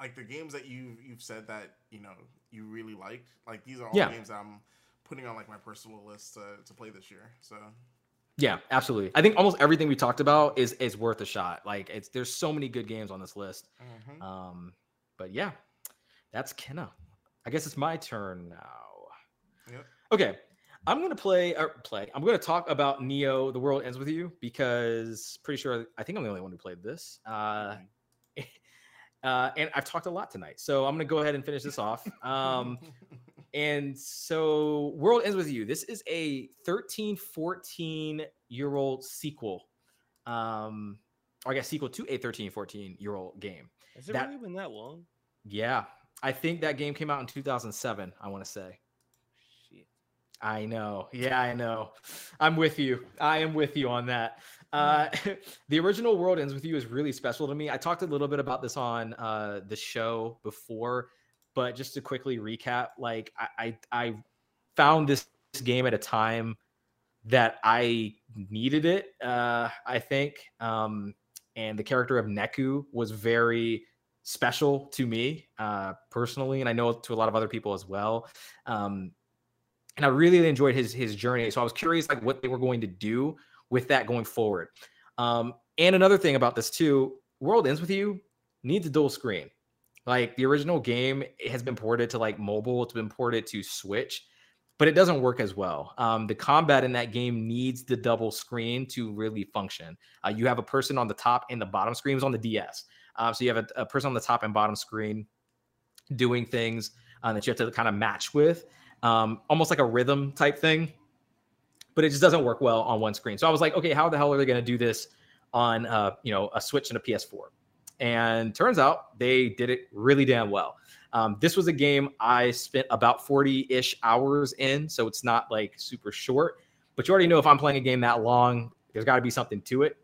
like the games that you've said that, you know, you really liked, like these are all games that I'm putting on like my personal list to play this year, so... Yeah, absolutely. I think almost everything we talked about is worth a shot. Like there's so many good games on this list. Mm-hmm. But yeah, that's Kenna. I guess it's my turn now. Yep. Okay. I'm going to talk about Nioh: The World Ends With You because pretty sure I think I'm the only one who played this. And I've talked a lot tonight. So I'm going to go ahead and finish this off. And so World Ends With You. This is a 13, 14-year-old sequel. Or I guess sequel to a 13, 14-year-old game. Has it really been that long? Yeah. I think that game came out in 2007, I want to say. Shit. I know. Yeah, I know. I'm with you. I am with you on that. The original World Ends With You is really special to me. I talked a little bit about this on the show before. But just to quickly recap, like I found this game at a time that I needed it, I think. And the character of Neku was very special to me personally, and I know to a lot of other people as well. And I really enjoyed his journey. So I was curious like what they were going to do with that going forward. And another thing about this too, World Ends With You needs a dual screen. Like, the original game, it has been ported to like mobile, it's been ported to Switch, but it doesn't work as well. The combat in that game needs the double screen to really function. You have a person on the top and the bottom screen. It was on the DS. So you have a person on the top and bottom screen doing things that you have to kind of match with, almost like a rhythm type thing, but it just doesn't work well on one screen. So I was like, okay, how the hell are they going to do this on a Switch and a PS4? And turns out they did it really damn well. This was a game I spent about 40-ish hours in, so it's not like super short, but you already know if I'm playing a game that long, there's got to be something to it.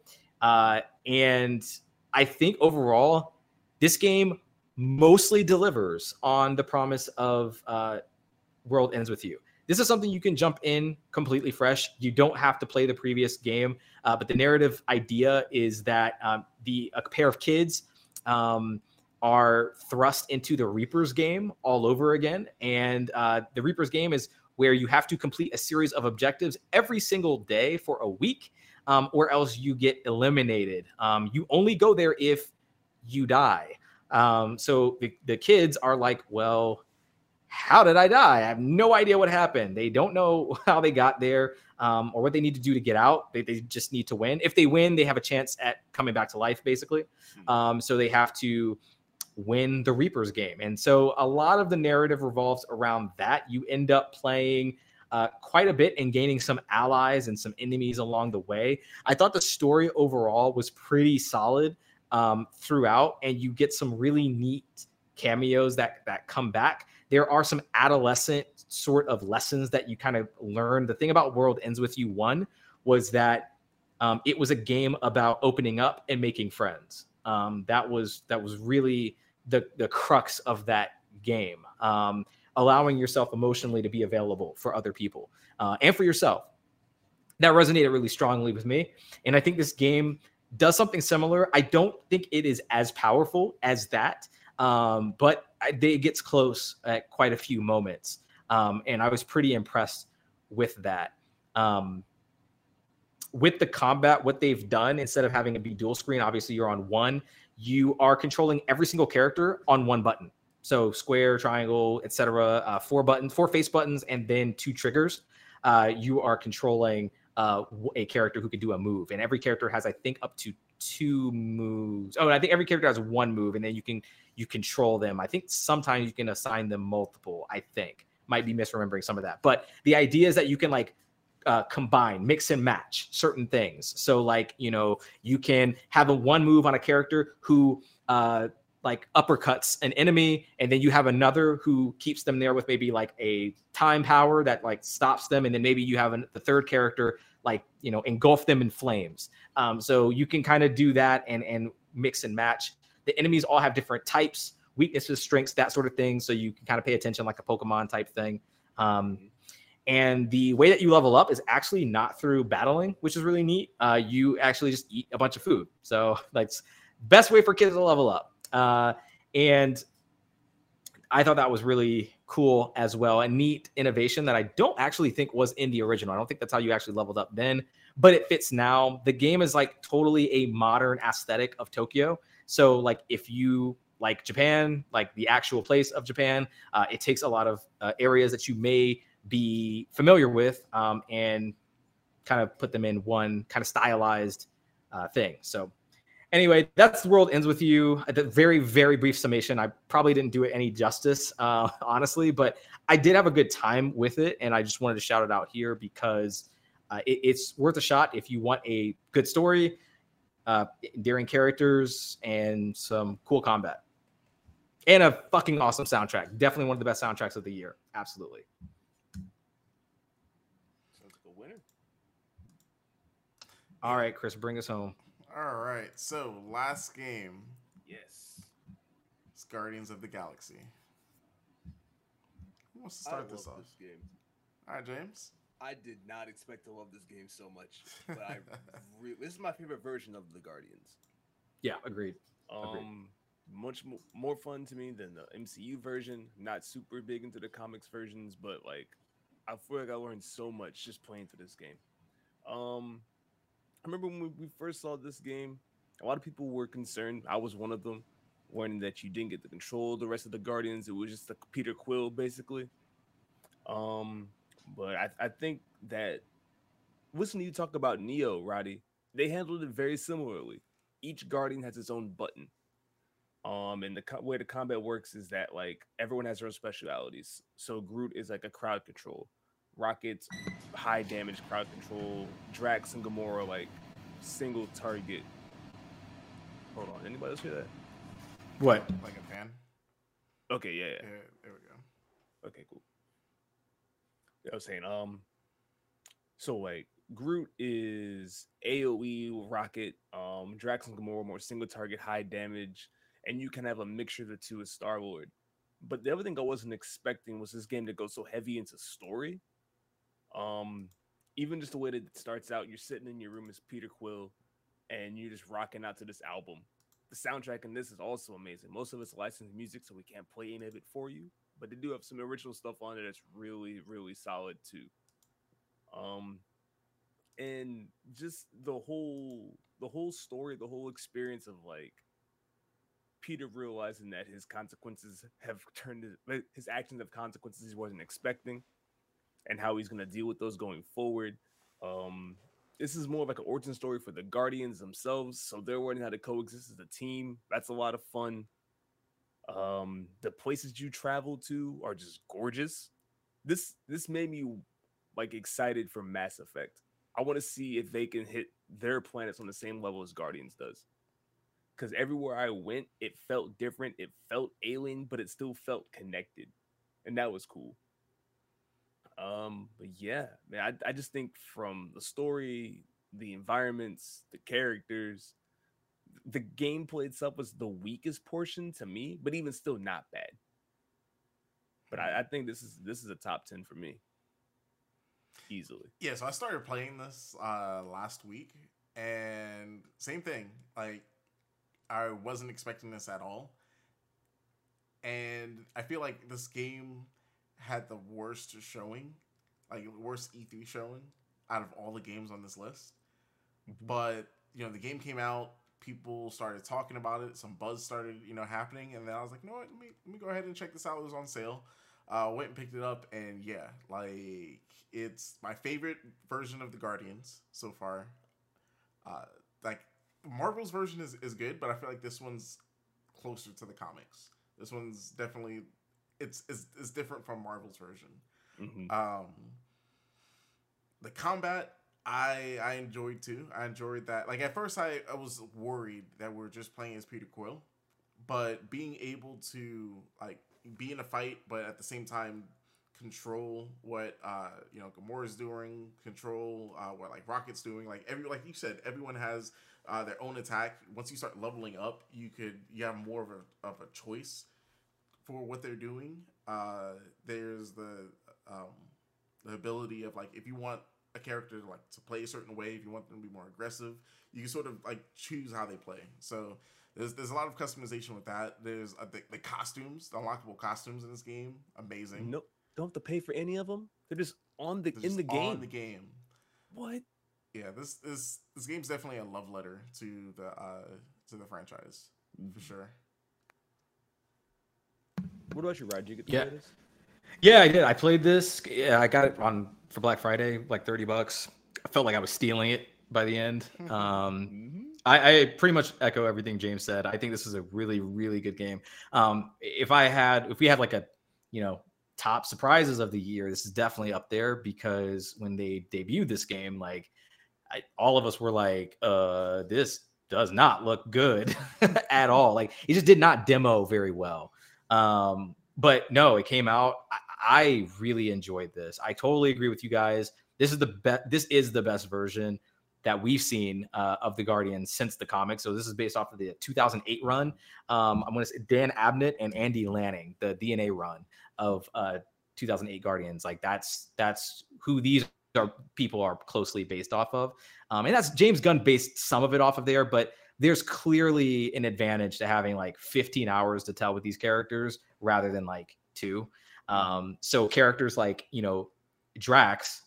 And I think overall, this game mostly delivers on the promise of World Ends With You. This is something you can jump in completely fresh. You don't have to play the previous game, but the narrative idea is that a pair of kids are thrust into the Reaper's game all over again. And the Reaper's game is where you have to complete a series of objectives every single day for a week, or else you get eliminated. You only go there if you die. So the kids are like, well, how did I die? I have no idea what happened. They don't know how they got there or what they need to do to get out. They just need to win. If they win, they have a chance at coming back to life, basically. So they have to win the Reaper's game. And so a lot of the narrative revolves around that. You end up playing quite a bit and gaining some allies and some enemies along the way. I thought the story overall was pretty solid throughout, and you get some really neat cameos that come back. There are some adolescent sort of lessons that you kind of learn. The thing about World Ends With You 1 was that it was a game about opening up and making friends. That was really the crux of that game, allowing yourself emotionally to be available for other people and for yourself. That resonated really strongly with me, and I think this game does something similar. I don't think it is as powerful as that, but it gets close at quite a few moments, and I was pretty impressed with that. With the combat, what they've done, instead of having it be dual screen, obviously you're on one, you are controlling every single character on one button. So square, triangle, etc. 4 face buttons, and then 2 triggers. You are controlling a character who can do a move, and every character has, I think, up to 2 moves. Oh, and I think every character has 1 move, and then you control them. I think sometimes you can assign them multiple. I think, might be misremembering some of that, but the idea is that you can like combine, mix and match certain things. So like, you can have a 1 move on a character who like uppercuts an enemy, and then you have another who keeps them there with maybe like a time power that like stops them, and then maybe you have the third character like engulf them in flames. So you can kind of do that and mix and match. The enemies all have different types, weaknesses, strengths, that sort of thing. So you can kind of pay attention like a Pokemon type thing. And the way that you level up is actually not through battling, which is really neat. You actually just eat a bunch of food. So that's best way for kids to level up. And I thought that was really cool as well. A neat innovation that I don't actually think was in the original. I don't think that's how you actually leveled up then, but it fits now. The game is like totally a modern aesthetic of Tokyo. So like if you like Japan, like the actual place of Japan, it takes a lot of areas that you may be familiar with and kind of put them in one kind of stylized thing. So anyway, that's The World Ends With You. A very, very brief summation. I probably didn't do it any justice, honestly, but I did have a good time with it, and I just wanted to shout it out here because it's worth a shot if you want a good story, endearing characters, and some cool combat, and a fucking awesome soundtrack. Definitely one of the best soundtracks of the year. Absolutely. Sounds like a winner. All right, Chris, bring us home. All right, so last game. Yes. It's Guardians of the Galaxy. Who wants to start this off? This game. All right, James. I did not expect to love this game so much, but this is my favorite version of the Guardians. Yeah, agreed. Much more fun to me than the MCU version. Not super big into the comics versions, but like, I feel like I learned so much just playing through this game. I remember when we first saw this game, a lot of people were concerned. I was one of them one that you didn't get to control the rest of the Guardians. It was just like Peter Quill, basically. But I think that listening to you talk about Neo, Roddy, they handled it very similarly. Each Guardian has its own button. And the way the combat works is that, like, everyone has their own specialities. So Groot is like a crowd control. Rocket's high damage crowd control. Drax and Gamora, like, single target. Hold on, anybody else hear that? What? Like a fan? Okay, yeah. There we go. Okay, cool. I was saying, so, like, Groot is AoE Rocket, Drax and Gamora more single target, high damage, and you can have a mixture of the two as Star-Lord. But the other thing I wasn't expecting was this game to go so heavy into story. Even just the way that it starts out, you're sitting in your room as Peter Quill, and you're just rocking out to this album. The soundtrack in this is also amazing. Most of it's licensed music, so we can't play any of it for you. But they do have some original stuff on it that's really, really solid, too. And just the whole story, the whole experience of, like, Peter realizing that his consequences have turned his actions have consequences he wasn't expecting, and how he's going to deal with those going forward. This is more of like an origin story for the Guardians themselves, so they're learning how to coexist as a team. That's a lot of fun. The places you travel to are just gorgeous. This made me like excited for Mass Effect. I want to see if they can hit their planets on the same level as Guardians does. Because everywhere I went, it felt different. It felt alien, but it still felt connected. And that was cool. But yeah, man, I just think from the story, the environments, the characters, the gameplay itself was the weakest portion to me, but even still not bad. But I think this is a top 10 for me. Easily. Yeah, so I started playing this last week, and same thing. Like, I wasn't expecting this at all. And I feel like this game had the worst showing, like worst E3 showing out of all the games on this list. But, you know, the game came out, people started talking about it, some buzz started, you know, happening. And then I was like, you know what, let me go ahead and check this out. It was on sale. Went and picked it up, and yeah, like, it's my favorite version of the Guardians so far. Like, Marvel's version is good, but I feel like this one's closer to the comics. This one's definitely, it's different from Marvel's version. Mm-hmm. The combat, I enjoyed too. I enjoyed that. Like, at first, I was worried that we're just playing as Peter Quill, but being able to, like, be in a fight, but at the same time, control what, you know, Gamora's doing, control what, like, Rocket's doing. Like, like you said, everyone has their own attack. Once you start leveling up, you have more of a choice for what they're doing. There's the ability of, like, if you want a character to play a certain way, if you want them to be more aggressive, you can sort of, like, choose how they play. So there's a lot of customization with that. There's the costumes, the unlockable costumes in this game, amazing. Nope, don't have to pay for any of them. They're just in the game. What? Yeah, this game's definitely a love letter to the franchise for sure. What about you, Rod? Did you get to play this? Yeah, I did. I played this. Yeah, I got it for Black Friday, like $30. I felt like I was stealing it by the end. I pretty much echo everything James said. I think this is a really, really good game. If we had like a, you know, top surprises of the year, this is definitely up there, because when they debuted this game, like, all of us were like, this does not look good at all. Like, it just did not demo very well. But no, it came out. I really enjoyed this. I totally agree with you guys. This is the best version that we've seen of the Guardians since the comics. So this is based off of the 2008 run. I'm going to say Dan Abnett and Andy Lanning, the DNA run of 2008 Guardians. Like, that's who these people are closely based off of. And that's James Gunn based some of it off of there, but there's clearly an advantage to having like 15 hours to tell with these characters rather than like 2. So characters like, you know, Drax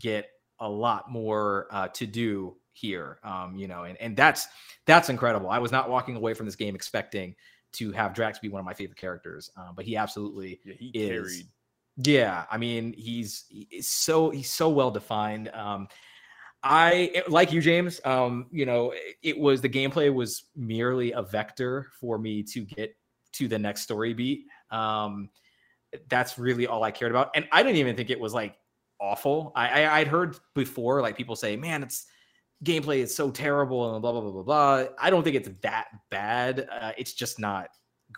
get a lot more to do here, you know, and that's incredible. I was not walking away from this game expecting to have Drax be one of my favorite characters, but he absolutely is. Carried. Yeah, I mean, he's so well defined. I like you, James. You know, it was the gameplay was merely a vector for me to get to the next story beat. That's really all I cared about, and I didn't even think it was like awful. I'd heard before like people say, "Man, it's gameplay is so terrible," and blah blah blah blah blah. I don't think it's that bad. It's just not.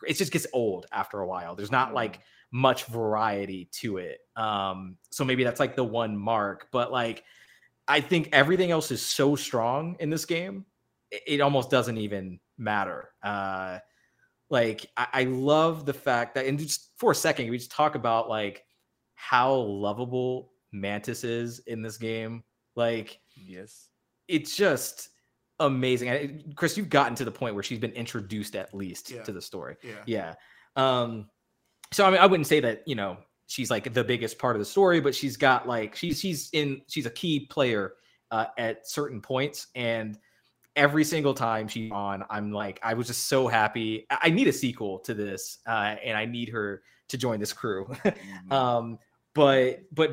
It just gets old after a while. There's not like much variety to it. So maybe that's like the one mark, but like I think everything else is so strong in this game, it almost doesn't even matter. Like I love the fact that, and just for a second, we just talk about like how lovable Mantis is in this game. Like, yes, it's just amazing. Chris, you've gotten to the point where she's been introduced at least to the story. Yeah. So I mean, I wouldn't say that, you know, she's like the biggest part of the story, but she's got like she's a key player at certain points, and every single time she's on, I'm like, I was just so happy. I need a sequel to this, and I need her to join this crew. But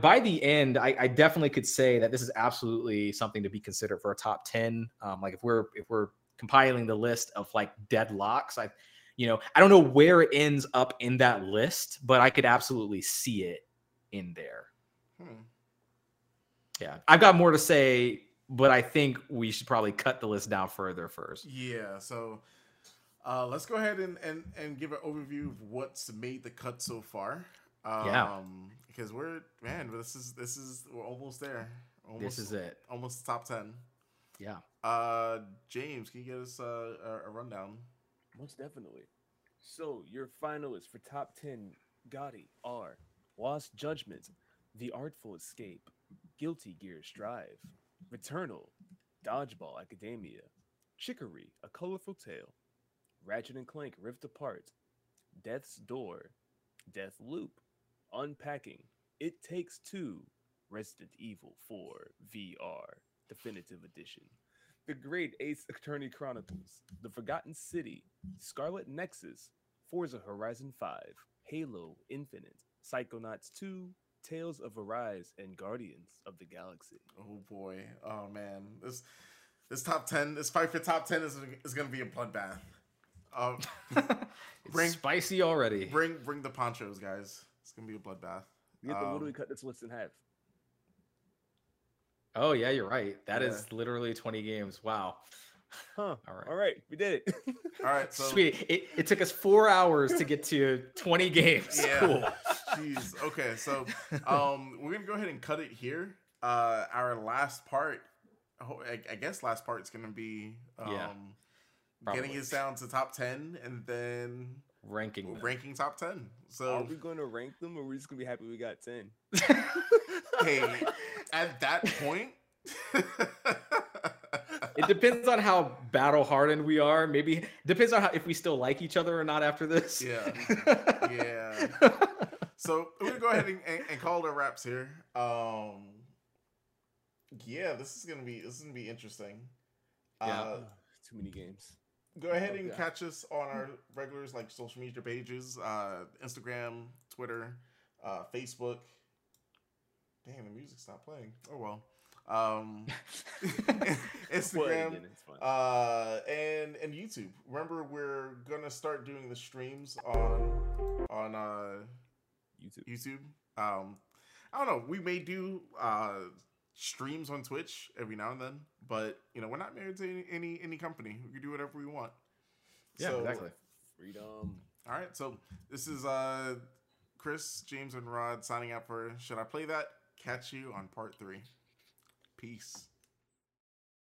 by the end, I definitely could say that this is absolutely something to be considered for a top 10. Like if we're compiling the list of like deadlocks, I don't know where it ends up in that list, but I could absolutely see it in there. Yeah, I've got more to say, but I think we should probably cut the list down further first. Yeah, so let's go ahead and give an overview of what's made the cut so far. Because we're almost there. This is it. Almost top 10. Yeah. James, can you give us a rundown? Most definitely. So your finalists for top 10 GOTY are Lost Judgment, The Artful Escape, Guilty Gear Strive, Returnal, Dodgeball Academia, Chicory, A Colorful Tale, Ratchet & Clank Rift Apart, Death's Door, Deathloop, Unpacking, It Takes Two, Resident Evil 4 VR Definitive Edition, The Great Ace Attorney Chronicles, The Forgotten City, Scarlet Nexus, Forza Horizon 5, Halo Infinite, Psychonauts 2, Tales of Arise, and Guardians of the Galaxy. Oh boy. Oh man. This top 10, this fight for top 10 is going to be a bloodbath. It's spicy already. Bring the ponchos, guys. It's going to be a bloodbath. We have to literally cut this list in half. Oh, yeah, you're right. That is literally 20 games. Wow. Huh. All right. We did it. All right. So... Sweet. It took us 4 hours to get to 20 games. Yeah. Cool. Jeez. Okay. So we're going to go ahead and cut it here. Our last part, I guess last part is going to be getting us down to top 10 and then ranking top 10. So are we going to rank them or are we just going to be happy we got 10? Hey, at that point, it depends on how battle hardened we are. Maybe depends on if we still like each other or not after this. Yeah. So we're gonna go ahead and call it wraps here. This is gonna be interesting. Too many games. Go ahead and catch us on our regulars like social media pages, Instagram, Twitter, Facebook. Damn, the music stopped playing. Oh, well. Instagram and YouTube. Remember, we're going to start doing the streams on YouTube. I don't know. We may do streams on Twitch every now and then. But, you know, we're not married to any company. We can do whatever we want. Yeah, so, exactly. Freedom. All right. So this is Chris, James, and Rod signing out for Should I Play That? Catch you on part 3. Peace.